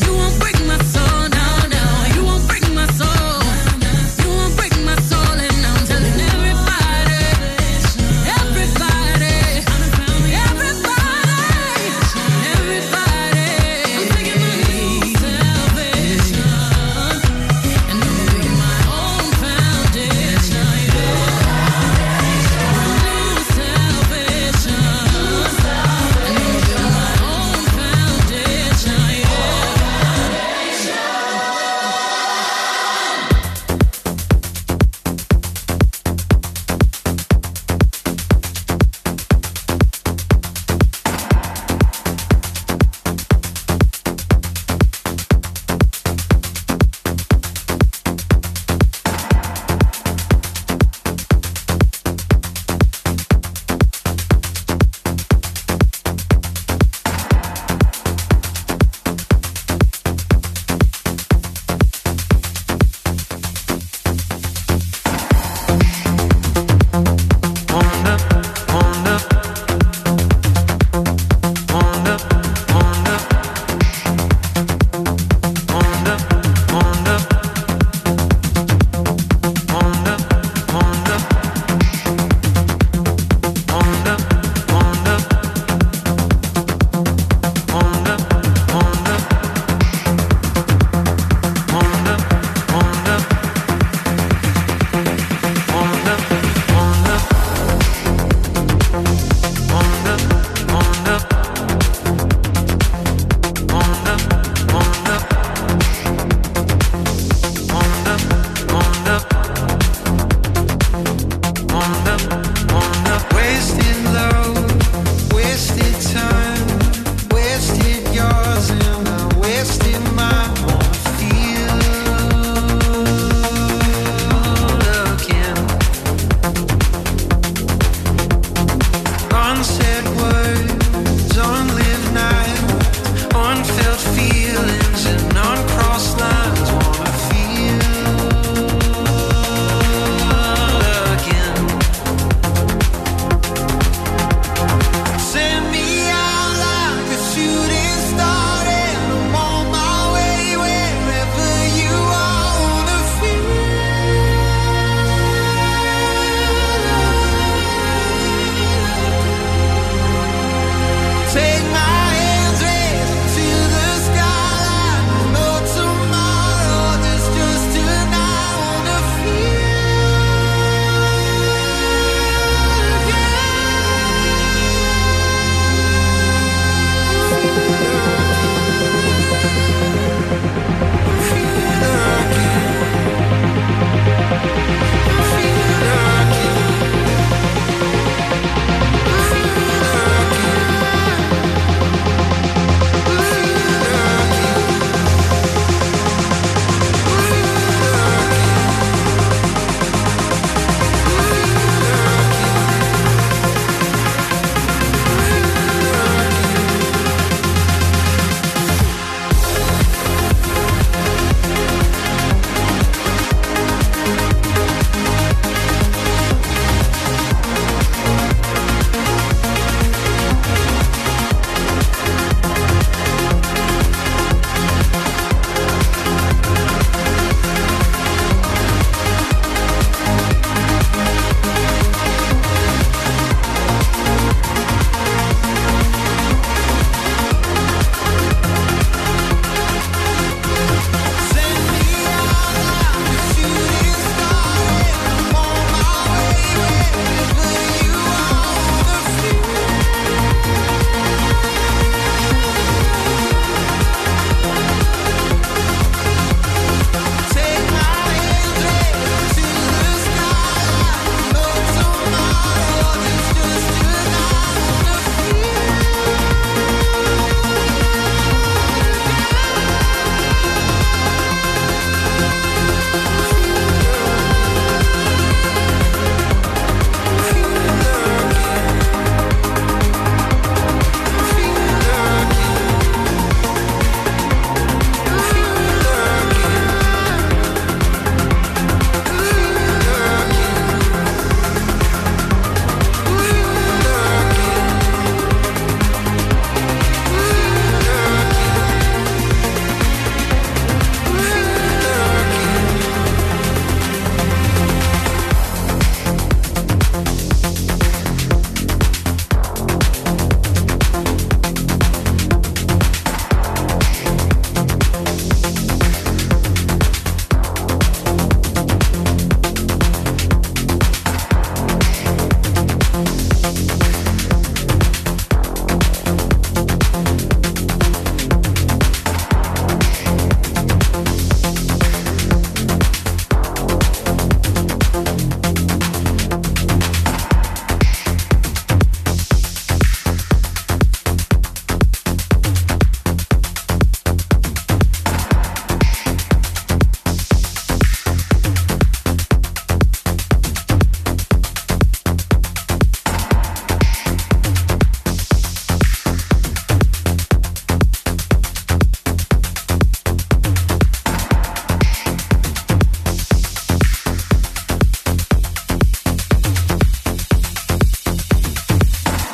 You won't break my soul, no, no. You won't break my soul. You won't break my soul. And I'm telling everybody, everybody, everybody, everybody. I'm taking my new salvation, and I'm building my own foundation, yeah. Salvation.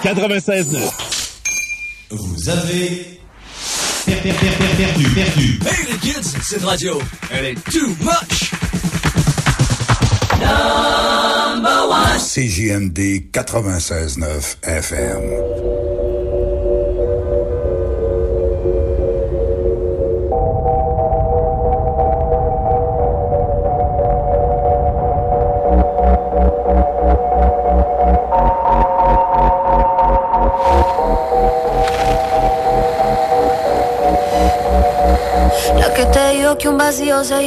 quatre-vingt-seize neuf. Vous avez per, per, per, per, perdu, perdu. Hey les kids, cette radio, elle est too much. Number one. C J M D quatre-vingt-seize neuf F M. Que un vacío se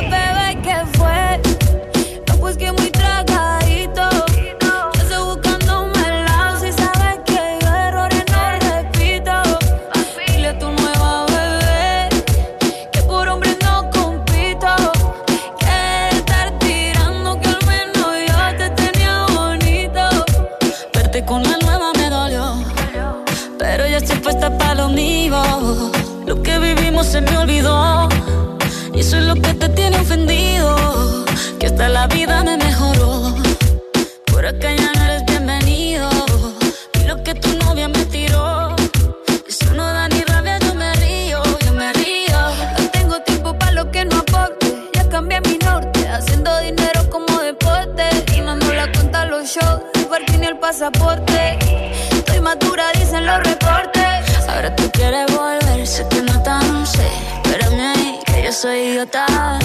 Bebé, ¿qué fue? No, pues que muy tragadito. Lo que vivimos se me olvidó y eso es lo que te tiene ofendido, que hasta la vida me mejoró. Por acá ya no eres bienvenido y lo que tu novia me tiró, eso no da ni rabia, yo me río, yo me río. No tengo tiempo para lo que no aporte, ya cambié mi norte, haciendo dinero como deporte y no ando la cuenta a los shows, parking ni el pasaporte. Estoy madura, dicen los reportes. Ahora tú quieres volver, sé que no tan sé, espérame ahí, que yo soy idiota.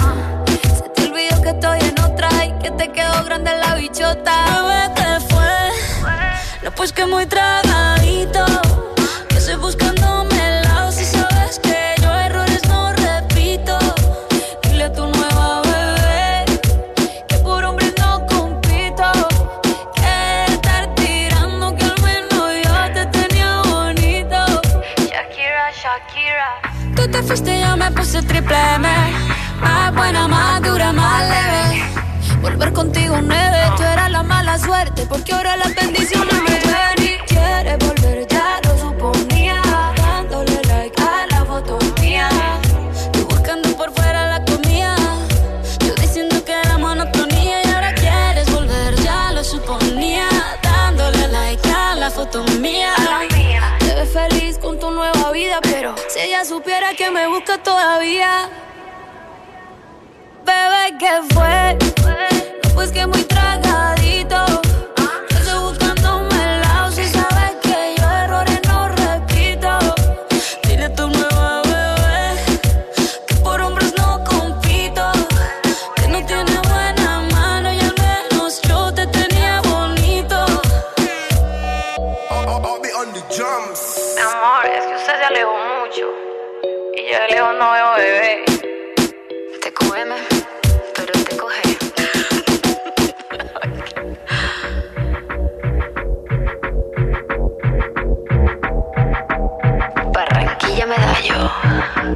Se te olvidó que estoy en otra y que te quedó grande la bichota. Bebé, te fue, no pues que muy tragadito, que estoy buscándome el lado. Si sabes que yo errores no repito, dile a tu nueva bebé que por hombre no compito, que estar tirando que al menos yo te tenía bonito. Shakira, Shakira. Tú te fuiste y yo me puse triple M, más buena, más dura, más leve. Volver contigo nueve, tú eras la mala suerte, porque ahora las bendiciones me llueven. Y quieres volver, ya lo suponía, dándole like a la foto mía. Tú buscando por fuera la comida, yo diciendo que era monotonía. Y ahora quieres volver, ya lo suponía, dándole like a la foto mía. Te ves feliz con tu nueva vida, pero si ella supiera que me busca todavía. Bebé, ¿qué fue? No, pues que muy tragadito. Yo estoy buscándome el lado. Si sabes que yo errores no repito, dile a tu nueva bebé que por hombres no compito, que no tiene buena mano y al menos yo te tenía bonito. I'll, I'll be on the drums. Mi amor, es que usted se alejó mucho y yo de lejos no veo bebé. Te cógeme. Medallo. I'm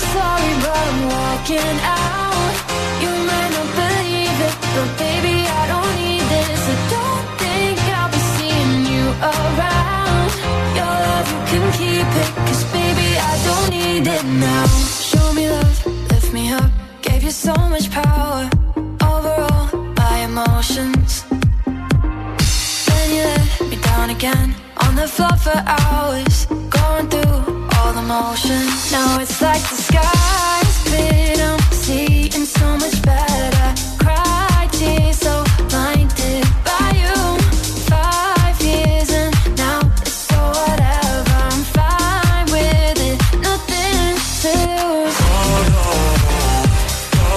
sorry, but I'm walking out. You might not believe it, but baby, I don't need this. I don't think I'll be seeing you around. Your love, you can keep it, 'cause baby, I don't need it now. Show me love, lift me up, gave you so much power, overall my emotions. Then you let me down again, on the floor for hours, going through all the motions. Now it's like the sky's been, I'm seeing so much better. Cried tears so blinded by you. Five years and now it's so whatever, I'm fine with it, nothing to your love, you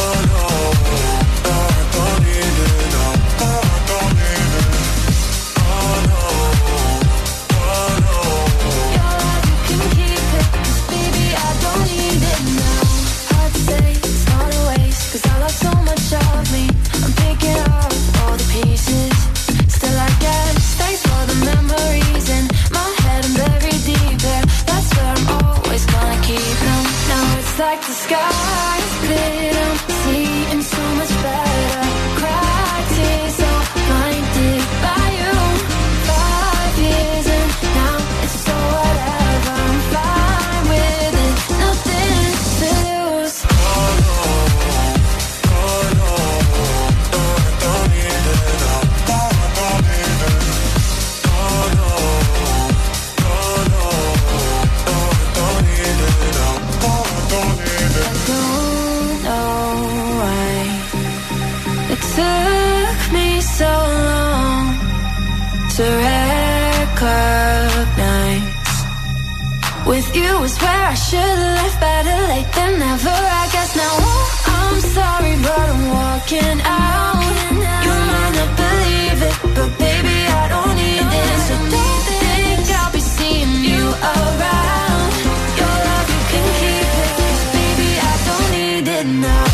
can keep it, 'cause baby, I don't need it now. took me so long to recognize. With you is where I should've left, better late than never, I guess. Now I'm sorry, but I'm walking out. You might not believe it, but baby, I don't need it. So don't think I'll be seeing you around. Your love, you can keep it, 'cause baby, I don't need it now.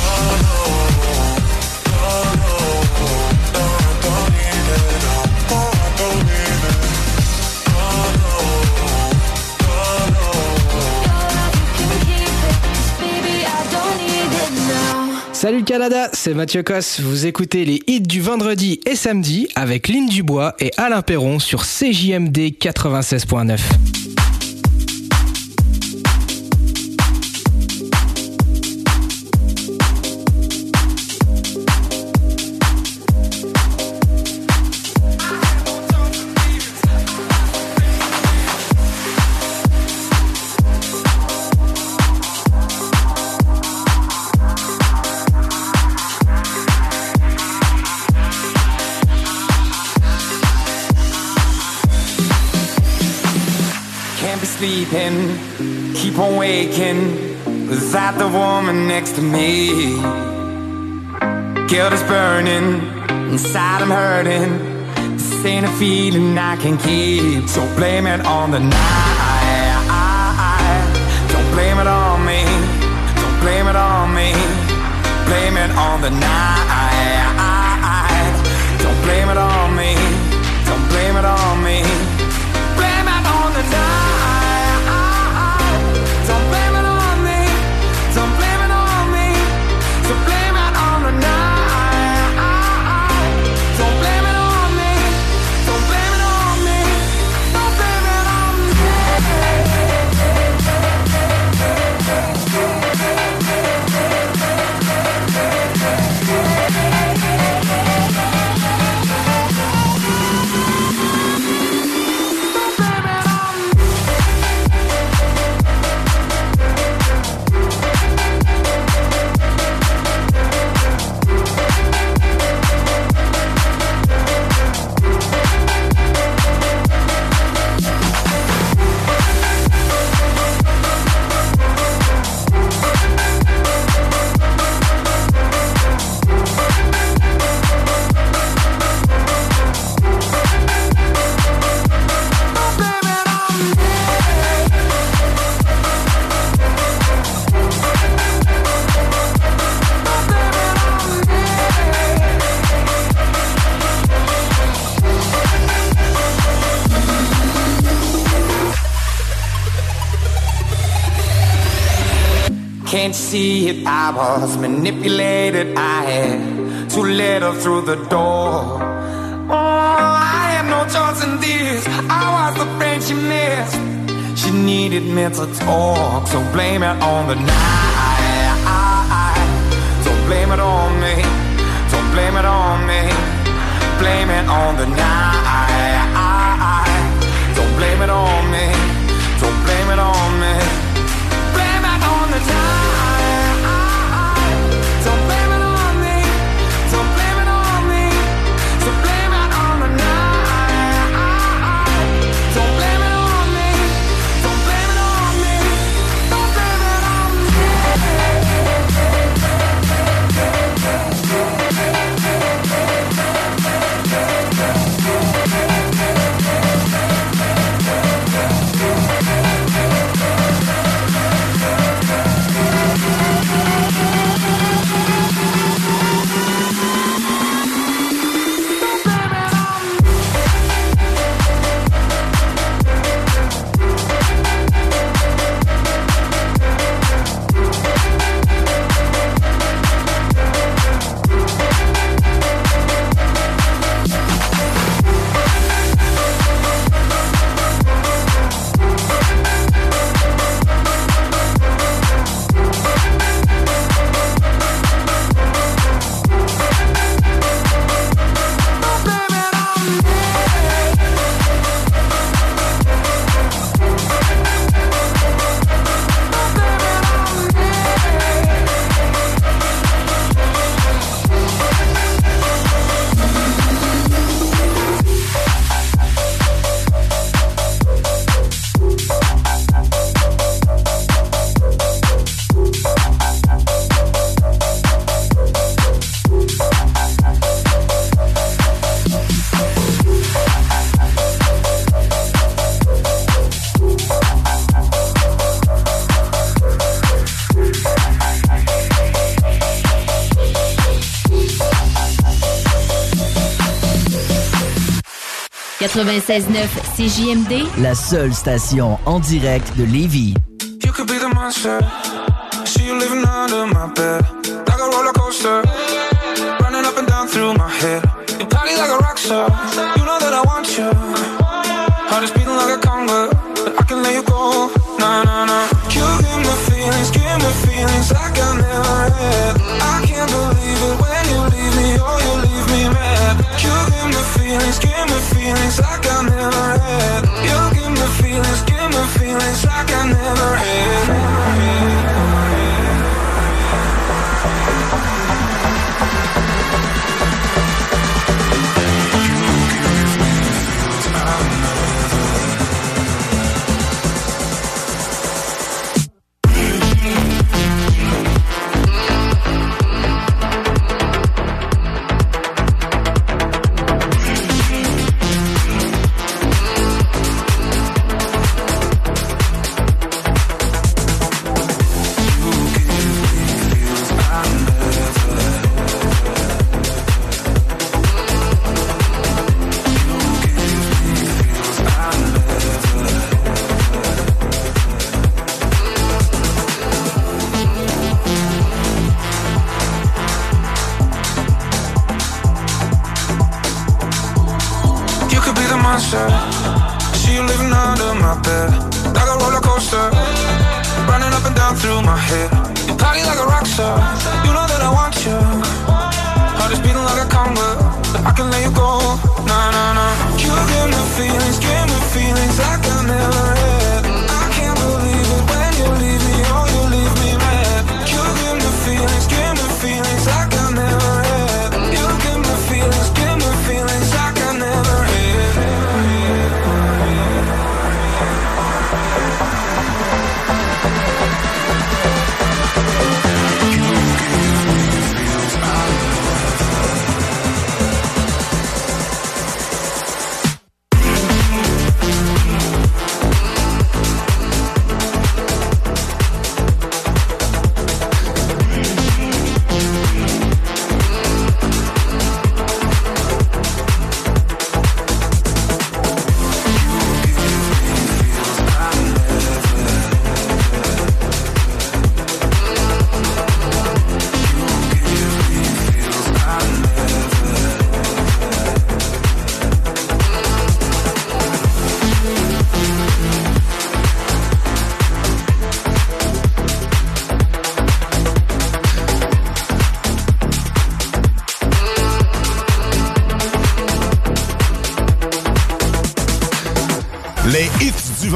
Salut Canada, c'est Mathieu Koss. Vous écoutez les hits du vendredi et samedi avec Lynn Dubois et Alain Perron sur C J M D quatre-vingt-seize neuf. Keep on waking without the woman next to me. Guilt is burning, inside I'm hurting. This ain't a feeling I can keep. So blame it on the night. Don't blame it on me. Don't blame it on me. Blame it on the night. Don't blame it on me. Don't blame it on me. Blame it on the night. Can't you see it? I was manipulated. I had too little through the door. Oh, I had no choice in this. I was the friend she missed. She needed me to talk, so blame it on the night. Don't blame it on me. Don't blame it on me. Blame it on the night. Don't blame it on me. Don't blame it on me. Blame it on the night. Yeah. quatre-vingt-seize neuf C J M D, la seule station en direct de Lévis. You could be the monster. See you living under my bed. Like a roller coaster. Running up and down through my head. You party like a rock star. You know that I want you. Heart is beating like a conga. But I can let you go. Nah, nah, nah. You give me feelings, give me feelings like I never had. I can't believe it when you leave me. Oh, you leave me mad. You give me feelings, give me feelings like I never had. You give me feelings, give me feelings like I never had.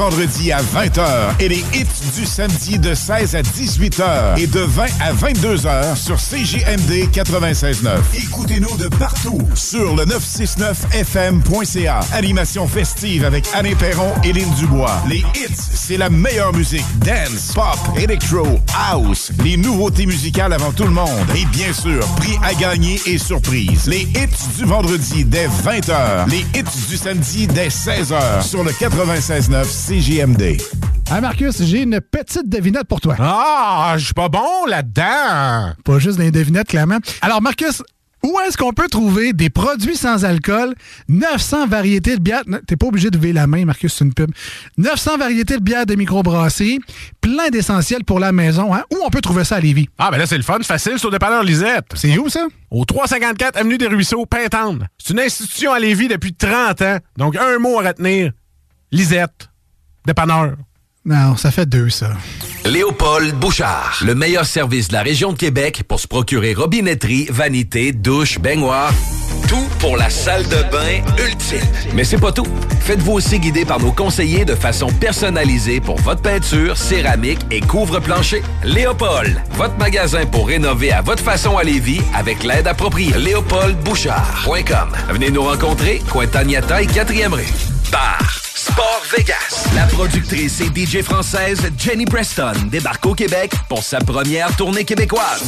Vendredi à vingt heures et les hits du samedi de seize à dix-huit heures et de vingt à vingt-deux heures sur C J M D quatre-vingt-seize neuf. Écoutez-nous de partout sur le neuf cent soixante-neuf F M point C A. Animation festive avec Alain Perron et Lynn Dubois. Les hits, c'est la meilleure musique. Dance, pop, electro, house. Les nouveautés musicales avant tout le monde. Et bien sûr, prix à gagner et surprise. Les hits du vendredi dès vingt heures. Les hits du samedi dès seize heures sur le quatre-vingt-seize neuf. C J M D. Ah Marcus, j'ai une petite devinette pour toi. Ah, je suis pas bon là-dedans. Pas juste des devinettes, clairement. Alors Marcus, où est-ce qu'on peut trouver des produits sans alcool, neuf cents variétés de bières... T'es pas obligé de lever la main, Marcus, c'est une pub. neuf cents variétés de bières de microbrasserie, plein d'essentiels pour la maison. Hein? Où on peut trouver ça à Lévis? Ah, ben là, c'est le fun, facile, sur Dépanneur Lisette. C'est où, ça? Au trois cent cinquante-quatre Avenue des Ruisseaux, Pintendre. C'est une institution à Lévis depuis trente ans. Donc, un mot à retenir. Lisette, dépanneur. Non, ça fait deux, ça. Léopold Bouchard, le meilleur service de la région de Québec pour se procurer robinetterie, vanité, douche, baignoire. Tout pour la salle de bain ultime. Mais c'est pas tout. Faites-vous aussi guider par nos conseillers de façon personnalisée pour votre peinture, céramique et couvre-plancher. Léopold, votre magasin pour rénover à votre façon à Lévis avec l'aide appropriée. Léopold Bouchard point com. Venez nous rencontrer, Cointagnata et quatrième rue. Bar Sport Vegas. La productrice et D J française Jenny Preston débarque au Québec pour sa première tournée québécoise.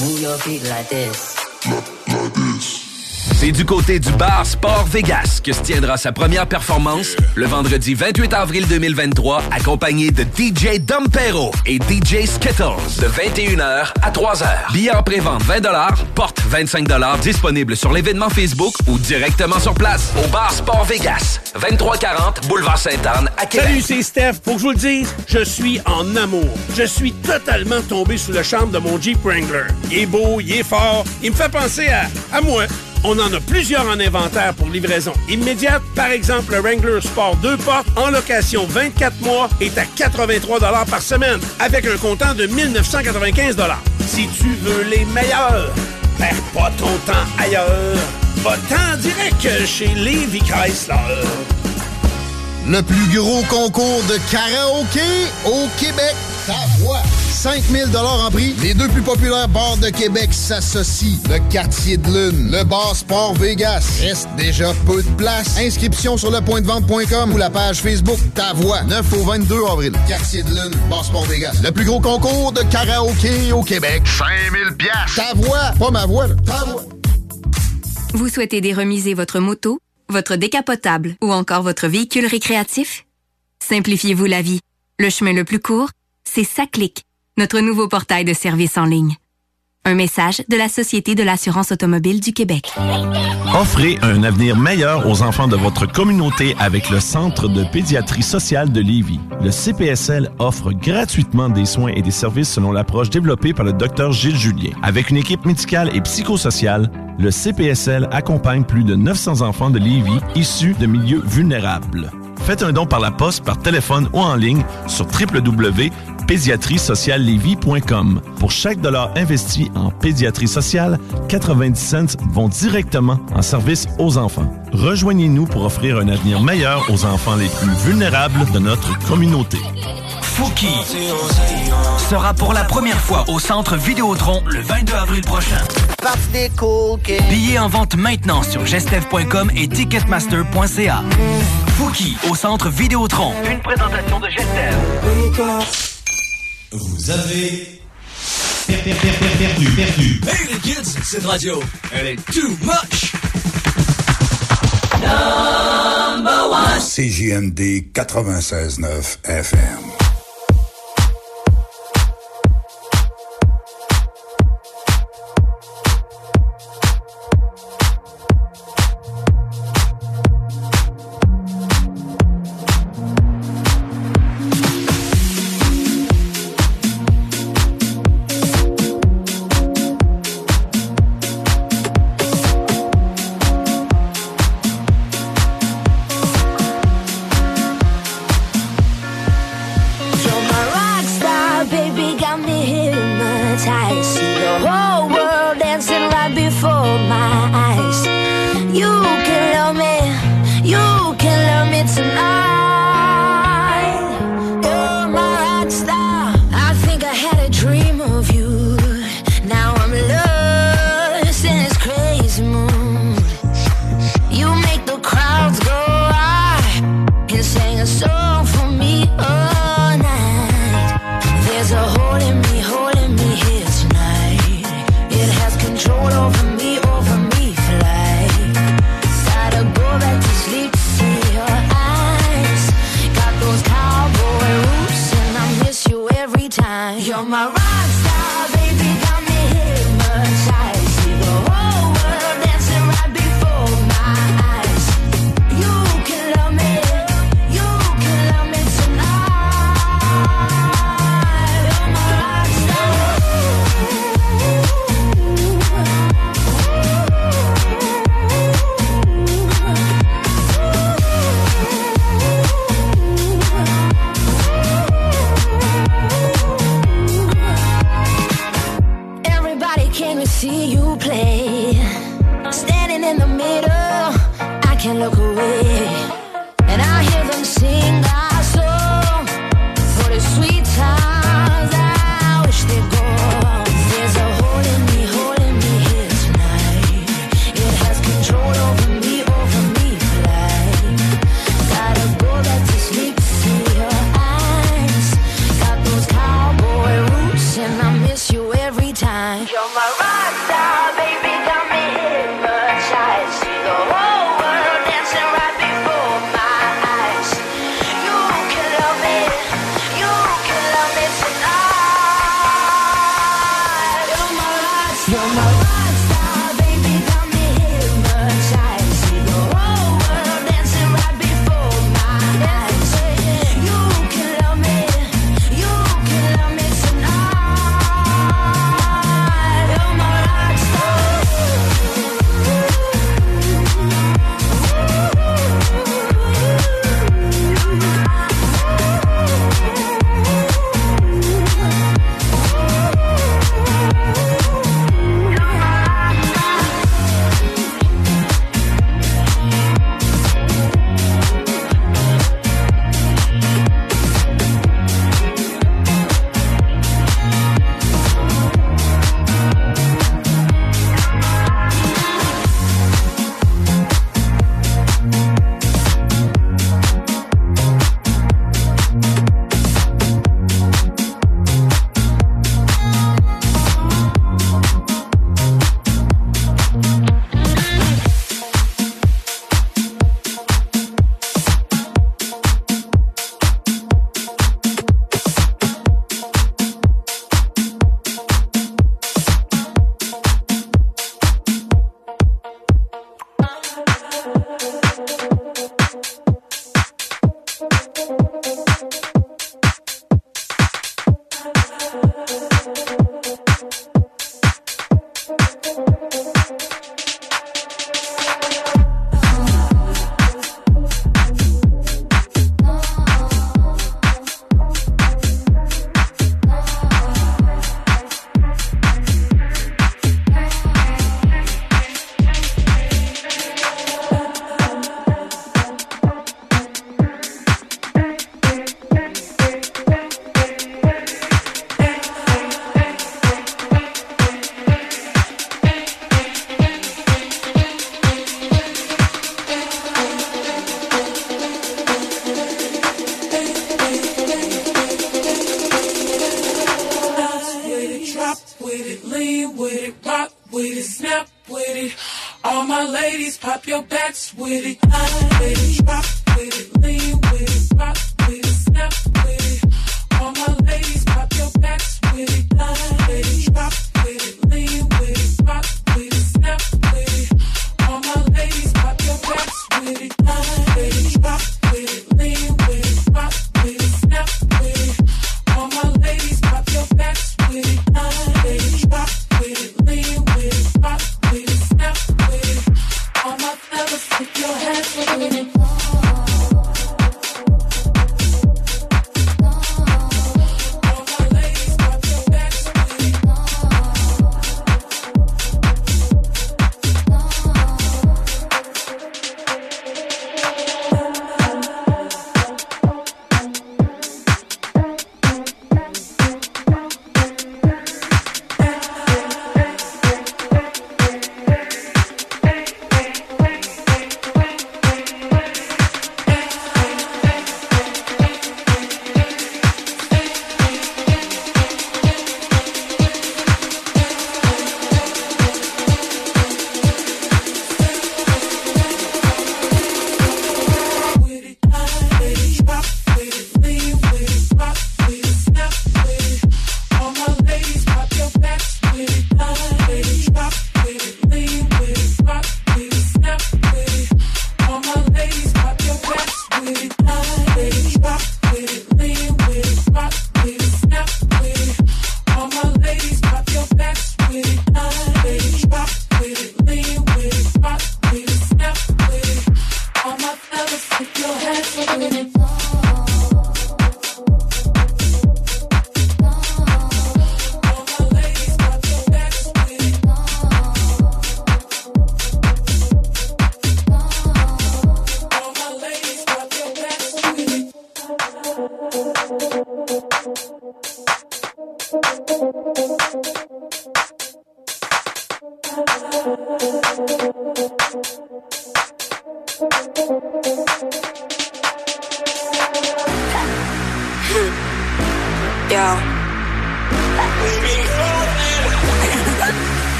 C'est du côté du bar Sport Vegas que se tiendra sa première performance le vendredi vingt-huit avril deux mille vingt-trois, accompagné de D J Dompero et D J Skittles de vingt et une heures à trois heures. Billets en pré-vente vingt dollars, porte vingt-cinq dollars, disponible sur l'événement Facebook ou directement sur place au bar Sport Vegas, vingt-trois quarante Boulevard Sainte-Anne à Québec. Salut, c'est Steph. Pour que je vous le dise, je suis en amour. Je suis totalement tombé sous le charme de mon Jeep Wrangler. Il est beau, il est fort, il me fait penser à, à moi. On en a plusieurs en inventaire pour livraison immédiate. Par exemple, le Wrangler Sport deux portes en location vingt-quatre mois est à quatre-vingt-trois dollars par semaine avec un comptant de mille neuf cent quatre-vingt-quinze dollars. Si tu veux les meilleurs, perds pas ton temps ailleurs. Va-t'en direct chez Levi Chrysler. Le plus gros concours de karaoké au Québec. Ta voix. cinq mille dollars en prix. Les deux plus populaires bars de Québec s'associent. Le Quartier de Lune, le bar Sport Vegas. Reste déjà peu de place. Inscription sur le point de vente point com ou la page Facebook Ta Voix. neuf au vingt-deux avril. Quartier de Lune, bar Sport Vegas. Le plus gros concours de karaoké au Québec. cinq mille dollars. Ta voix. Pas ma voix, là. Ta voix. Vous souhaitez déremiser votre moto, votre décapotable ou encore votre véhicule récréatif? Simplifiez-vous la vie. Le chemin le plus court, c'est SACLIC, notre nouveau portail de services en ligne. Un message de la Société de l'assurance automobile du Québec. Offrez un avenir meilleur aux enfants de votre communauté avec le Centre de pédiatrie sociale de Lévis. Le C P S L offre gratuitement des soins et des services selon l'approche développée par le Dr Gilles Julien. Avec une équipe médicale et psychosociale, le C P S L accompagne plus de neuf cents enfants de Lévis issus de milieux vulnérables. Faites un don par la poste, par téléphone ou en ligne sur w w w point pédiatrie sociale lévis point com. Pour chaque dollar investi en pédiatrie sociale, quatre-vingt-dix cents vont directement en service aux enfants. Rejoignez-nous pour offrir un avenir meilleur aux enfants les plus vulnérables de notre communauté. Fouki sera pour la première fois au Centre Vidéotron le vingt-deux avril prochain. Billets en vente maintenant sur gestev point com et ticketmaster point c a. Fouki au Centre Vidéotron. Une présentation de Gestev. Vous avez perdu, perdu, perdu. Hey les kids, cette radio, elle est too much. Number one. C J M D quatre-vingt-seize neuf F M. You're my rock star, baby, got me hypnotized.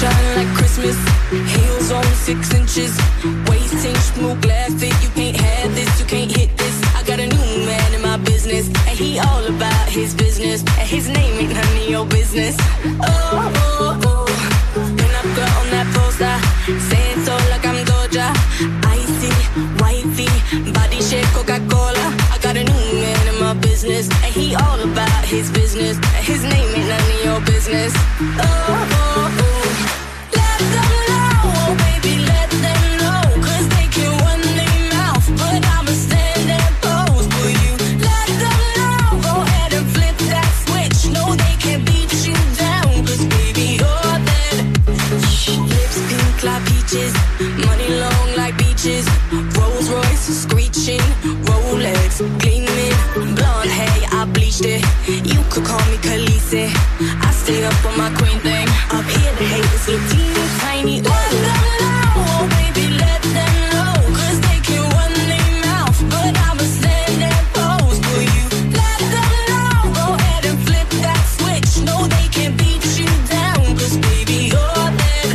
Like Christmas. Heels on six inches, waist inch, smooth glass fit. You can't have this, you can't hit this. I got a new man in my business, and he all about his business, and his name ain't none of your business. Oh, oh, oh, when I got on that poster, saying so like I'm Doja. Icy, wifey, body shape, Coca-Cola. I got a new man in my business, and he all about his business, and his name ain't none of your business. Oh, oh, oh. Rolls Royce screeching, Rolex gleaming, blonde hair, I bleached it. You could call me Khaleesi. I stayed up on my queen thing. Up here, the haters look teeny tiny. Let them know, baby, let them know. 'Cause they can run their mouth, but I'ma stand and pose for you. Let them know, go ahead and flip that switch. No, they can't beat you down, 'cause baby, you're them.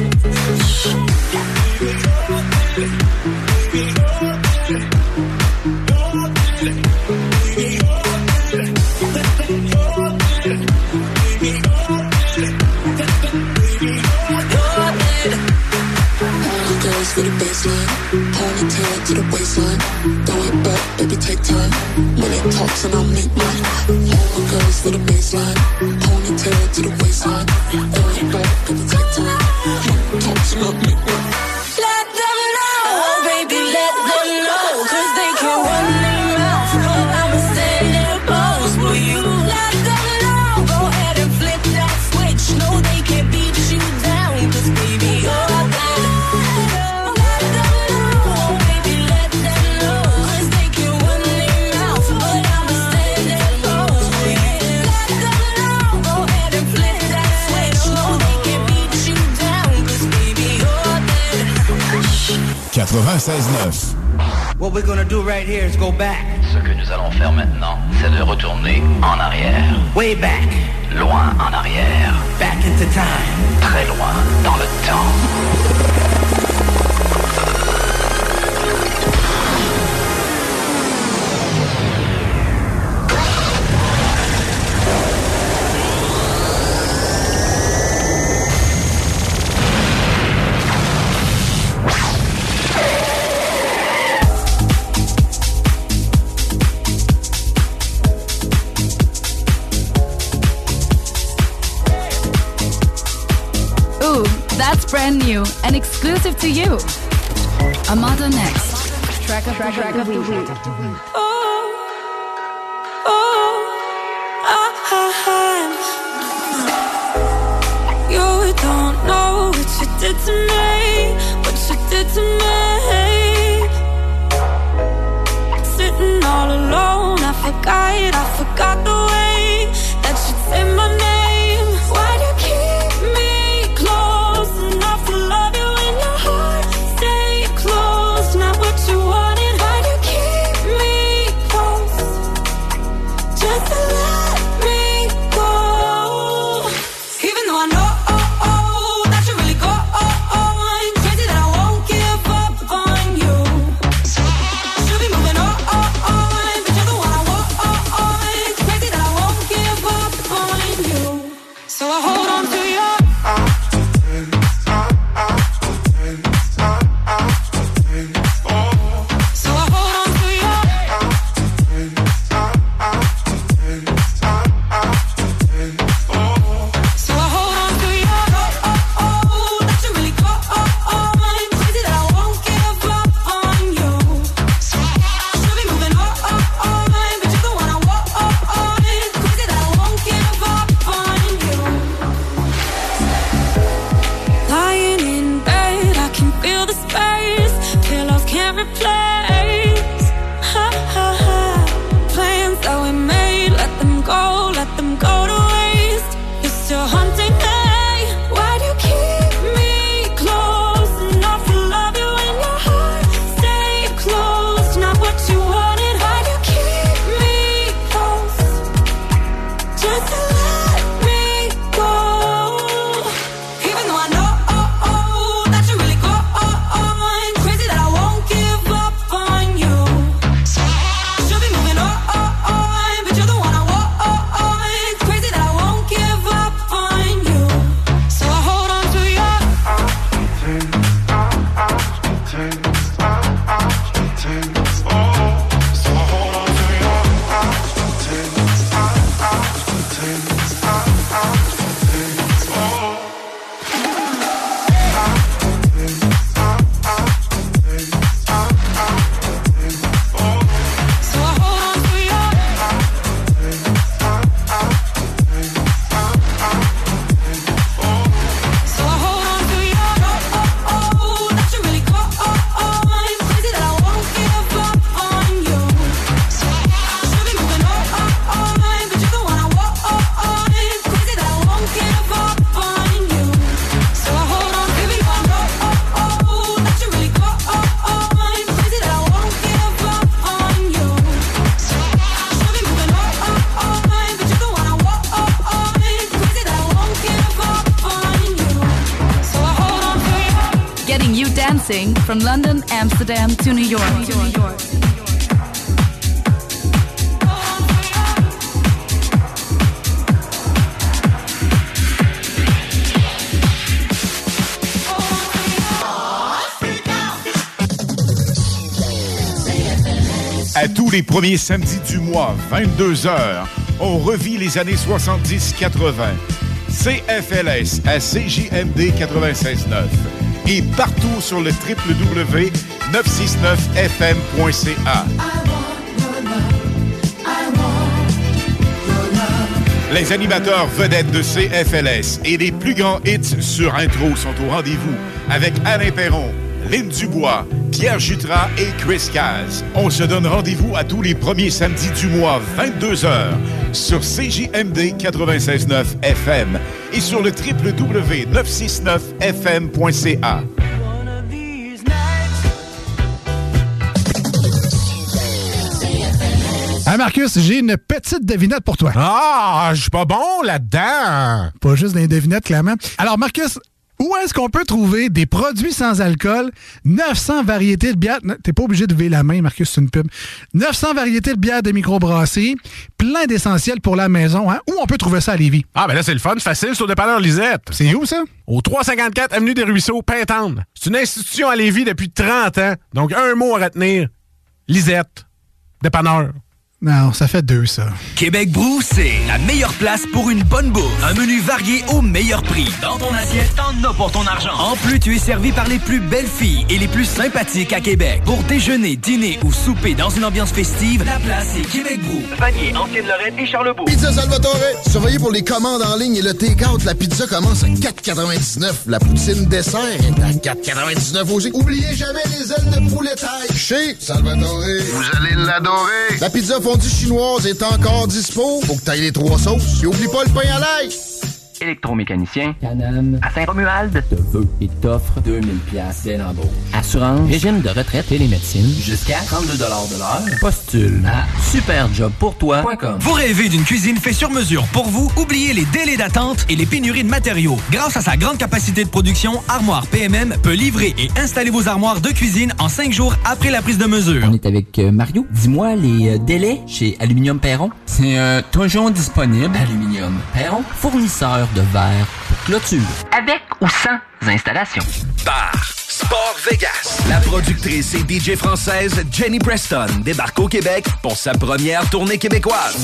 To the waistline, throw it back, baby, take time. Money talks and I'll make mine. All girls for the baseline, ponytail to the waistline, throw it back, baby, take time. Money talks and I'll make mine. Let them know, oh baby, let them know, 'cause they can run their mouth, but I'ma stand there pose for you. Let them know, go ahead and flip that switch. No, they can't beat you down, 'cause baby, you're that. ninety-six point nine. What we're gonna do right here is go back. Ce que nous allons faire maintenant, c'est de retourner en arrière. Way back. Loin en arrière. Back into time. Très loin dans le brand new and exclusive to you. Amado next. Track of track, track of the week. Oh, oh, ah, ah, ah. You don't know what you did to me, what you did to me. Sitting all alone, I forgot it, I forgot the way that you said my name. Really Racing from London, Amsterdam to New York. To New York. À tous les premiers samedis du mois, vingt-deux heures, on revit les années soixante-dix quatre-vingt. C F L S à C J M D quatre-vingt-seize neuf et partout sur le w w w point neuf cent soixante-neuf f m point c a. Les animateurs vedettes de C F L S et les plus grands hits sur intro sont au rendez-vous avec Alain Perron, Lynn Dubois, Pierre Jutras et Chris Caz. On se donne rendez-vous à tous les premiers samedis du mois, vingt-deux heures, sur C J M D quatre-vingt-seize neuf F M et sur le w w w point neuf cent soixante-neuf f m point c a. Ah Marcus, j'ai une petite devinette pour toi. Ah, je suis pas bon là-dedans. Pas juste des devinettes, clairement. Alors Marcus, où est-ce qu'on peut trouver des produits sans alcool, neuf cents variétés de bières... T'es pas obligé de lever la main, Marcus, c'est une pub. neuf cents variétés de bières de microbrasserie, plein d'essentiels pour la maison. Hein? Où on peut trouver ça à Lévis? Ah, ben là, c'est le fun, facile, sur Dépanneur Lisette. C'est où, ça? Au trois cent cinquante-quatre Avenue des Ruisseaux, Pintendre. C'est une institution à Lévis depuis trente ans. Donc, un mot à retenir. Lisette. Dépanneur. Non, ça fait deux, ça. Québec Brew, c'est la meilleure place pour une bonne bouffe. Un menu varié au meilleur prix. Dans ton assiette, t'en as pour ton argent. En plus, tu es servi par les plus belles filles et les plus sympathiques à Québec. Pour déjeuner, dîner ou souper dans une ambiance festive, la place est Québec Brew. Vanier, Ancienne-Lorette et Charlebourg. Pizza Salvatore. Surveillez pour les commandes en ligne et le take-out. La pizza commence à quatre quatre-vingt-dix-neuf. La poutine dessert est à quatre quatre-vingt-dix-neuf aussi. Oubliez jamais les ailes de poulet taille. Chez Salvatore, vous allez l'adorer. La pizza fondue chinoise est encore dispo. Faut que t'ailles les trois sauces. Et oublie pas le pain à l'ail. Électromécanicien. Canon. À Saint-Romuald. Te veut et t'offre deux mille dollars dès l'embauche. Assurance. Régime de retraite et les médecines. Jusqu'à trente-deux dollars de l'heure. Postule à superjobpourtoi point com. Vous rêvez d'une cuisine faite sur mesure pour vous? Oubliez les délais d'attente et les pénuries de matériaux. Grâce à sa grande capacité de production, Armoire P M M peut livrer et installer vos armoires de cuisine en cinq jours après la prise de mesure. On est avec euh, Mario. Dis-moi les euh, délais chez Aluminium Perron. C'est euh, toujours disponible. Aluminium Perron, fournisseur de verre pour clôture. Avec ou sans installation. Bar Sport Vegas. La productrice et D J française Jenny Preston débarque au Québec pour sa première tournée québécoise.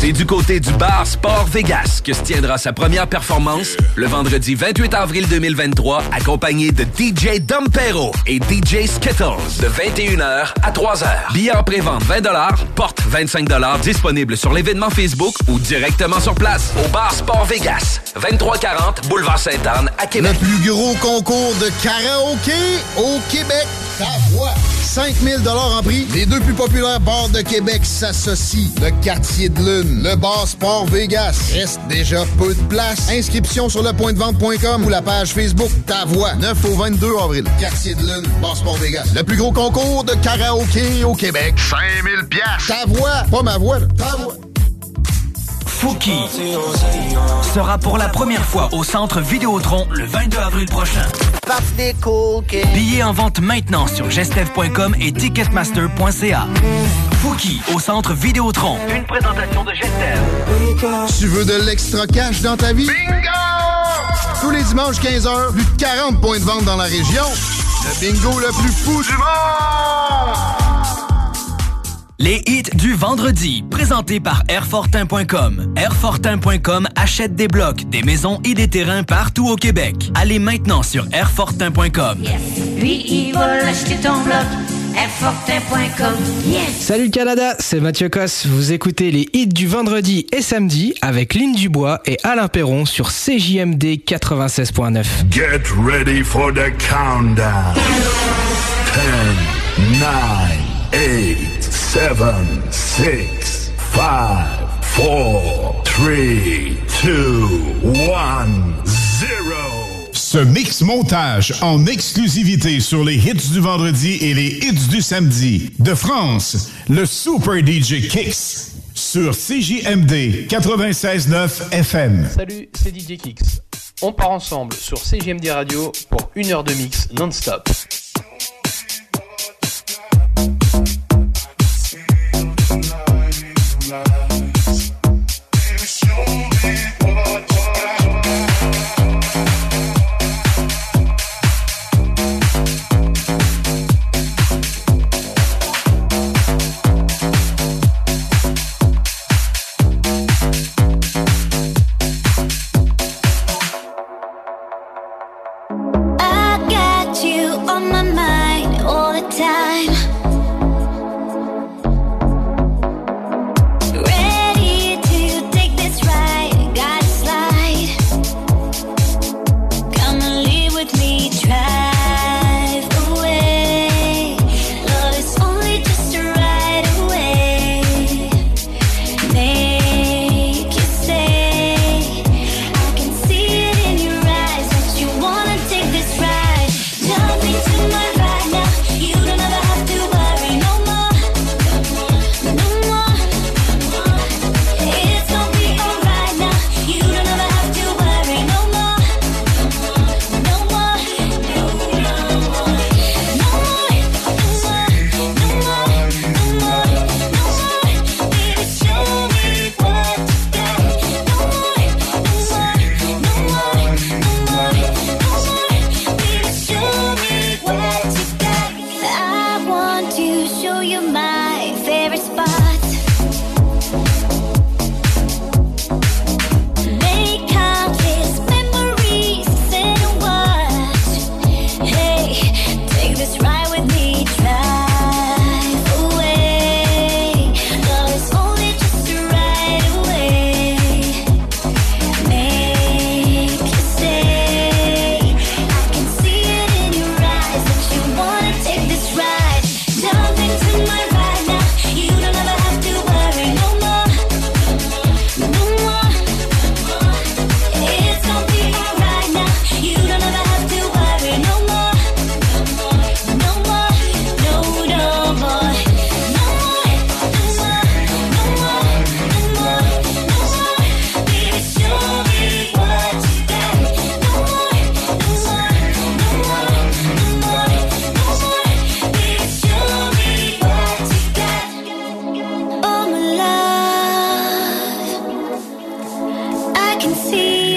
C'est du côté du Bar Sport Vegas que se tiendra sa première performance le vendredi vingt-huit avril deux mille vingt-trois, accompagné de D J Dompero et D J Skittles de vingt et une heures à trois heures. Billets en pré-vente vingt dollars, porte vingt-cinq dollars, disponible sur l'événement Facebook ou directement sur place au Bar Sport Vegas, vingt-trois quarante Boulevard Sainte-Anne à Québec. Le plus gros concours de karaoké au Québec. cinq mille dollars en prix. Les deux plus populaires bars de Québec s'associent. Le Quartier de Lune, le Bar Sport Vegas. Reste déjà peu de place. Inscription sur le point de vente point com ou la page Facebook Ta Voix. neuf au vingt-deux avril. Quartier de Lune, Bar Sport Vegas. Le plus gros concours de karaoké au Québec. cinq mille dollars. Ta Voix. Pas ma voix, là. Ta Voix. Fouki sera pour la première fois au Centre Vidéotron le vingt-deux avril prochain. Billets en vente maintenant sur gestev point com et ticketmaster point c a. Fouki au Centre Vidéotron. Une présentation de Gestev. Tu veux de l'extra cash dans ta vie? Bingo! Tous les dimanches quinze heures, plus de quarante points de vente dans la région. Le bingo le plus fou du monde! Les hits du vendredi, présentés par Airfortin point com. Airfortin point com achète des blocs, des maisons et des terrains partout au Québec. Allez maintenant sur Airfortin point com. Yes. Oui, ils veulent acheter ton bloc. Airfortin point com. Yes. Salut le Canada, c'est Mathieu Koss. Vous écoutez les hits du vendredi et samedi avec Lynn Dubois et Alain Perron sur C J M D quatre-vingt-seize neuf. Get ready for the countdown. ten, nine, eight, seven, six, five, four, three, two, one, zero. Ce mix montage en exclusivité sur les hits du vendredi et les hits du samedi de France, le Super D J Kicks sur C J M D quatre-vingt-seize neuf F M. Salut, c'est D J Kicks. On part ensemble sur C J M D Radio pour une heure de mix non-stop. No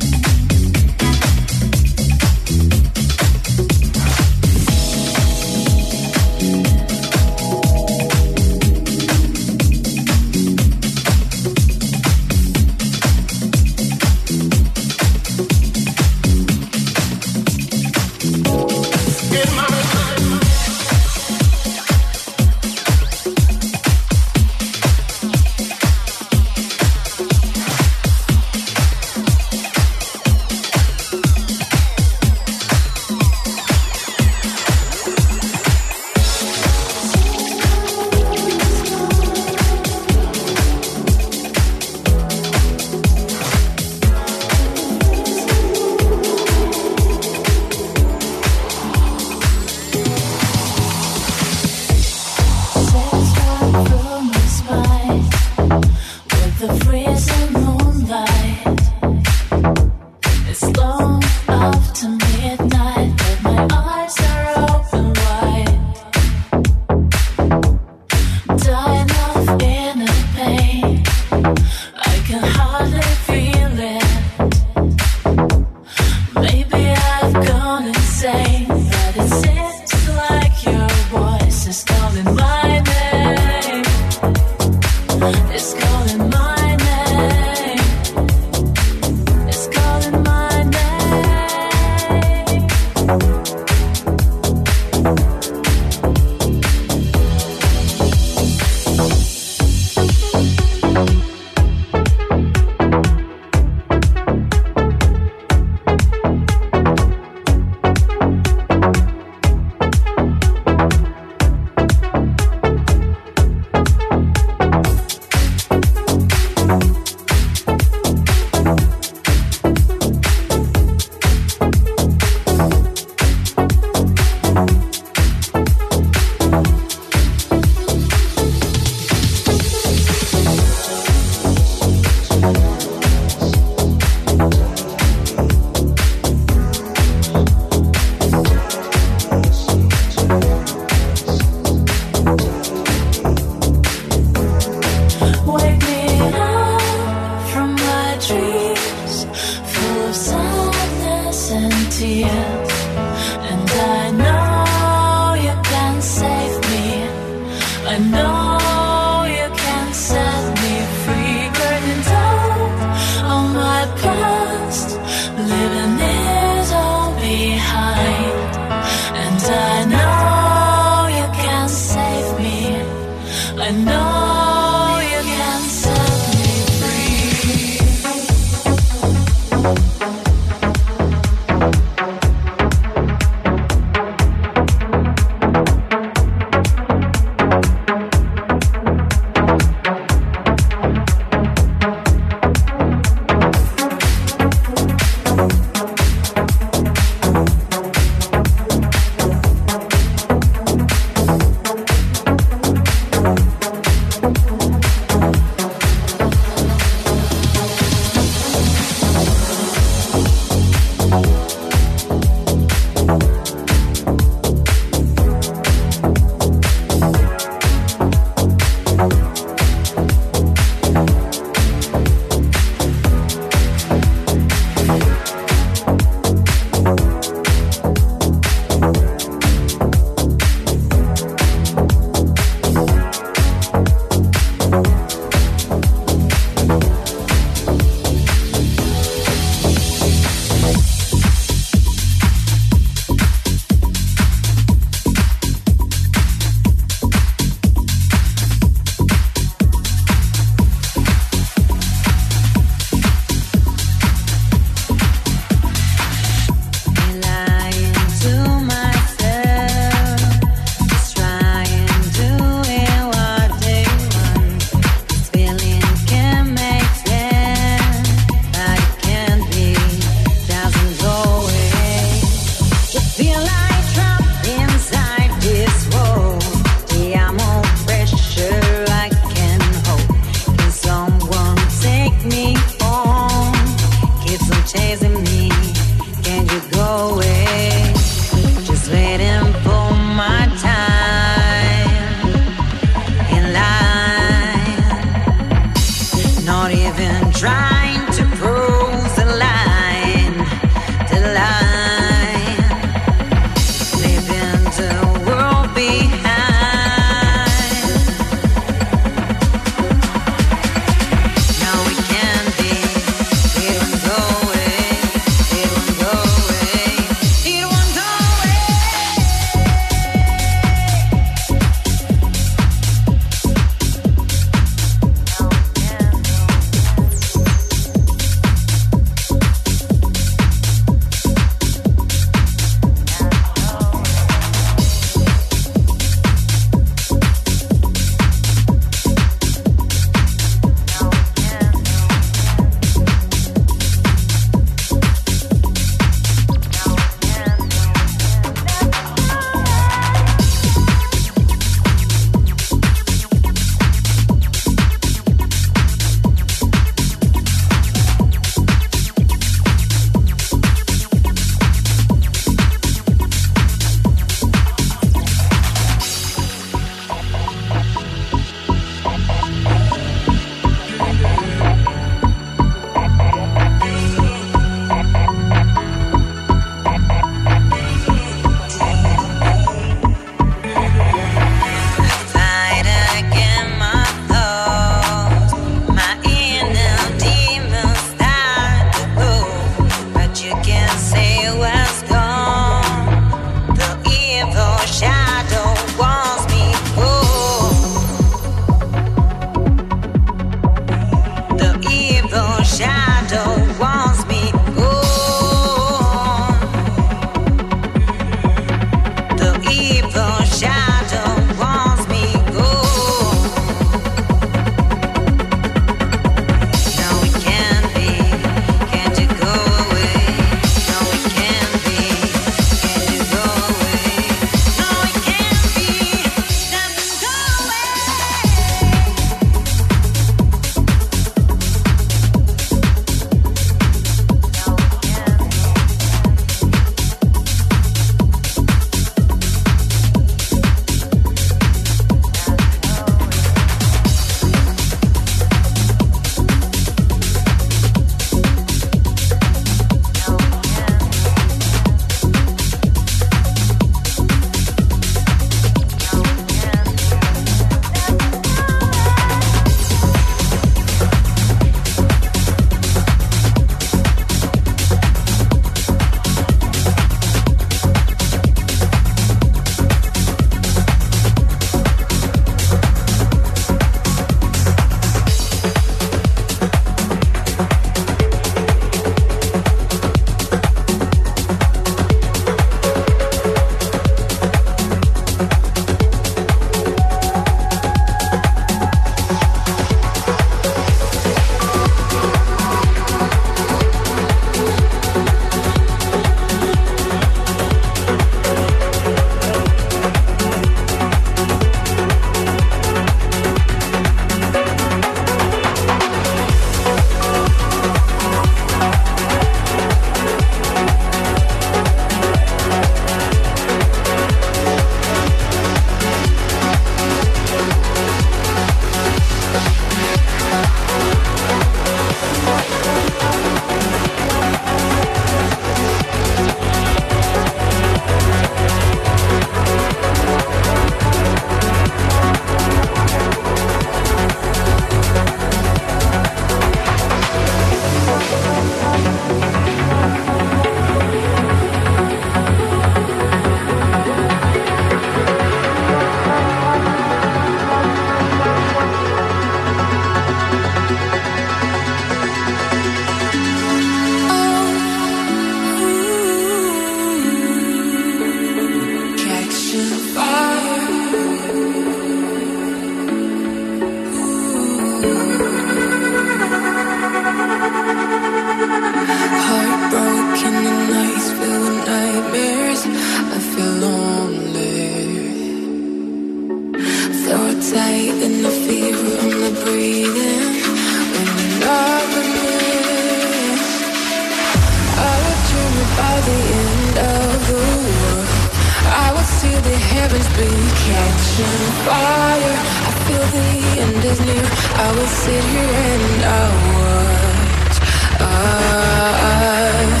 catching fire. I feel the end is near. I will sit here and I watch us.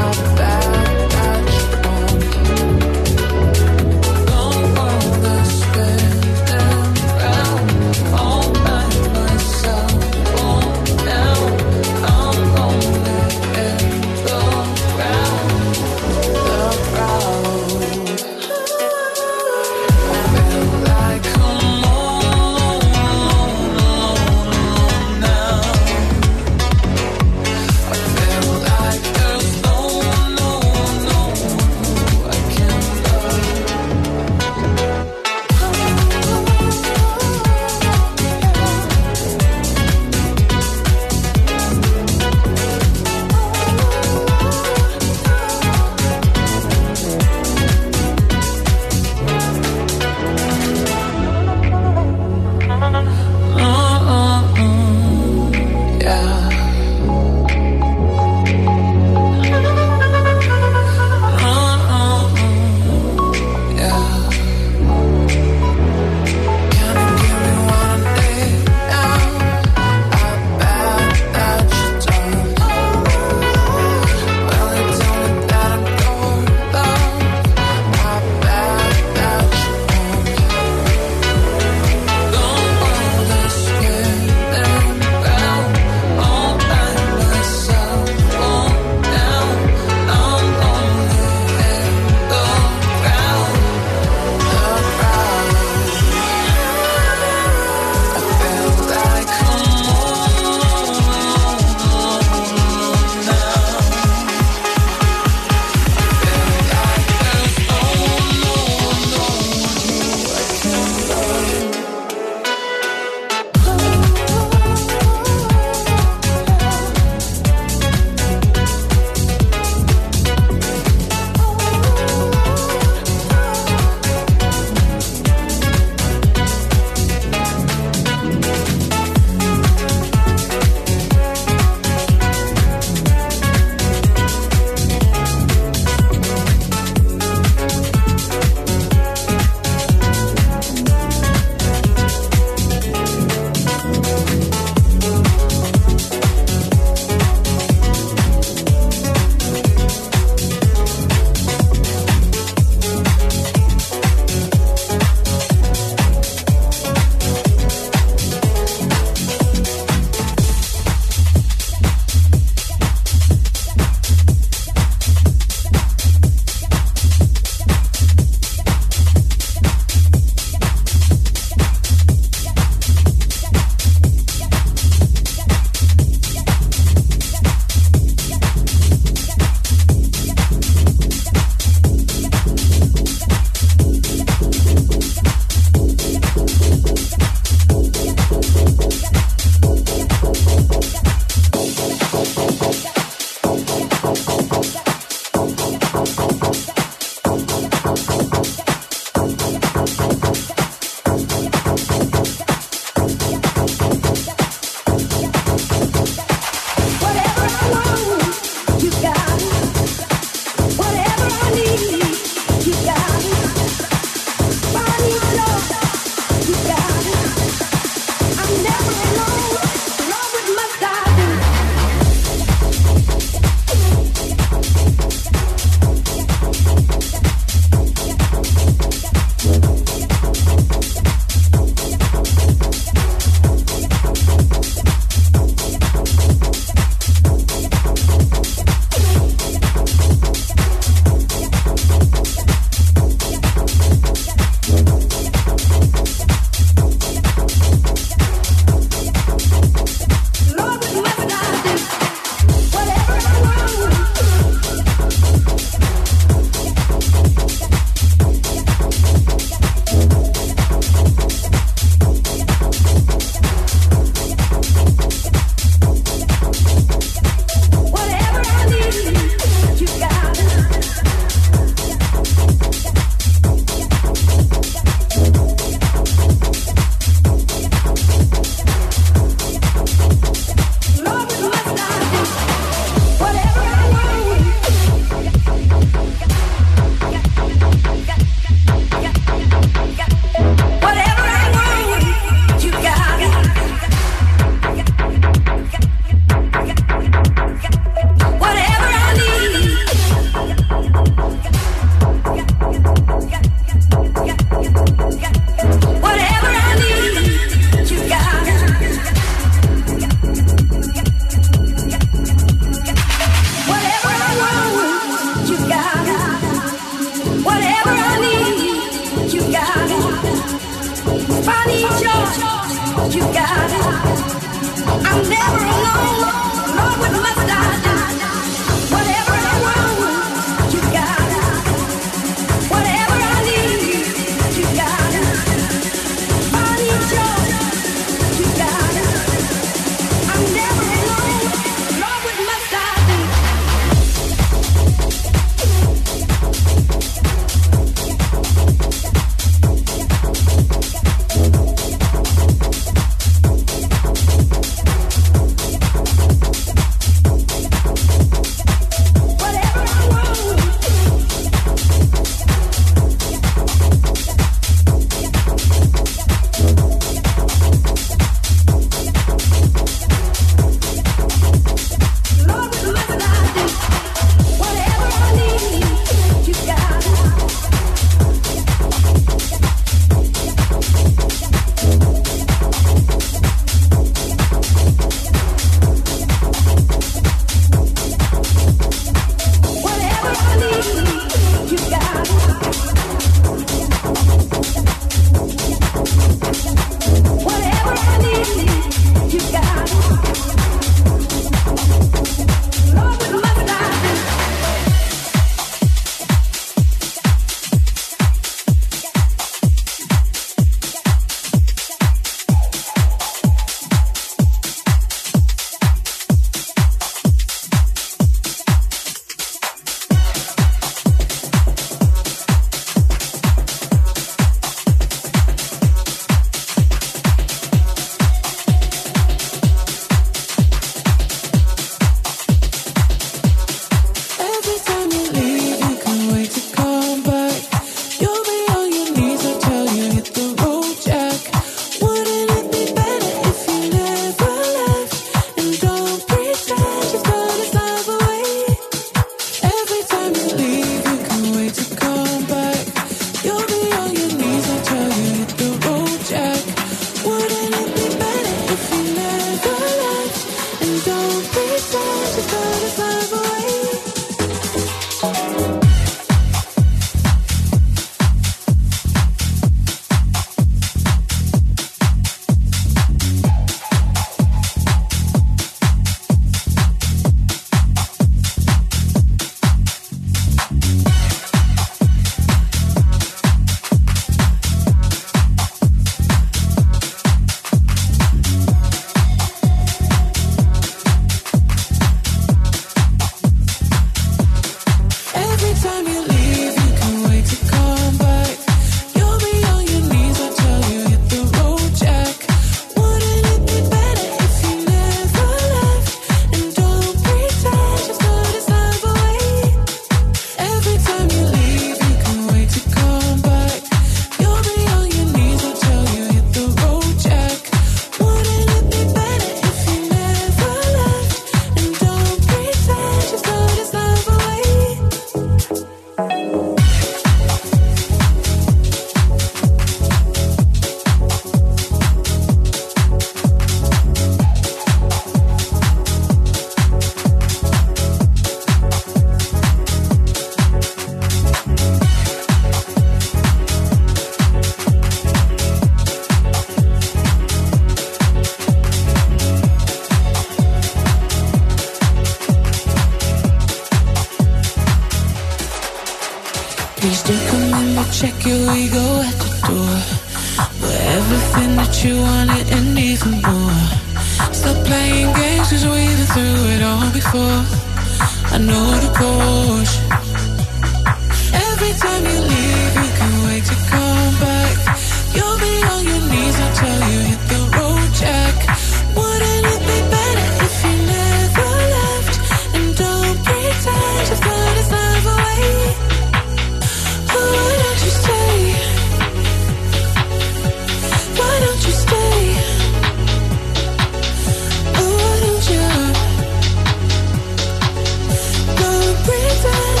Pretend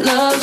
Love.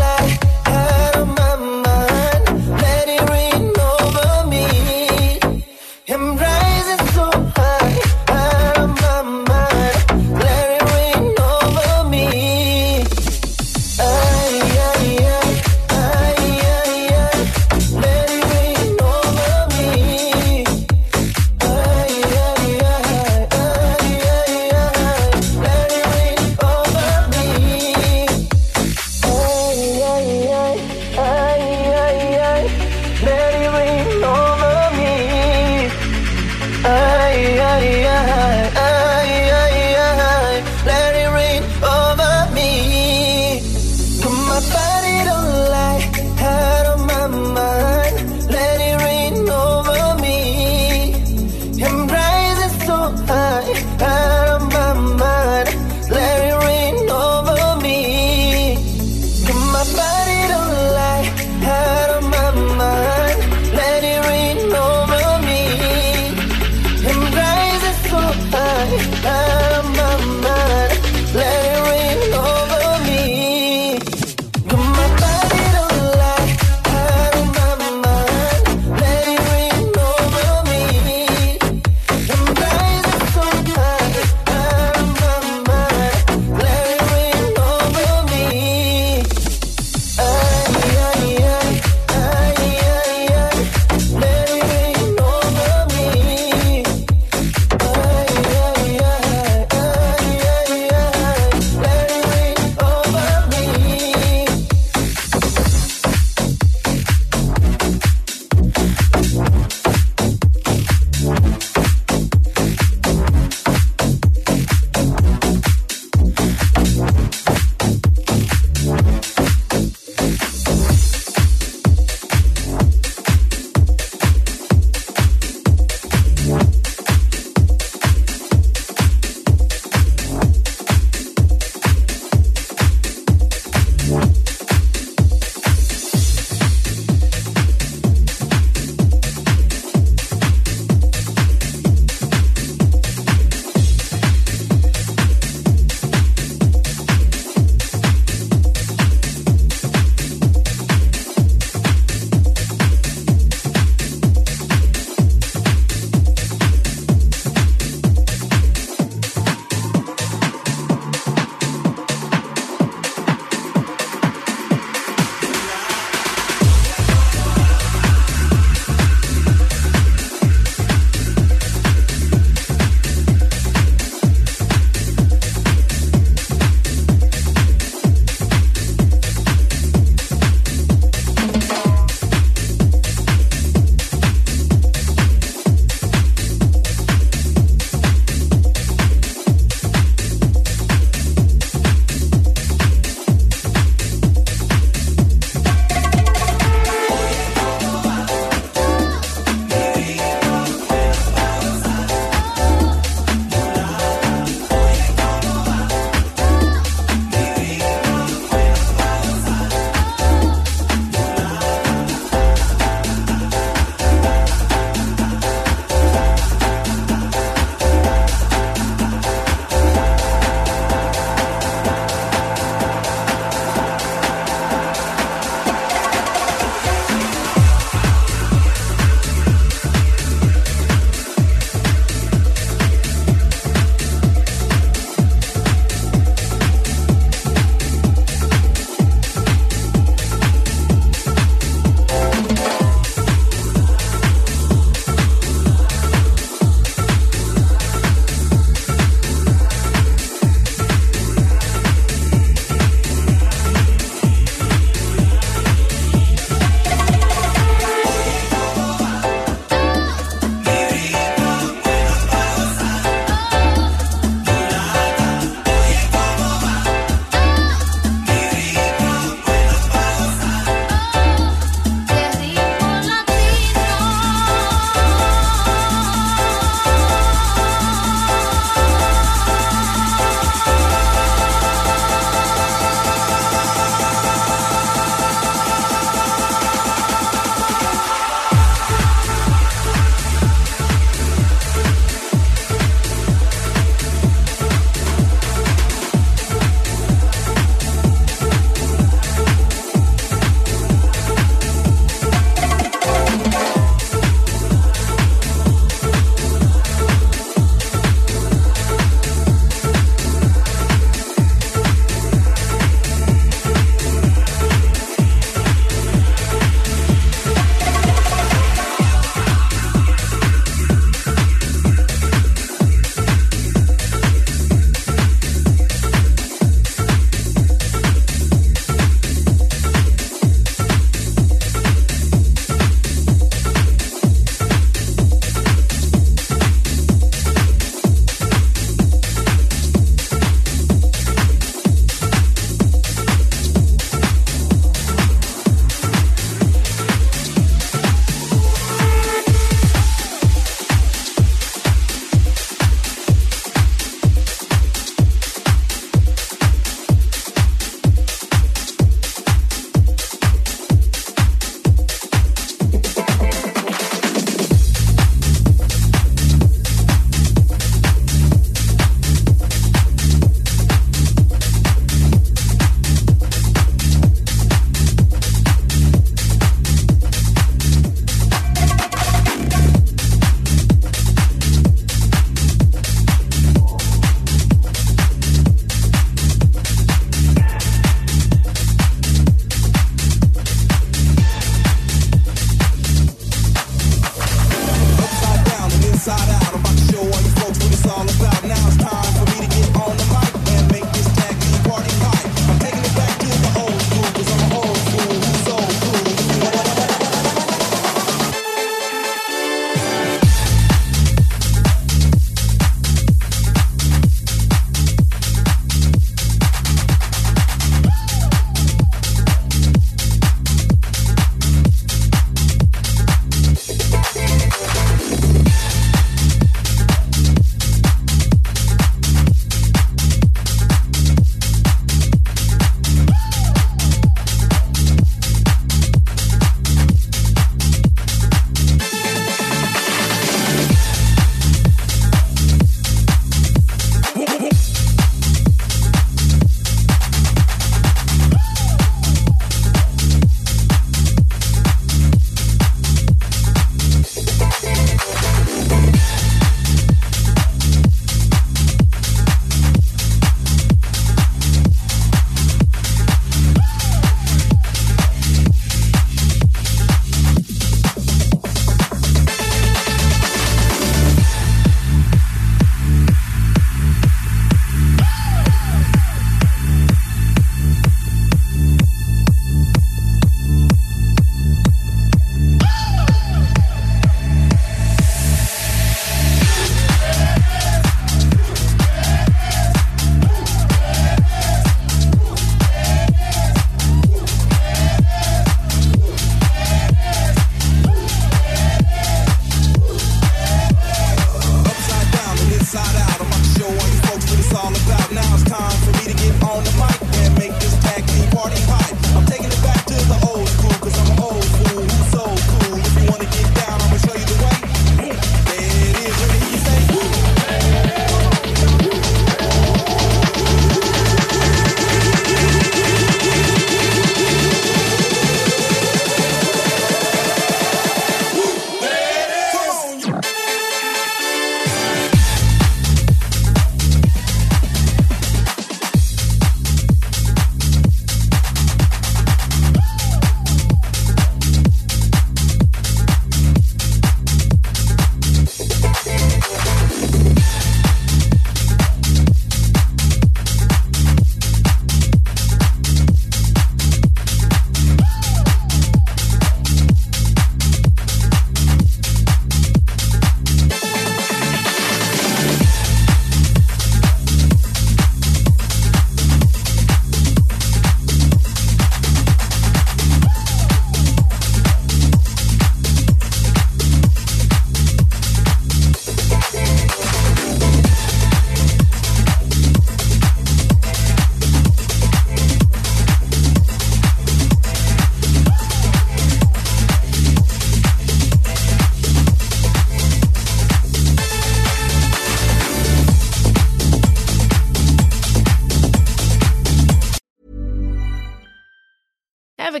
Ever